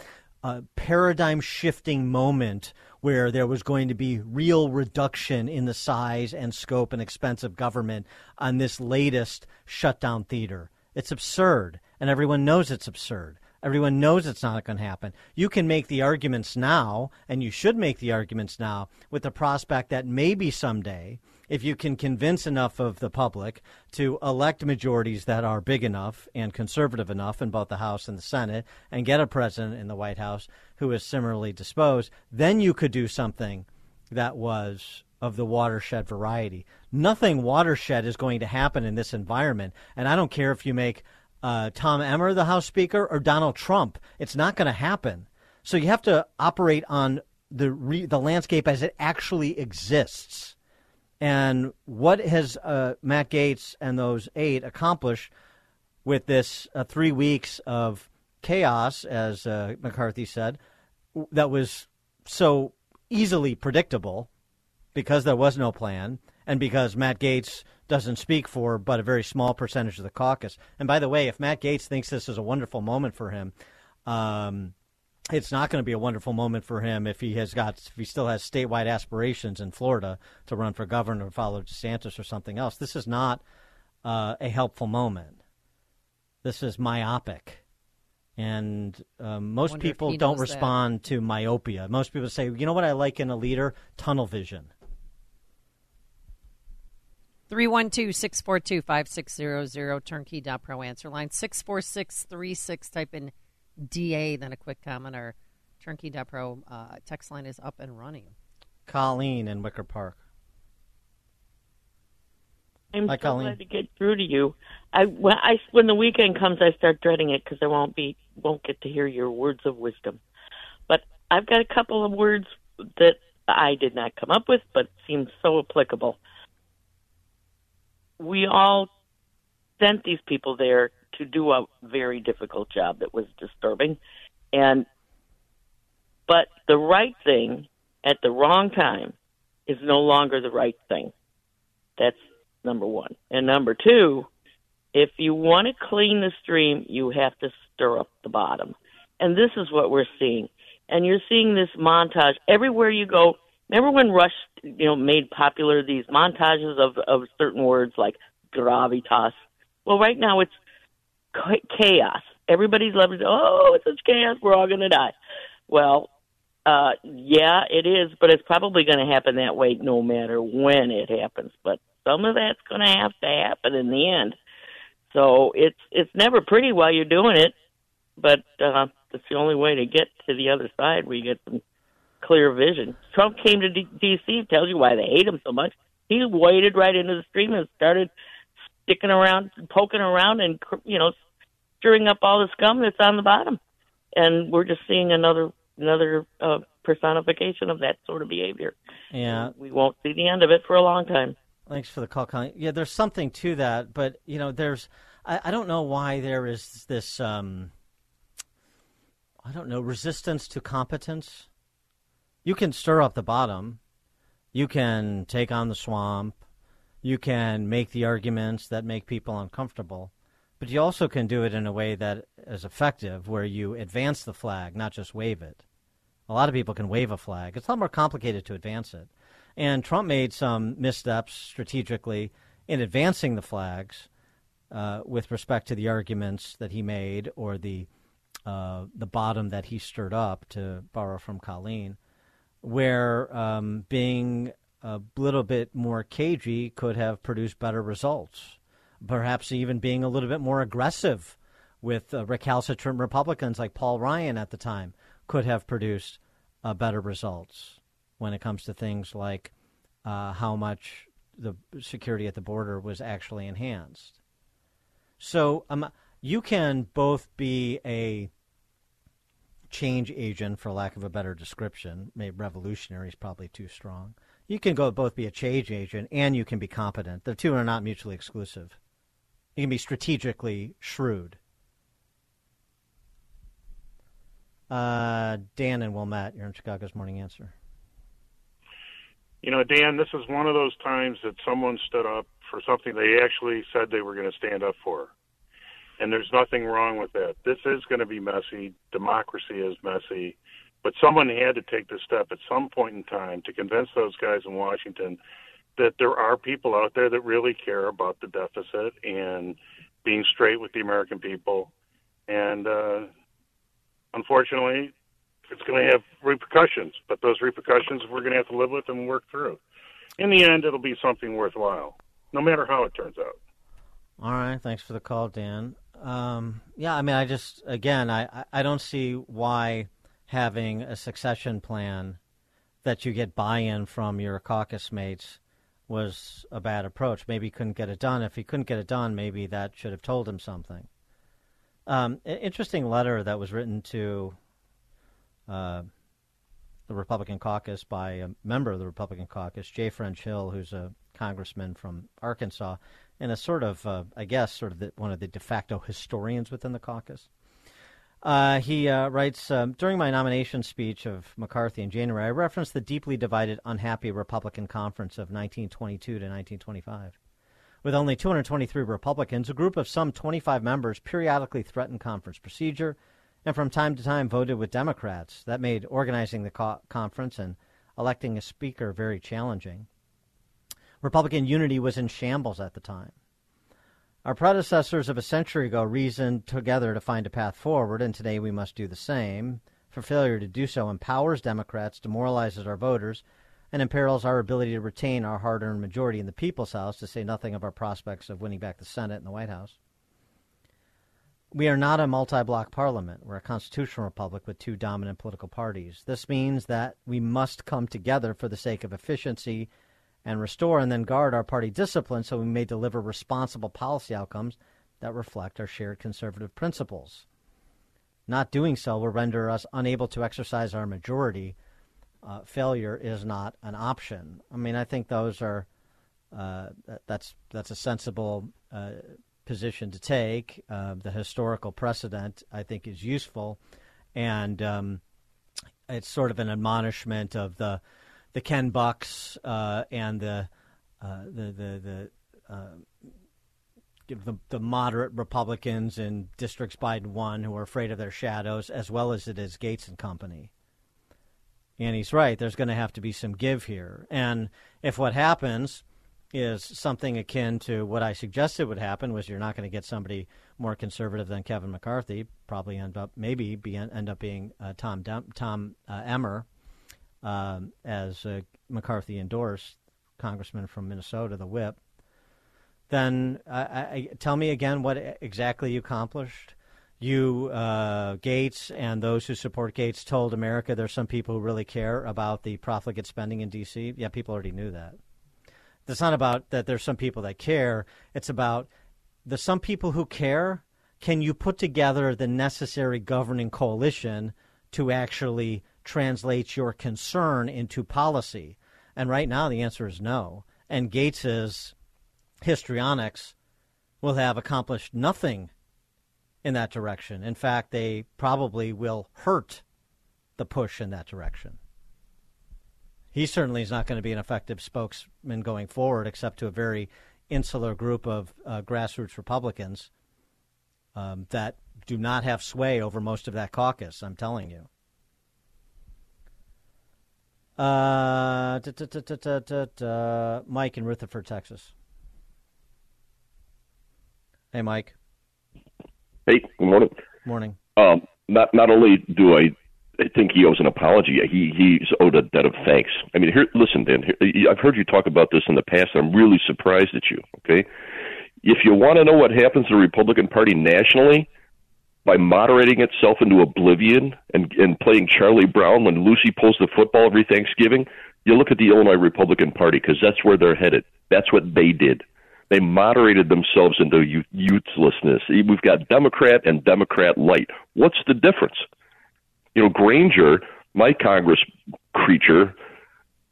paradigm-shifting moment where there was going to be real reduction in the size and scope and expense of government on this latest shutdown theater. It's absurd, and everyone knows it's absurd. Everyone knows it's not going to happen. You can make the arguments now, and you should make the arguments now, with the prospect that maybe someday if you can convince enough of the public to elect majorities that are big enough and conservative enough in both the House and the Senate and get a president in the White House who is similarly disposed, then you could do something that was of the watershed variety. Nothing watershed is going to happen in this environment. And I don't care if you make Tom Emmer the House Speaker or Donald Trump. It's not going to happen. So you have to operate on the landscape as it actually exists. And what has Matt Gaetz and those eight accomplished with this 3 weeks of chaos, as McCarthy said, that was so easily predictable because there was no plan and because Matt Gaetz doesn't speak for but a very small percentage of the caucus. And by the way, if Matt Gaetz thinks this is a wonderful moment for him, it's not going to be a wonderful moment for him if he still has statewide aspirations in Florida to run for governor or follow DeSantis or something else. This is not a helpful moment. This is myopic. And most people don't respond to myopia. Most people say, you know what I like in a leader? Tunnel vision. 312-642-5600, turnkey.pro answer line. 64636, type in DA, then a quick comment. Our turnkey.pro text line is up and running. Colleen in Wicker Park. I'm Hi, so Colleen. Glad to get through to you. When the weekend comes, I start dreading it because I won't get to hear your words of wisdom. But I've got a couple of words that I did not come up with, but seem so applicable. We all sent these people there to do a very difficult job that was disturbing, but the right thing at the wrong time is no longer the right thing. That's number one. And number two, if you want to clean the stream, you have to stir up the bottom. And this is what we're seeing. And you're seeing this montage everywhere you go. Remember when Rush, made popular these montages of certain words like gravitas? Well, right now it's chaos. Everybody's loving, oh, it's such chaos, we're all going to die. Well, yeah, it is, but it's probably going to happen that way no matter when it happens. But some of that's going to have to happen in the end. So it's never pretty while you're doing it, but it's the only way to get to the other side where you get some clear vision. Trump came to D.C., tells you why they hate him so much. He waded right into the stream and started sticking around, poking around, and, stirring up all the scum that's on the bottom. And we're just seeing another personification of that sort of behavior. Yeah, we won't see the end of it for a long time. Thanks for the call, Colleen. Yeah, there's something to that, but I don't know why there is this resistance to competence. You can stir up the bottom, you can take on the swamp, you can make the arguments that make people uncomfortable, but you also can do it in a way that is effective, where you advance the flag, not just wave it. A lot of people can wave a flag. It's a lot more complicated to advance it. And Trump made some missteps strategically in advancing the flags with respect to the arguments that he made or the bottom that he stirred up, to borrow from Colleen, where being a little bit more cagey could have produced better results. Perhaps even being a little bit more aggressive with recalcitrant Republicans like Paul Ryan at the time could have produced better results when it comes to things like how much the security at the border was actually enhanced. So you can both be a change agent, for lack of a better description. Maybe revolutionary is probably too strong. You can both be a change agent and you can be competent. The two are not mutually exclusive. You can be strategically shrewd. Dan and Wilmette, you're in Chicago's Morning Answer. Dan, this is one of those times that someone stood up for something they actually said they were going to stand up for. And there's nothing wrong with that. This is going to be messy. Democracy is messy. But someone had to take this step at some point in time to convince those guys in Washington that there are people out there that really care about the deficit and being straight with the American people. And unfortunately, it's going to have repercussions, but those repercussions we're going to have to live with and work through. in the end, it'll be something worthwhile, no matter how it turns out. All right. Thanks for the call, Dan. Yeah, I mean, I just, again, I don't see why having a succession plan that you get buy-in from your caucus mates was a bad approach. Maybe he couldn't get it done. If he couldn't get it done, maybe that should have told him something. An interesting letter that was written to the Republican caucus by a member of the Republican caucus, Jay French Hill, who's a congressman from Arkansas, and a sort of, I guess, sort of one of the de facto historians within the caucus. He writes, during my nomination speech of McCarthy in January, I referenced the deeply divided, unhappy Republican conference of 1922 to 1925. With only 223 Republicans, a group of some 25 members periodically threatened conference procedure and from time to time voted with Democrats. That made organizing the conference and electing a speaker very challenging. Republican unity was in shambles at the time. Our predecessors of a century ago reasoned together to find a path forward, and today we must do the same. For failure to do so empowers Democrats, demoralizes our voters, and imperils our ability to retain our hard-earned majority in the People's House, to say nothing of our prospects of winning back the Senate and the White House. We are not a multi-bloc parliament. We're a constitutional republic with two dominant political parties. This means that we must come together for the sake of efficiency and restore and then guard our party discipline so we may deliver responsible policy outcomes that reflect our shared conservative principles. Not doing so will render us unable to exercise our majority. Failure is not an option. I mean, I think those are that's a sensible position to take. The historical precedent, I think, is useful, and it's sort of an admonishment of the Ken Bucks and the moderate Republicans in districts Biden won who are afraid of their shadows, as well as it is Gates and company. And he's right. There's going to have to be some give here. And if what happens is something akin to what I suggested would happen, was you're not going to get somebody more conservative than Kevin McCarthy, probably end up being Tom Emmer, as McCarthy endorsed, congressman from Minnesota, the whip, then tell me again what exactly you accomplished. Gates and those who support Gates told America there's some people who really care about the profligate spending in D.C. Yeah, people already knew that. It's not about that there's some people that care. It's about the some people who care. Can you put together the necessary governing coalition to actually translates your concern into policy? And right now the answer is no. And Gates's histrionics will have accomplished nothing in that direction. In fact, they probably will hurt the push in that direction. He certainly is not going to be an effective spokesman going forward, except to a very insular group of grassroots Republicans that do not have sway over most of that caucus, I'm telling you. Mike in Rutherford, Texas. Hey, Mike. Hey, good morning. Morning. Not only do I think he owes an apology, he's owed a debt of thanks. I mean, listen, Dan, I've heard you talk about this in the past, and I'm really surprised at you, okay? If you want to know what happens to the Republican Party nationally, by moderating itself into oblivion and playing Charlie Brown when Lucy pulls the football every Thanksgiving, you look at the Illinois Republican Party, because that's where they're headed. That's what they did. They moderated themselves into uselessness. We've got Democrat and Democrat light. What's the difference? You know, Granger, my Congress creature,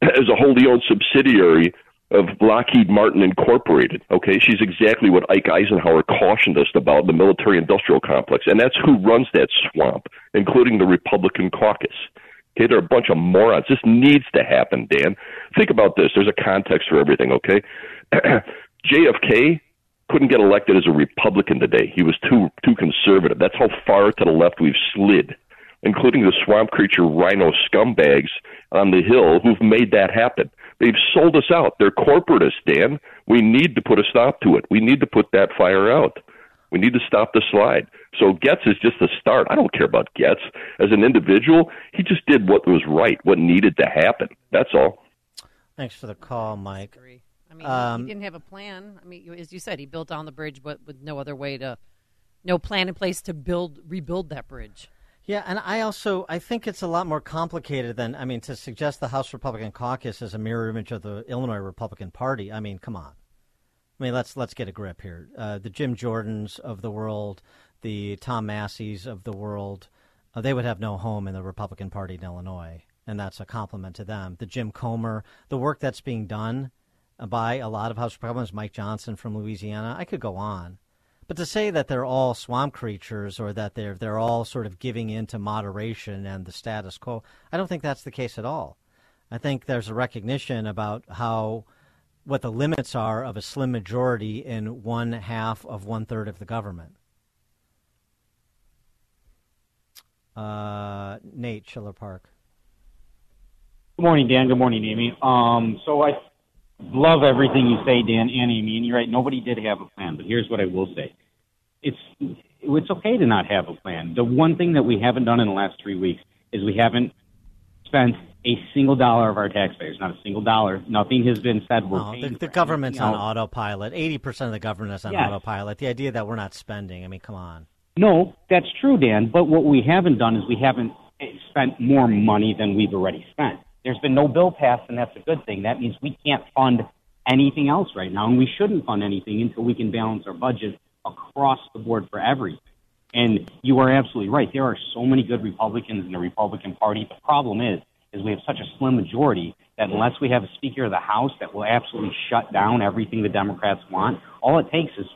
is a wholly owned subsidiary of Lockheed Martin Incorporated. Okay, she's exactly what Ike Eisenhower cautioned us about, the military-industrial complex, and that's who runs that swamp, including the Republican caucus. Okay, they're a bunch of morons. This needs to happen, Dan. Think about this. There's a context for everything, okay? JFK couldn't get elected as a Republican today. He was too conservative. That's how far to the left we've slid, including the swamp creature rhino scumbags on the Hill who've made that happen. They've sold us out. They're corporatists, Dan. We need to put a stop to it. We need to put that fire out. We need to stop the slide. So Goetz is just the start. I don't care about Goetz. As an individual, he just did what was right, what needed to happen. That's all. Thanks for the call, Mike. I mean, he didn't have a plan. I mean, as you said, he built on the bridge, but with no other way to, no plan in place to rebuild that bridge. Yeah, and I think it's a lot more complicated than, I mean, to suggest the House Republican Caucus is a mirror image of the Illinois Republican Party. I mean, come on. I mean, let's get a grip here. The Jim Jordans of the world, the Tom Masseys of the world, they would have no home in the Republican Party in Illinois, and that's a compliment to them. The Jim Comer, the work that's being done by a lot of House Republicans, Mike Johnson from Louisiana, I could go on. But to say that they're all swamp creatures or that they're all sort of giving in to moderation and the status quo, I don't think that's the case at all. I think there's a recognition about what the limits are of a slim majority in one half of one-third of the government. Nate, Schiller Park. Good morning, Dan. Good morning, Amy. So I love everything you say, Dan and Amy, and you're right. Nobody did have a plan, but here's what I will say. It's okay to not have a plan. The one thing that we haven't done in the last 3 weeks is we haven't spent a single dollar of our taxpayers, not a single dollar. Nothing has been said. The government's on autopilot. 80% of the government is on autopilot. The idea that we're not spending, I mean, come on. No, that's true, Dan. But what we haven't done is we haven't spent more money than we've already spent. There's been no bill passed, and that's a good thing. That means we can't fund anything else right now, and we shouldn't fund anything until we can balance our budget across the board for everything. And you are absolutely right. There are so many good Republicans in the Republican Party. The problem is we have such a slim majority that unless we have a Speaker of the House that will absolutely shut down everything the Democrats want, all it takes is,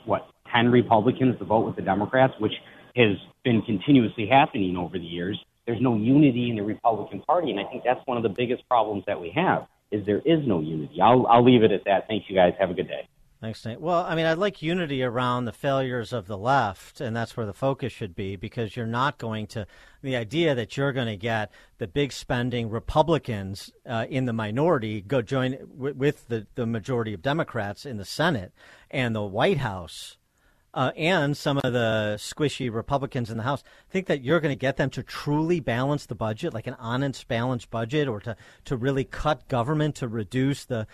10 Republicans to vote with the Democrats, which has been continuously happening over the years. There's no unity in the Republican Party, and I think that's one of the biggest problems that we have, is there is no unity. I'll leave it at that. Thank you, guys. Have a good day. Thanks, Nate. Well, I mean, I'd like unity around the failures of the left, and that's where the focus should be, because you're not going to – the idea that you're going to get the big-spending Republicans in the minority go join with the majority of Democrats in the Senate and the White House – and some of the squishy Republicans in the House, think that you're going to get them to truly balance the budget, like an honest, balanced budget, or to really cut government to reduce the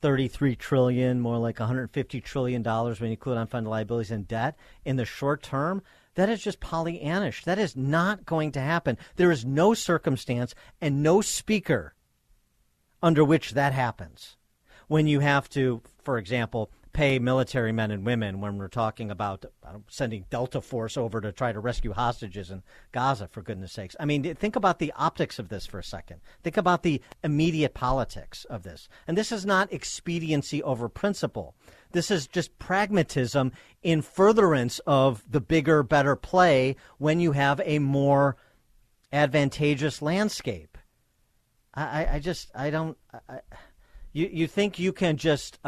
$33 trillion, more like $150 trillion when you include unfunded liabilities and debt in the short term. That is just Pollyannish. That is not going to happen. There is no circumstance and no speaker under which that happens. When you have to, for example, pay military men and women when we're talking about sending Delta Force over to try to rescue hostages in Gaza, for goodness sakes. I mean, think about the optics of this for a second. Think about the immediate politics of this. And this is not expediency over principle. This is just pragmatism in furtherance of the bigger, better play when you have a more advantageous landscape. You think you can just...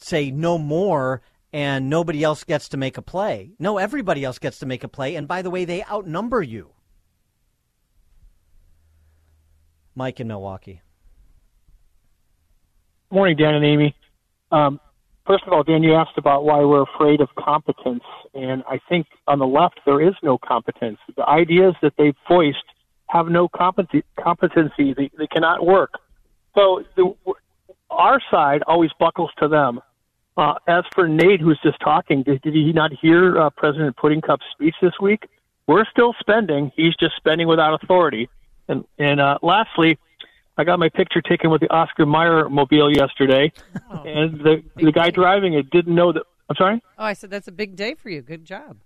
say no more and nobody else gets to make a play. No, everybody else gets to make a play. And by the way, they outnumber you. Mike in Milwaukee. Morning, Dan and Amy. First of all, Dan, you asked about why we're afraid of competence. And I think on the left, there is no competence. The ideas that they've voiced have no competency. They cannot work. So our side always buckles to them. As for Nate, who's just talking, did he not hear President Pudding Cup's speech this week? We're still spending. He's just spending without authority. And lastly, I got my picture taken with the Oscar Mayer mobile yesterday, and the guy driving it didn't know that. I'm sorry? Oh, I said that's a big day for you. Good job.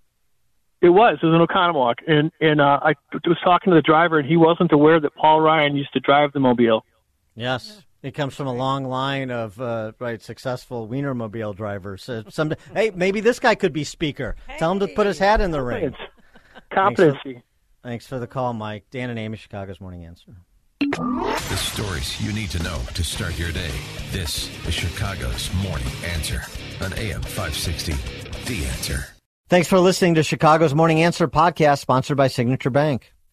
It was an Oconomowoc, and I was talking to the driver, and he wasn't aware that Paul Ryan used to drive the mobile. Yes. Yeah. It comes from a long line of successful Wienermobile drivers. Someday, hey, maybe this guy could be speaker. Hey. Tell him to put his hat in the ring. Competency. Thanks for the call, Mike. Dan and Amy, Chicago's Morning Answer. The stories you need to know to start your day. This is Chicago's Morning Answer on AM 560, The Answer. Thanks for listening to Chicago's Morning Answer podcast, sponsored by Signature Bank.